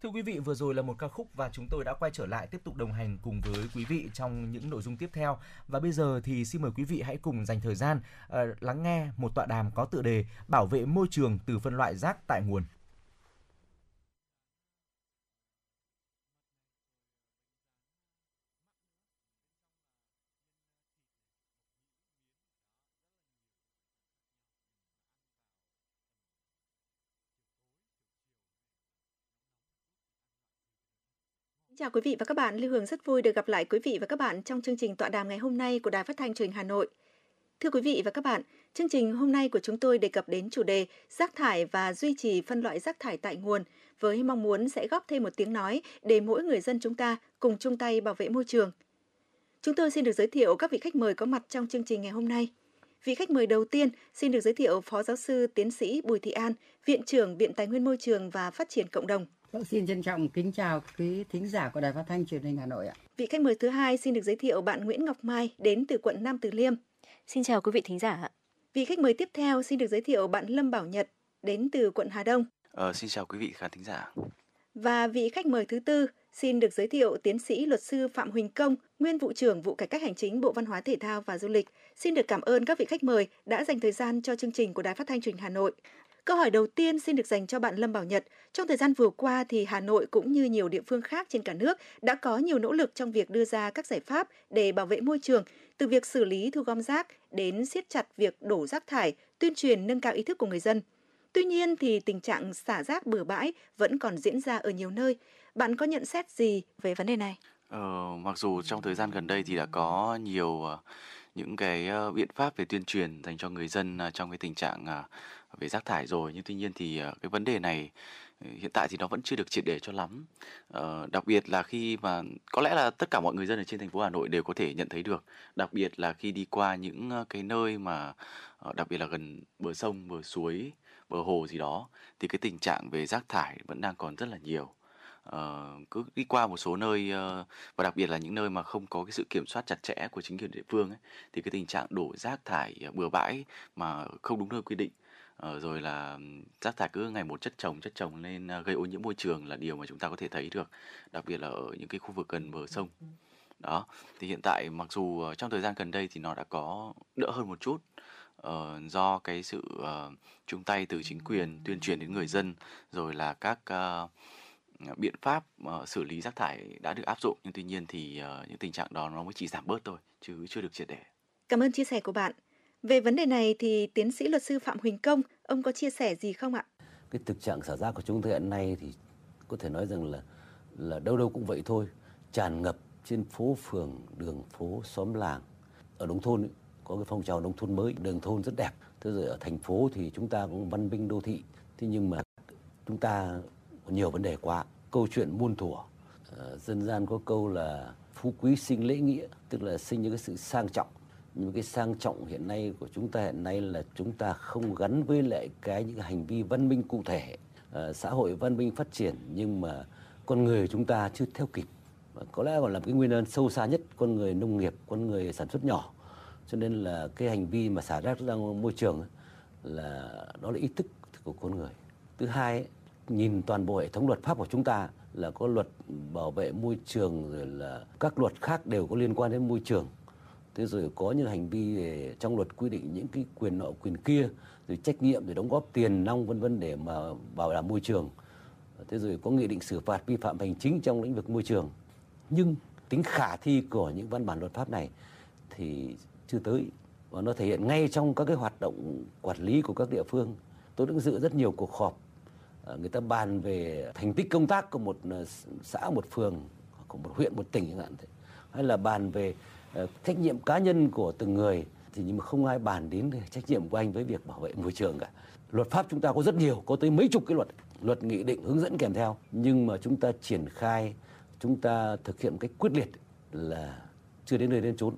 Thưa quý vị, vừa rồi là một ca khúc và chúng tôi đã quay trở lại tiếp tục đồng hành cùng với quý vị trong những nội dung tiếp theo. Và bây giờ thì xin mời quý vị hãy cùng dành thời gian uh, lắng nghe một tọa đàm có tựa đề Bảo vệ môi trường từ phân loại rác tại nguồn. Chào quý vị và các bạn, Lưu Hương rất vui được gặp lại quý vị và các bạn trong chương trình tọa đàm ngày hôm nay của Đài Phát thanh Truyền hình Hà Nội. Thưa quý vị và các bạn, chương trình hôm nay của chúng tôi đề cập đến chủ đề rác thải và duy trì phân loại rác thải tại nguồn, với mong muốn sẽ góp thêm một tiếng nói để mỗi người dân chúng ta cùng chung tay bảo vệ môi trường. Chúng tôi xin được giới thiệu các vị khách mời có mặt trong chương trình ngày hôm nay. Vị khách mời đầu tiên xin được giới thiệu Phó Giáo sư Tiến sĩ Bùi Thị An, Viện trưởng Viện Tài nguyên Môi trường và Phát triển Cộng đồng. Vâng, xin trân trọng kính chào quý thính giả của Đài Phát thanh Truyền hình Hà Nội ạ. Vị khách mời thứ hai xin được giới thiệu bạn Nguyễn Ngọc Mai đến từ quận Nam Từ Liêm. Xin chào quý vị thính giả ạ. Vị khách mời tiếp theo xin được giới thiệu bạn Lâm Bảo Nhật đến từ quận Hà Đông. Ờ, xin chào quý vị khán thính giả. Và vị khách mời thứ tư xin được giới thiệu tiến sĩ luật sư Phạm Huỳnh Công, nguyên vụ trưởng vụ cải cách hành chính Bộ Văn hóa, Thể thao và Du lịch. Xin được cảm ơn các vị khách mời đã dành thời gian cho chương trình của Đài Phát thanh Truyền hình Hà Nội. Câu hỏi đầu tiên xin được dành cho bạn Lâm Bảo Nhật. Trong thời gian vừa qua thì Hà Nội cũng như nhiều địa phương khác trên cả nước đã có nhiều nỗ lực trong việc đưa ra các giải pháp để bảo vệ môi trường, từ việc xử lý thu gom rác đến siết chặt việc đổ rác thải, tuyên truyền nâng cao ý thức của người dân. Tuy nhiên thì tình trạng xả rác bừa bãi vẫn còn diễn ra ở nhiều nơi. Bạn có nhận xét gì về vấn đề này? Ờ, mặc dù trong thời gian gần đây thì đã có nhiều những cái biện pháp về tuyên truyền dành cho người dân trong cái tình trạng về rác thải rồi, nhưng tuy nhiên thì cái vấn đề này hiện tại thì nó vẫn chưa được triệt để cho lắm. Ờ, đặc biệt là khi mà có lẽ là tất cả mọi người dân ở trên thành phố Hà Nội đều có thể nhận thấy được, đặc biệt là khi đi qua những cái nơi mà đặc biệt là gần bờ sông, bờ suối, bờ hồ gì đó thì cái tình trạng về rác thải vẫn đang còn rất là nhiều. Uh, cứ đi qua một số nơi uh, và đặc biệt là những nơi mà không có cái sự kiểm soát chặt chẽ của chính quyền địa phương ấy, thì cái tình trạng đổ rác thải uh, bừa bãi mà không đúng nơi quy định, uh, rồi là rác thải cứ ngày một chất chồng chất chồng lên uh, gây ô nhiễm môi trường là điều mà chúng ta có thể thấy được, đặc biệt là ở những cái khu vực gần bờ sông. Đó, thì hiện tại mặc dù uh, trong thời gian gần đây thì nó đã có đỡ hơn một chút, Uh, do cái sự uh, chung tay từ chính quyền, tuyên truyền đến người dân, rồi là các uh, biện pháp uh, xử lý rác thải đã được áp dụng, nhưng tuy nhiên thì uh, những tình trạng đó nó mới chỉ giảm bớt thôi, chứ chưa được triệt để. Cảm ơn chia sẻ của bạn. Về vấn đề này thì tiến sĩ luật sư Phạm Huỳnh Công, ông có chia sẻ gì không ạ? Cái thực trạng xả rác của chúng ta hiện nay thì có thể nói rằng là là đâu đâu cũng vậy thôi, tràn ngập trên phố phường, đường phố, xóm làng. Ở nông thôn ấy, có cái phong trào nông thôn mới, đường thôn rất đẹp. Thế rồi ở thành phố thì chúng ta cũng văn minh đô thị, thế nhưng mà chúng ta nhiều vấn đề quá. Câu chuyện muôn thuở, uh, dân gian có câu là phú quý sinh lễ nghĩa, tức là sinh những cái sự sang trọng. Nhưng cái sang trọng hiện nay của chúng ta hiện nay là chúng ta không gắn với lại cái những hành vi văn minh cụ thể. Uh, xã hội văn minh phát triển nhưng mà con người chúng ta chưa theo kịp. Và có lẽ còn là cái nguyên nhân sâu xa nhất, con người nông nghiệp, con người sản xuất nhỏ. Cho nên là cái hành vi mà xả rác ra môi trường là đó là ý thức của con người. Thứ hai ấy, nhìn toàn bộ hệ thống luật pháp của chúng ta là có luật bảo vệ môi trường, rồi là các luật khác đều có liên quan đến môi trường. Thế rồi có những hành vi về trong luật quy định những cái quyền nọ quyền kia, rồi trách nhiệm, rồi đóng góp tiền nong vân vân để mà bảo đảm môi trường. Thế rồi có nghị định xử phạt vi phạm hành chính trong lĩnh vực môi trường. Nhưng tính khả thi của những văn bản luật pháp này thì chưa tới, và nó thể hiện ngay trong các cái hoạt động quản lý của các địa phương. Tôi đã dự rất nhiều cuộc họp, người ta bàn về thành tích công tác của một xã, một phường, của một huyện, một tỉnh chẳng hạn, hay là bàn về trách nhiệm cá nhân của từng người, thì nhưng mà không ai bàn đến trách nhiệm của anh với việc bảo vệ môi trường cả. Luật pháp chúng ta có rất nhiều, có tới mấy chục cái luật, luật nghị định hướng dẫn kèm theo, nhưng mà chúng ta triển khai, chúng ta thực hiện một cách quyết liệt là chưa đến nơi đến chốn.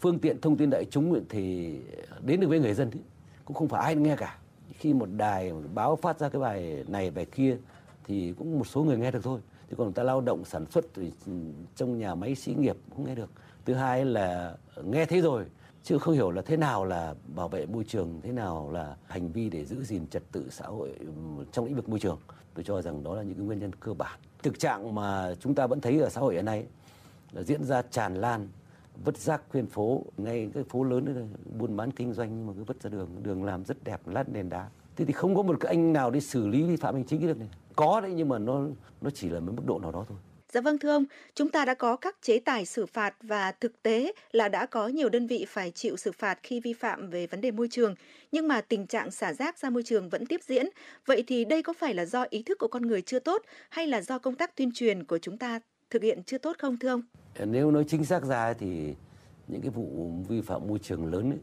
Phương tiện thông tin đại chúng thì đến được với người dân cũng không phải ai nghe cả. Khi một đài một báo phát ra cái bài này bài kia thì cũng một số người nghe được thôi, chứ còn người ta lao động sản xuất thì trong nhà máy xí nghiệp cũng nghe được. Thứ hai là nghe thấy rồi chứ không hiểu là thế nào là bảo vệ môi trường, thế nào là hành vi để giữ gìn trật tự xã hội trong lĩnh vực môi trường. Tôi cho rằng đó là những cái nguyên nhân cơ bản. thực trạng mà chúng ta vẫn thấy ở xã hội hiện nay là diễn ra tràn lan vứt rác khuyên phố, ngay cái phố lớn đấy, buôn bán kinh doanh nhưng mà cứ vứt ra đường, đường làm rất đẹp lát nền đá. Thế thì không có một cái anh nào để xử lý vi phạm hành chính được này. Có đấy nhưng mà nó nó chỉ là một mức độ nào đó thôi. Dạ vâng thưa ông, chúng ta đã có các chế tài xử phạt và thực tế là đã có nhiều đơn vị phải chịu xử phạt khi vi phạm về vấn đề môi trường. Nhưng mà tình trạng xả rác ra môi trường vẫn tiếp diễn. Vậy thì đây có phải là do ý thức của con người chưa tốt hay là do công tác tuyên truyền của chúng ta thực hiện chưa tốt không thưa ông? Nếu nói chính xác ra thì những cái vụ vi phạm môi trường lớn ấy,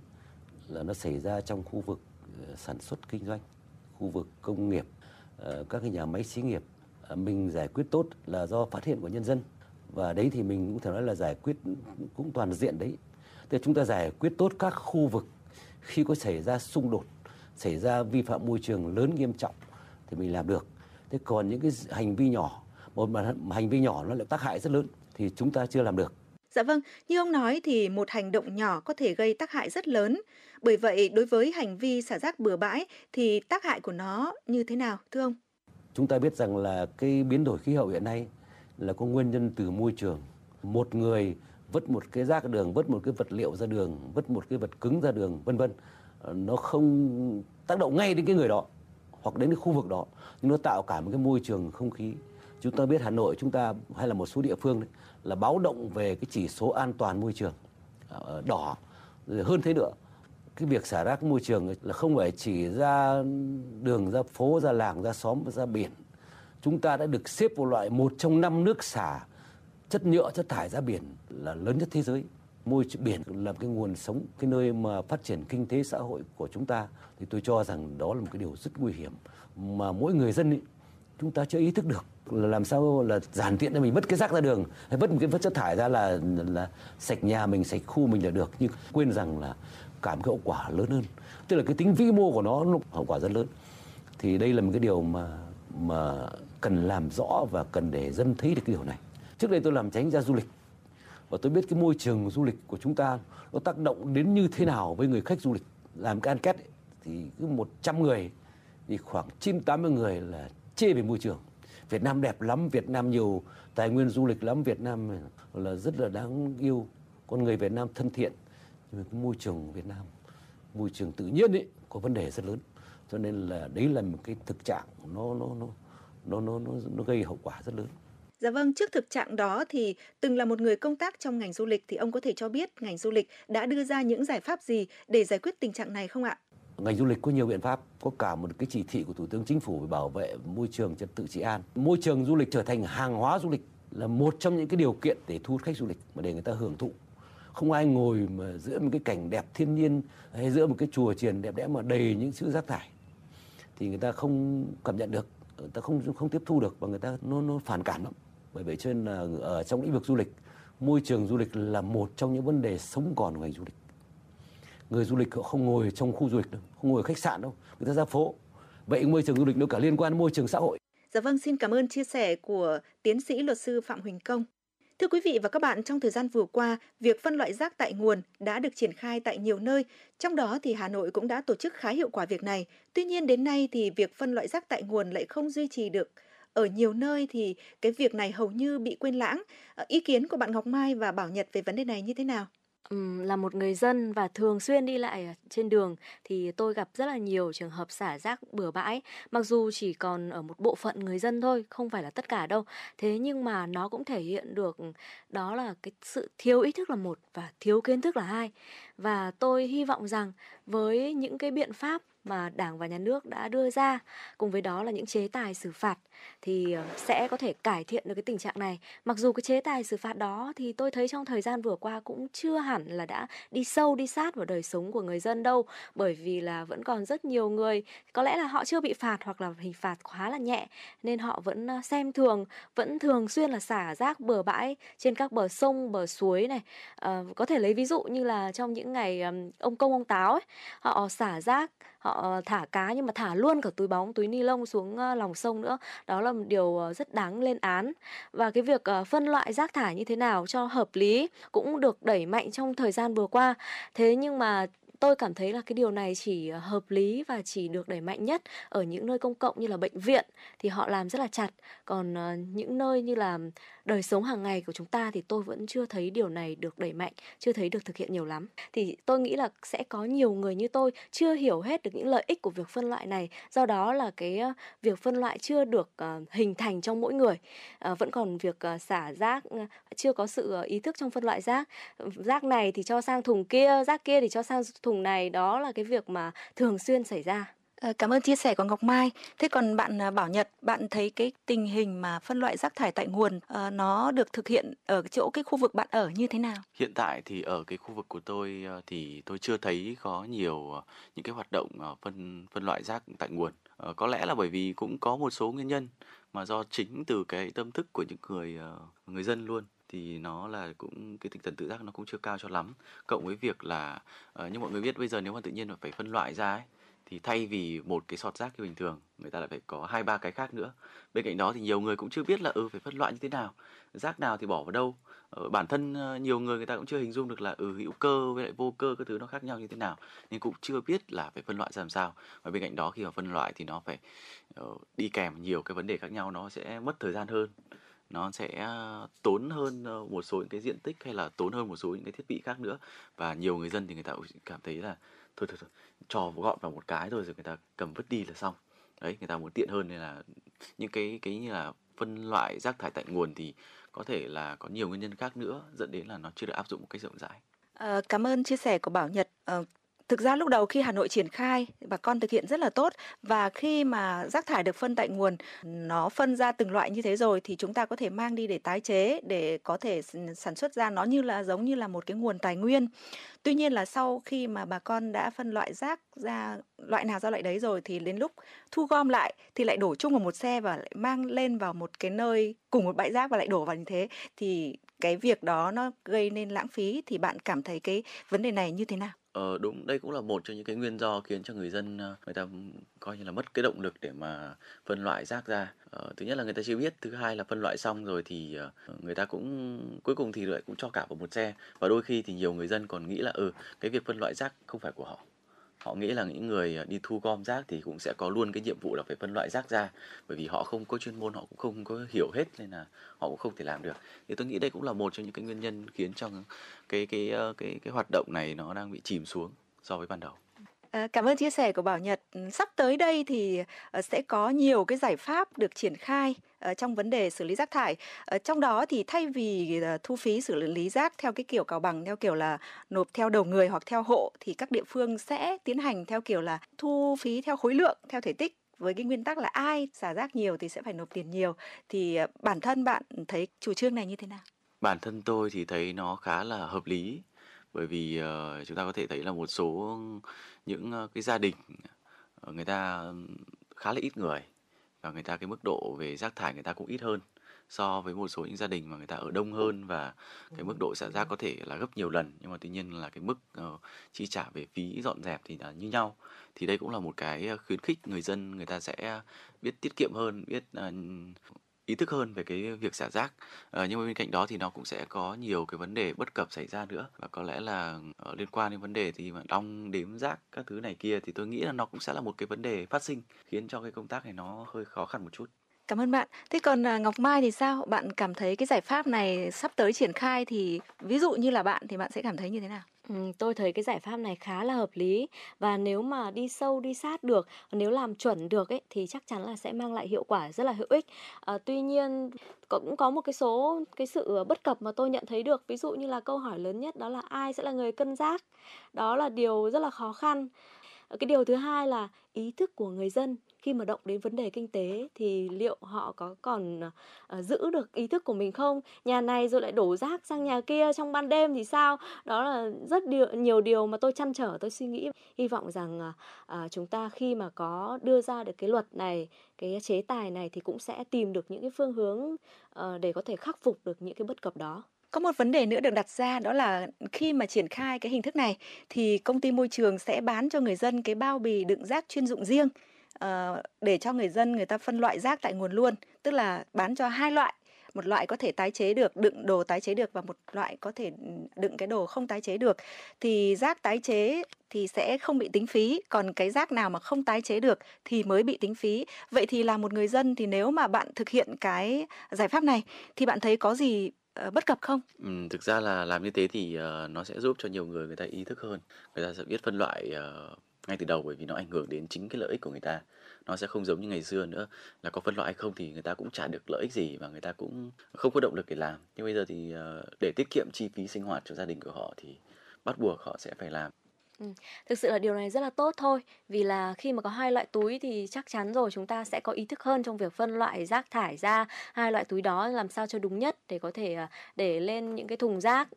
là nó xảy ra trong khu vực sản xuất kinh doanh, khu vực công nghiệp, các cái nhà máy xí nghiệp. Mình giải quyết tốt là do phát hiện của nhân dân, và đấy thì mình cũng thể nói là giải quyết cũng toàn diện đấy. Thế chúng ta giải quyết tốt các khu vực khi có xảy ra xung đột, xảy ra vi phạm môi trường lớn nghiêm trọng thì mình làm được. Thế còn những cái hành vi nhỏ, một mà hành vi nhỏ nó lại tác hại rất lớn thì chúng ta chưa làm được. Dạ vâng, như ông nói thì một hành động nhỏ có thể gây tác hại rất lớn. Bởi vậy đối với hành vi xả rác bừa bãi thì tác hại của nó như thế nào thưa ông? Chúng ta biết rằng là cái biến đổi khí hậu hiện nay là có nguyên nhân từ môi trường. Một người vứt một cái rác ra đường, vứt một cái vật liệu ra đường, vứt một cái vật cứng ra đường, vân vân. Nó không tác động ngay đến cái người đó hoặc đến cái khu vực đó, nhưng nó tạo cả một cái môi trường không khí. Chúng ta biết Hà Nội chúng ta hay là một số địa phương đấy, là báo động về cái chỉ số an toàn môi trường đỏ. Rồi hơn thế nữa, cái việc xả rác môi trường là không phải chỉ ra đường, ra phố, ra làng, ra xóm, ra biển. Chúng ta đã được xếp vào loại một trong năm nước xả chất nhựa, chất thải ra biển là lớn nhất thế giới. Môi trường biển là cái nguồn sống, cái nơi mà phát triển kinh tế xã hội của chúng ta. Thì tôi cho rằng đó là một cái điều rất nguy hiểm mà mỗi người dân ấy, chúng ta chưa ý thức được. Là làm sao là giản tiện để mình vứt cái rác ra đường, hay vứt một cái vứt chất thải ra là, là sạch nhà mình, sạch khu mình là được. Nhưng quên rằng là cả một cái hậu quả lớn hơn, tức là cái tính vĩ mô của nó, nó hậu quả rất lớn. Thì đây là một cái điều mà mà cần làm rõ và cần để dân thấy được cái điều này. Trước đây tôi làm tránh gia du lịch và tôi biết cái môi trường du lịch của chúng ta nó tác động đến như thế nào với người khách du lịch. Làm cái enquete thì cứ một trăm người thì khoảng chín tám mươi người là chê về môi trường. Việt Nam đẹp lắm, Việt Nam nhiều tài nguyên du lịch lắm, Việt Nam là rất là đáng yêu, con người Việt Nam thân thiện. Nhưng cái môi trường Việt Nam, môi trường tự nhiên ấy có vấn đề rất lớn, cho nên là đấy là một cái thực trạng nó nó nó nó nó nó gây hậu quả rất lớn. Dạ vâng, trước thực trạng đó thì từng là một người công tác trong ngành du lịch thì ông có thể cho biết ngành du lịch đã đưa ra những giải pháp gì để giải quyết tình trạng này không ạ? Ngành du lịch có nhiều biện pháp, có cả một cái chỉ thị của Thủ tướng Chính phủ về bảo vệ môi trường, trật tự trị an. Môi trường du lịch trở thành hàng hóa du lịch là một trong những cái điều kiện để thu hút khách du lịch mà để người ta hưởng thụ. Không ai ngồi mà giữa một cái cảnh đẹp thiên nhiên hay giữa một cái chùa chiền đẹp đẽ mà đầy những sự rác thải thì người ta không cảm nhận được, người ta không không tiếp thu được và người ta nó nó phản cảm lắm. Bởi vậy cho nên là ở trong lĩnh vực du lịch, môi trường du lịch là một trong những vấn đề sống còn của ngành du lịch. Người du lịch họ không ngồi trong khu du lịch đâu, không ngồi ở khách sạn đâu, người ta ra phố. Vậy môi trường du lịch nó cả liên quan đến môi trường xã hội. Dạ vâng, xin cảm ơn chia sẻ của tiến sĩ luật sư Phạm Huỳnh Công. Thưa quý vị và các bạn, trong thời gian vừa qua, việc phân loại rác tại nguồn đã được triển khai tại nhiều nơi, trong đó thì Hà Nội cũng đã tổ chức khá hiệu quả việc này. Tuy nhiên đến nay thì việc phân loại rác tại nguồn lại không duy trì được. Ở nhiều nơi thì cái việc này hầu như bị quên lãng. Ý kiến của bạn Ngọc Mai và Bảo Nhật về vấn đề này như thế nào? Là một người dân và thường xuyên đi lại trên đường thì tôi gặp rất là nhiều trường hợp xả rác bừa bãi, mặc dù chỉ còn ở một bộ phận người dân thôi, không phải là tất cả đâu. Thế nhưng mà nó cũng thể hiện được đó là cái sự thiếu ý thức là một và thiếu kiến thức là hai. Và tôi hy vọng rằng với những cái biện pháp mà Đảng và Nhà nước đã đưa ra, cùng với đó là những chế tài xử phạt thì sẽ có thể cải thiện được cái tình trạng này. Mặc dù cái chế tài xử phạt đó thì tôi thấy trong thời gian vừa qua cũng chưa hẳn là đã đi sâu, đi sát vào đời sống của người dân đâu. Bởi vì là vẫn còn rất nhiều người, có lẽ là họ chưa bị phạt hoặc là hình phạt khá là nhẹ, nên họ vẫn xem thường, vẫn thường xuyên là xả rác bừa bãi trên các bờ sông, bờ suối này. À, có thể lấy ví dụ như là trong những ngày ông Công, ông Táo ấy, họ xả rác, họ thả cá nhưng mà thả luôn cả túi bóng, túi ni lông xuống lòng sông nữa. Đó là một điều rất đáng lên án. Và cái việc phân loại rác thải như thế nào cho hợp lý cũng được đẩy mạnh trong thời gian vừa qua. Thế nhưng mà tôi cảm thấy là cái điều này chỉ hợp lý và chỉ được đẩy mạnh nhất ở những nơi công cộng như là bệnh viện thì họ làm rất là chặt. Còn những nơi như là đời sống hàng ngày của chúng ta thì tôi vẫn chưa thấy điều này được đẩy mạnh, chưa thấy được thực hiện nhiều lắm. Thì tôi nghĩ là sẽ có nhiều người như tôi chưa hiểu hết được những lợi ích của việc phân loại này. Do đó là cái việc phân loại chưa được hình thành trong mỗi người. Vẫn còn việc xả rác, chưa có sự ý thức trong phân loại rác. Rác này thì cho sang thùng kia, rác kia thì cho sang thùng này. Đó là cái việc mà thường xuyên xảy ra. Cảm ơn chia sẻ của Ngọc Mai. Thế còn bạn Bảo Nhật, bạn thấy cái tình hình mà phân loại rác thải tại nguồn nó được thực hiện ở chỗ cái khu vực bạn ở như thế nào? Hiện tại thì ở cái khu vực của tôi thì tôi chưa thấy có nhiều những cái hoạt động phân phân loại rác tại nguồn. Có lẽ là bởi vì cũng có một số nguyên nhân mà do chính từ cái tâm thức của những người người dân luôn. Thì nó là cũng cái tinh thần tự giác nó cũng chưa cao cho lắm. Cộng với việc là như mọi người biết bây giờ nếu mà tự nhiên phải phân loại ra ấy, thì thay vì một cái sọt rác như bình thường, người ta lại phải có hai ba cái khác nữa. Bên cạnh đó thì nhiều người cũng chưa biết là ừ phải phân loại như thế nào, rác nào thì bỏ vào đâu. Ờ, bản thân nhiều người người ta cũng chưa hình dung được là ừ hữu cơ với lại vô cơ các thứ nó khác nhau như thế nào, nên cũng chưa biết là phải phân loại ra làm sao. Và bên cạnh đó khi mà phân loại thì nó phải uh, đi kèm nhiều cái vấn đề khác nhau, nó sẽ mất thời gian hơn, nó sẽ tốn hơn một số những cái diện tích hay là tốn hơn một số những cái thiết bị khác nữa. Và nhiều người dân thì người ta cũng cảm thấy là thôi thôi thôi trò gọn vào một cái thôi rồi người ta cầm vứt đi là xong đấy, người ta muốn tiện hơn. Nên là những cái cái như là phân loại rác thải tại nguồn thì có thể là có nhiều nguyên nhân khác nữa dẫn đến là nó chưa được áp dụng một cách rộng rãi. À, cảm ơn chia sẻ của Bảo Nhật. À... Thực ra lúc đầu khi Hà Nội triển khai, bà con thực hiện rất là tốt, và khi mà rác thải được phân tại nguồn, nó phân ra từng loại như thế rồi thì chúng ta có thể mang đi để tái chế, để có thể sản xuất ra nó như là giống như là một cái nguồn tài nguyên. Tuy nhiên là sau khi mà bà con đã phân loại rác ra loại nào ra loại đấy rồi thì đến lúc thu gom lại thì lại đổ chung vào một xe và lại mang lên vào một cái nơi cùng một bãi rác và lại đổ vào như thế, thì cái việc đó nó gây nên lãng phí. Thì bạn cảm thấy cái vấn đề này như thế nào? Ờ, đúng, đây cũng là một trong những cái nguyên do khiến cho người dân người ta coi như là mất cái động lực để mà phân loại rác ra. Ờ, thứ nhất là người ta chưa biết, thứ hai là phân loại xong rồi thì uh, người ta cũng cuối cùng thì lại cũng cho cả vào một xe. Và đôi khi thì nhiều người dân còn nghĩ là ừ cái việc phân loại rác không phải của họ. Họ nghĩ là những người đi thu gom rác thì cũng sẽ có luôn cái nhiệm vụ là phải phân loại rác ra, bởi vì họ không có chuyên môn, họ cũng không có hiểu hết nên là họ cũng không thể làm được. Thì tôi nghĩ đây cũng là một trong những cái nguyên nhân khiến cho cái cái cái cái hoạt động này nó đang bị chìm xuống so với ban đầu. À, cảm ơn chia sẻ của Bảo Nhật. Sắp tới đây thì sẽ có nhiều cái giải pháp được triển khai trong vấn đề xử lý rác thải. Trong đó thì thay vì thu phí xử lý rác theo cái kiểu cào bằng, theo kiểu là nộp theo đầu người hoặc theo hộ, thì các địa phương sẽ tiến hành theo kiểu là thu phí theo khối lượng, theo thể tích, với cái nguyên tắc là ai xả rác nhiều thì sẽ phải nộp tiền nhiều. Thì bản thân bạn thấy chủ trương này như thế nào? Bản thân tôi thì thấy nó khá là hợp lý, bởi vì uh, chúng ta có thể thấy là một số những uh, cái gia đình uh, người ta khá là ít người và người ta cái mức độ về rác thải người ta cũng ít hơn so với một số những gia đình mà người ta ở đông hơn, và cái mức độ xả rác có thể là gấp nhiều lần, nhưng mà tuy nhiên là cái mức uh, chi trả về phí dọn dẹp thì là như nhau. Thì đây cũng là một cái khuyến khích người dân người ta sẽ biết tiết kiệm hơn, biết uh, ý thức hơn về cái việc xả rác. À, nhưng mà bên cạnh đó thì nó cũng sẽ có nhiều cái vấn đề bất cập xảy ra nữa, và có lẽ là uh, liên quan đến vấn đề thì mà đong đếm rác các thứ này kia thì tôi nghĩ là nó cũng sẽ là một cái vấn đề phát sinh khiến cho cái công tác này nó hơi khó khăn một chút. Cảm ơn bạn. Thế còn uh, Ngọc Mai thì sao? Bạn cảm thấy cái giải pháp này sắp tới triển khai thì ví dụ như là bạn thì bạn sẽ cảm thấy như thế nào? Ừ, tôi thấy cái giải pháp này khá là hợp lý, và nếu mà đi sâu đi sát được, nếu làm chuẩn được ấy, thì chắc chắn là sẽ mang lại hiệu quả rất là hữu ích. À, tuy nhiên cũng có một cái số cái sự bất cập mà tôi nhận thấy được, ví dụ như là câu hỏi lớn nhất đó là ai sẽ là người cân rác, đó là điều rất là khó khăn. Cái điều thứ hai là ý thức của người dân khi mà động đến vấn đề kinh tế thì liệu họ có còn uh, giữ được ý thức của mình không? Nhà này rồi lại đổ rác sang nhà kia trong ban đêm thì sao? Đó là rất điều, nhiều điều mà tôi trăn trở, tôi suy nghĩ. Hy vọng rằng uh, chúng ta khi mà có đưa ra được cái luật này, cái chế tài này thì cũng sẽ tìm được những cái phương hướng uh, để có thể khắc phục được những cái bất cập đó. Có một vấn đề nữa được đặt ra, đó là khi mà triển khai cái hình thức này thì công ty môi trường sẽ bán cho người dân cái bao bì đựng rác chuyên dụng riêng để cho người dân người ta phân loại rác tại nguồn luôn, tức là bán cho hai loại. một loại có thể tái chế được, đựng đồ tái chế được, và một loại có thể đựng cái đồ không tái chế được, thì rác tái chế thì sẽ không bị tính phí, còn cái rác nào mà không tái chế được thì mới bị tính phí. Vậy thì là một người dân thì nếu mà bạn thực hiện cái giải pháp này thì bạn thấy có gì bất cập không? Ừ, thực ra là làm như thế thì uh, nó sẽ giúp cho nhiều người người ta ý thức hơn, người ta sẽ biết phân loại uh, ngay từ đầu, bởi vì nó ảnh hưởng đến chính cái lợi ích của người ta. Nó sẽ không giống như ngày xưa nữa là có phân loại hay không thì người ta cũng chả được lợi ích gì và người ta cũng không có động lực để làm. Nhưng bây giờ thì uh, để tiết kiệm chi phí sinh hoạt cho gia đình của họ thì bắt buộc họ sẽ phải làm. Ừ. Thực sự là điều này rất là tốt thôi, vì là khi mà có hai loại túi thì chắc chắn rồi chúng ta sẽ có ý thức hơn trong việc phân loại rác thải ra hai loại túi đó làm sao cho đúng nhất để có thể để lên những cái thùng rác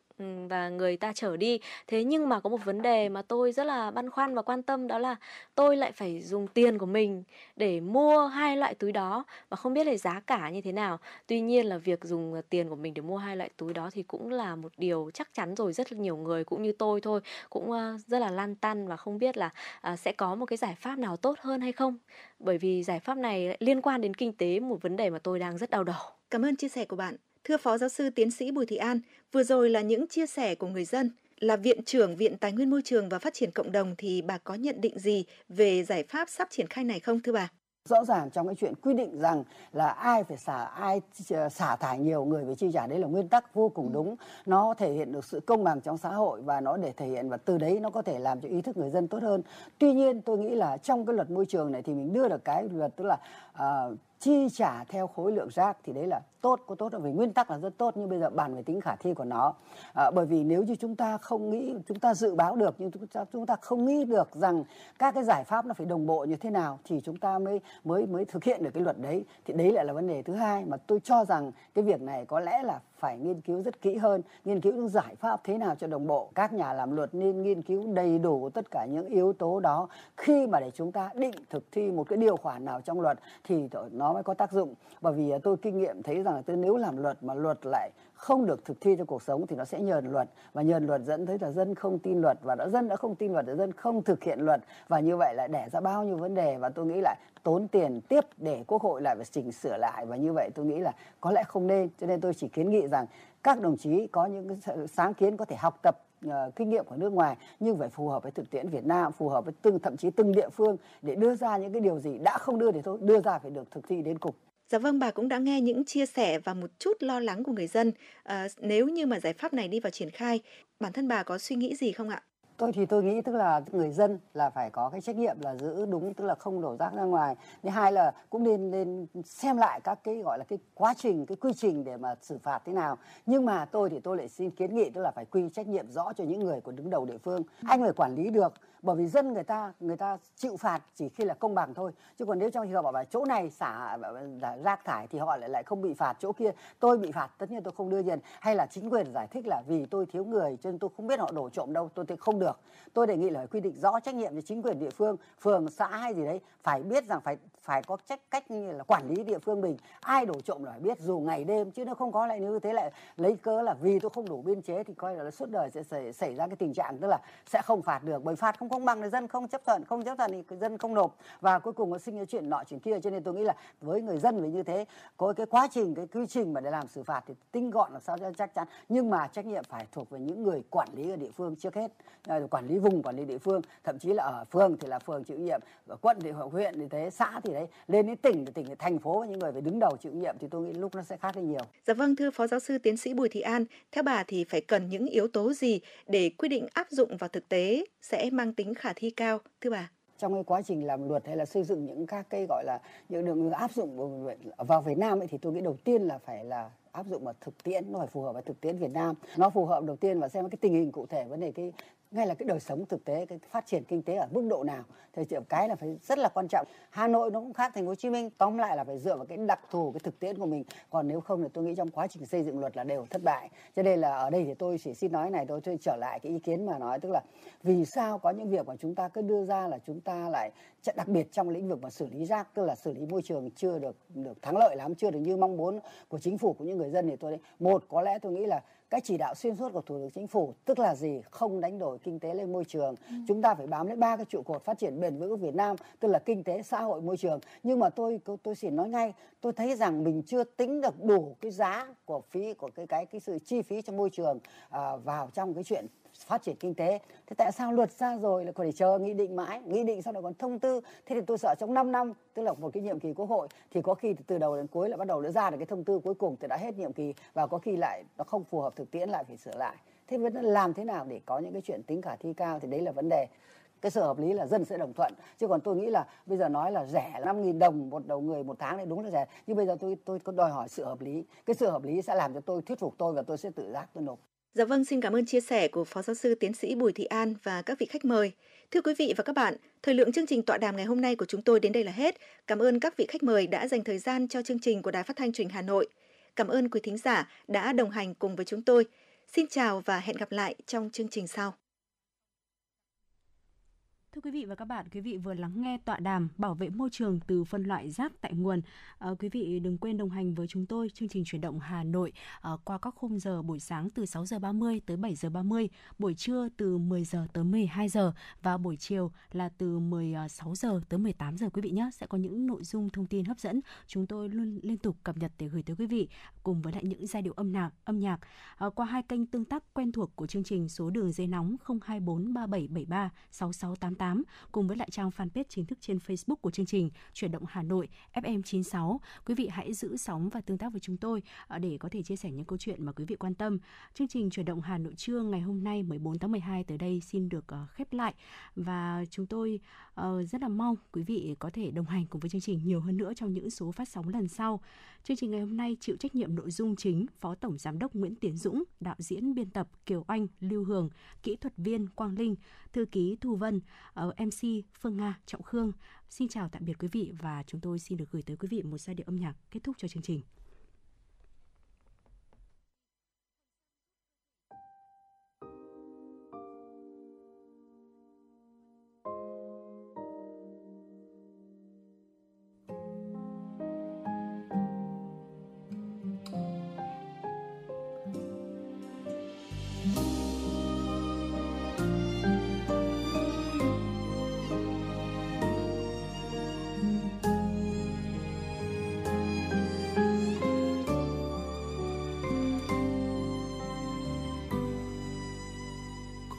và người ta chở đi. Thế nhưng mà có một vấn đề mà tôi rất là băn khoăn và quan tâm, đó là tôi lại phải dùng tiền của mình để mua hai loại túi đó và không biết là giá cả như thế nào. Tuy nhiên là việc dùng tiền của mình để mua hai loại túi đó thì cũng là một điều chắc chắn rồi, rất là nhiều người cũng như tôi thôi cũng rất là lăn tăn và không biết là sẽ có một cái giải pháp nào tốt hơn hay không, bởi vì giải pháp này liên quan đến kinh tế, một vấn đề mà tôi đang rất đau đầu. Cảm ơn chia sẻ của bạn. Thưa Phó Giáo sư Tiến sĩ Bùi Thị An, vừa rồi là những chia sẻ của người dân. Là Viện trưởng Viện Tài nguyên Môi trường và Phát triển Cộng đồng thì bà có nhận định gì về giải pháp sắp triển khai này không thưa bà? Rõ ràng trong cái chuyện quy định rằng là ai phải xả ai xả thải nhiều, người phải chi trả, đấy là nguyên tắc vô cùng đúng. Nó thể hiện được sự công bằng trong xã hội và nó để thể hiện, và từ đấy nó có thể làm cho ý thức người dân tốt hơn. Tuy nhiên tôi nghĩ là trong cái luật môi trường này thì mình đưa được cái luật, tức là uh, chi trả theo khối lượng rác, thì đấy là tốt, có tốt về nguyên tắc là rất tốt, nhưng bây giờ bàn về tính khả thi của nó. À, bởi vì nếu như chúng ta không nghĩ, chúng ta dự báo được nhưng chúng ta, chúng ta không nghĩ được rằng các cái giải pháp nó phải đồng bộ như thế nào thì chúng ta mới mới mới thực hiện được cái luật đấy. Thì đấy lại là vấn đề thứ hai mà tôi cho rằng cái việc này có lẽ là phải nghiên cứu rất kỹ hơn, nghiên cứu những giải pháp thế nào cho đồng bộ. Các nhà làm luật nên nghiên cứu đầy đủ tất cả những yếu tố đó khi mà để chúng ta định thực thi một cái điều khoản nào trong luật thì nó mới có tác dụng. Bởi vì tôi kinh nghiệm thấy rằng là tôi nếu làm luật mà luật lại không được thực thi trong cuộc sống thì nó sẽ nhờn luật, và nhờn luật dẫn tới là dân không tin luật, và đã dân đã không tin luật, đã dân không thực hiện luật, và như vậy lại đẻ ra bao nhiêu vấn đề. Và tôi nghĩ lại tốn tiền tiếp để Quốc hội lại phải chỉnh sửa lại, và như vậy tôi nghĩ là có lẽ không nên. Cho nên tôi chỉ kiến nghị rằng các đồng chí có những sáng kiến có thể học tập uh, kinh nghiệm của nước ngoài, nhưng phải phù hợp với thực tiễn Việt Nam, phù hợp với từng thậm chí từng địa phương để đưa ra những cái điều gì đã không đưa thì thôi, đưa ra phải được thực thi đến cùng. Dạ vâng, bà cũng đã nghe những chia sẻ và một chút lo lắng của người dân. À, nếu như mà giải pháp này đi vào triển khai, bản thân bà có suy nghĩ gì không ạ? Tôi thì tôi nghĩ tức là người dân là phải có cái trách nhiệm là giữ đúng, tức là không đổ rác ra ngoài. Thứ hai là cũng nên nên xem lại các cái gọi là cái quá trình, cái quy trình để mà xử phạt thế nào. Nhưng mà tôi thì tôi lại xin kiến nghị tức là phải quy trách nhiệm rõ cho những người của đứng đầu địa phương. Anh phải quản lý được, bởi vì dân người ta người ta chịu phạt chỉ khi là công bằng thôi. Chứ còn nếu trong trường hợp bảo chỗ này xả rác thải thì họ lại lại không bị phạt, chỗ kia tôi bị phạt, tất nhiên tôi không đưa tiền. Hay là chính quyền giải thích là vì tôi thiếu người cho nên tôi không biết họ đổ trộm đâu, tôi thì không được. Được. Tôi đề nghị là phải quy định rõ trách nhiệm cho chính quyền địa phương, phường, xã hay gì đấy, phải biết rằng phải phải có cách cách như là quản lý địa phương mình, ai đổ trộm là phải biết dù ngày đêm, chứ nó không có lại như thế lại lấy cớ là vì tôi không đủ biên chế thì coi là suốt đời sẽ xảy, xảy ra cái tình trạng tức là sẽ không phạt được, bởi phạt không công bằng thì dân không chấp thuận, không chấp thuận thì dân không nộp và cuối cùng nó sinh ra chuyện nọ chuyện kia. Cho nên tôi nghĩ là với người dân phải như thế, có cái quá trình, cái quy trình mà để làm xử phạt thì tinh gọn làm sao cho chắc chắn, nhưng mà trách nhiệm phải thuộc về những người quản lý ở địa phương trước hết. Quản lý vùng, quản lý địa phương, thậm chí là ở phường thì là phường chịu nhiệm, ở quận thì ở huyện thì thế, xã thì đấy, lên đến tỉnh thì tỉnh, thì thành phố, những người phải đứng đầu chịu nhiệm thì tôi nghĩ lúc nó sẽ khác đi nhiều. Dạ vâng, thưa Phó Giáo sư Tiến sĩ Bùi Thị An, theo bà thì phải cần những yếu tố gì để quy định áp dụng vào thực tế sẽ mang tính khả thi cao, thưa bà? Trong cái quá trình làm luật hay là xây dựng những các cái gọi là những đường áp dụng vào Việt Nam ấy, thì tôi nghĩ đầu tiên là phải là áp dụng vào thực tiễn, nó phải phù hợp với thực tiễn Việt Nam, nó phù hợp đầu tiên và xem cái tình hình cụ thể vấn đề cái ngay là cái đời sống thực tế, cái phát triển kinh tế ở mức độ nào, thì cái là phải rất là quan trọng. Hà Nội nó cũng khác Thành phố Hồ Chí Minh, tóm lại là phải dựa vào cái đặc thù, cái thực tiễn của mình. Còn nếu không thì tôi nghĩ trong quá trình xây dựng luật là đều thất bại. Cho nên là ở đây thì tôi chỉ xin nói này thôi, tôi trở lại cái ý kiến mà nói, tức là vì sao có những việc mà chúng ta cứ đưa ra là chúng ta lại đặc biệt trong lĩnh vực và xử lý rác, tức là xử lý môi trường chưa được được thắng lợi lắm, chưa được như mong muốn của chính phủ cũng như người dân. Thì tôi một có lẽ tôi nghĩ là cái chỉ đạo xuyên suốt của Thủ tướng Chính phủ tức là gì, không đánh đổi kinh tế lên môi trường. Ừ. Chúng ta phải bám lấy ba cái trụ cột phát triển bền vững của Việt Nam, tức là kinh tế, xã hội, môi trường. Nhưng mà tôi tôi xin nói ngay, tôi thấy rằng mình chưa tính được đủ cái giá của phí của cái cái cái sự chi phí cho môi trường à, vào trong cái chuyện phát triển kinh tế. Thế tại sao luật ra rồi lại còn phải chờ nghị định mãi, nghị định sau đó còn thông tư? Thế thì tôi sợ trong năm năm, tức là một cái nhiệm kỳ Quốc hội, thì có khi từ đầu đến cuối lại bắt đầu đã ra được cái thông tư cuối cùng thì đã hết nhiệm kỳ, và có khi lại nó không phù hợp thực tiễn lại phải sửa lại. Thế vấn đề làm thế nào để có những cái chuyện tính khả thi cao thì đấy là vấn đề. Cái sự hợp lý là dân sẽ đồng thuận, chứ còn tôi nghĩ là bây giờ nói là rẻ năm nghìn đồng một đầu người một tháng này đúng là rẻ, nhưng bây giờ tôi tôi có đòi hỏi sự hợp lý. Cái sự hợp lý sẽ làm cho tôi thuyết phục tôi và tôi sẽ tự giác tôi nộp. Dạ vâng, xin cảm ơn chia sẻ của Phó Giáo sư Tiến sĩ Bùi Thị An và các vị khách mời. Thưa quý vị và các bạn, thời lượng chương trình tọa đàm ngày hôm nay của chúng tôi đến đây là hết. Cảm ơn các vị khách mời đã dành thời gian cho chương trình của Đài Phát thanh Truyền hình Hà Nội. Cảm ơn quý thính giả đã đồng hành cùng với chúng tôi. Xin chào và hẹn gặp lại trong chương trình sau. Thưa quý vị và các bạn, quý vị vừa lắng nghe tọa đàm Bảo vệ môi trường từ phân loại rác tại nguồn. À, quý vị đừng quên đồng hành với chúng tôi chương trình Chuyển động Hà Nội à, qua các khung giờ buổi sáng từ sáu giờ ba mươi tới bảy giờ ba mươi, buổi trưa từ mười giờ tới mười hai giờ và buổi chiều là từ mười sáu giờ tới mười tám giờ quý vị nhé. Sẽ có những nội dung thông tin hấp dẫn chúng tôi luôn liên tục cập nhật để gửi tới quý vị cùng với lại những giai điệu âm nhạc, âm nhạc à, qua hai kênh tương tác quen thuộc của chương trình, số đường dây nóng không hai bốn ba bảy bảy ba sáu sáu tám tám cùng với lại trang fanpage chính thức trên Facebook của chương trình Chuyển động Hà Nội ép em chín sáu. Quý vị hãy giữ sóng và tương tác với chúng tôi để có thể chia sẻ những câu chuyện mà quý vị quan tâm. Chương trình Chuyển động Hà Nội trưa ngày hôm nay mười bốn tháng mười hai tới đây xin được khép lại, và chúng tôi rất là mong quý vị có thể đồng hành cùng với chương trình nhiều hơn nữa trong những số phát sóng lần sau. Chương trình ngày hôm nay chịu trách nhiệm nội dung chính Phó Tổng Giám đốc Nguyễn Tiến Dũng, đạo diễn biên tập Kiều Anh, Lưu Hường, kỹ thuật viên Quang Linh, thư ký Thu Vân, ở em xê Phương Nga, Trọng Khương. Xin chào tạm biệt quý vị và chúng tôi xin được gửi tới quý vị một giai điệu âm nhạc kết thúc cho chương trình.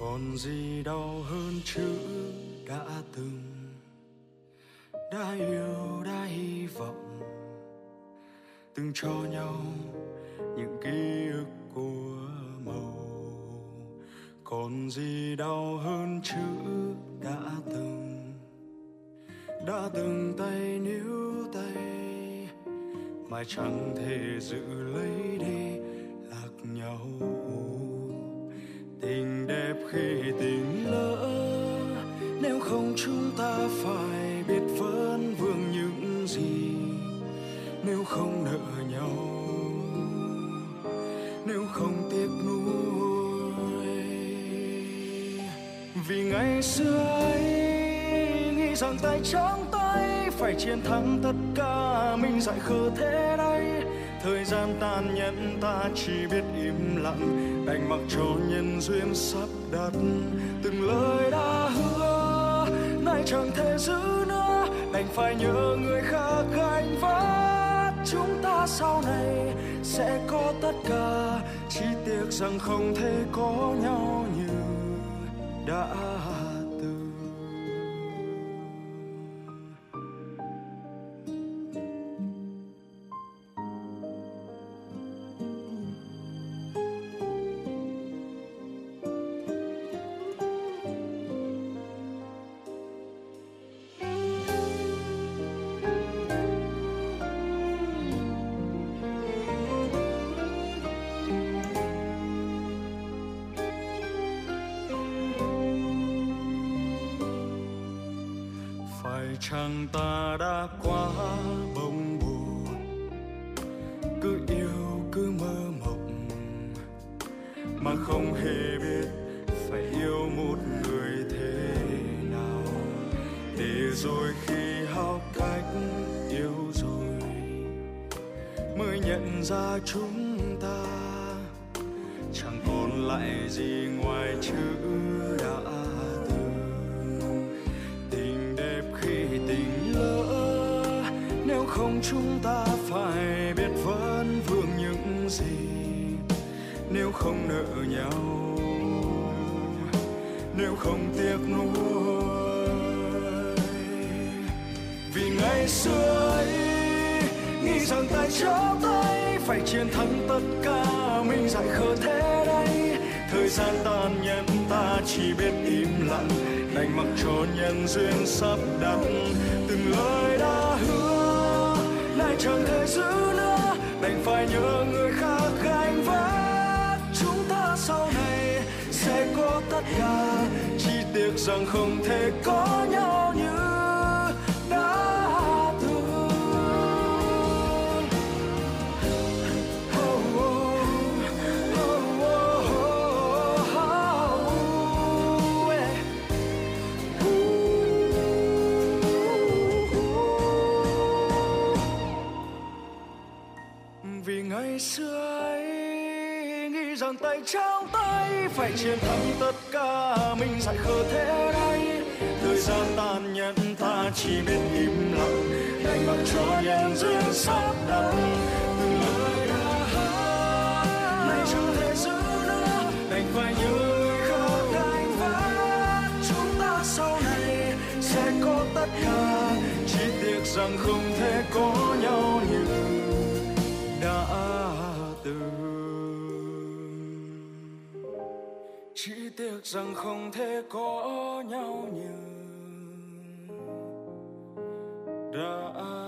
Còn gì đau hơn chữ đã từng, đã yêu, đã hy vọng, từng cho nhau những ký ức của màu. Còn gì đau hơn chữ đã từng, đã từng tay níu tay mà chẳng thể giữ lấy đi lạc nhau. Tình đẹp khi tình lỡ, nếu không chúng ta phải biết vẫn vương những gì. Nếu không nợ nhau, nếu không tiếc nuối. Vì ngày xưa ấy nghĩ rằng tay trong tay phải chiến thắng tất cả, mình dại khờ thế đấy. Thời gian tàn nhẫn ta chỉ biết im lặng, đành mặc cho nhân duyên sắp đặt. Từng lời đã hứa nay chẳng thể giữ nữa, đành phải nhớ người khác gánh vác. Chúng ta sau này sẽ có tất cả, chỉ tiếc rằng không thể có nhau như đã từng. Chẳng ta đã quá bông buồn, cứ yêu cứ mơ mộng mà không hề biết phải yêu một người thế nào. Để rồi khi học cách yêu rồi mới nhận ra chúng ta chẳng còn lại gì ngoài chữ đã từng. Tình đẹp khi tình lỡ, nếu không chúng ta phải biết vấn vương những gì. Nếu không nợ nhau, nếu không tiếc nuối. Vì ngày xưa ấy, nghĩ rằng tay trao tay phải chiến thắng tất cả, mình dại khờ thế đấy. Thời gian tàn nhẫn ta chỉ biết im lặng, đành mặc cho nhân duyên sắp đặt. Từng lời đã hứa lại chẳng thể giữ nữa, đành phải nhớ người khác gánh vác. Chúng ta sau này sẽ có tất cả, chỉ tiếc rằng không thể có nhau như đã. Ngày xưa ấy, nghĩ rằng tay trao tay phải chiến thắng tất cả, mình dại khờ thế đấy. Thời gian tàn nhẫn ta chỉ biết im lặng, đành mặc cho nhân duyên sắp đặt. Từng lời đã hứa nay chẳng thể giữ nữa, đành phải nhớ khắc gánh vác. Chúng ta sau này sẽ có tất cả, chỉ tiếc rằng không thể có nhau như đã từng, chỉ tiếc rằng không thể có nhau như đã.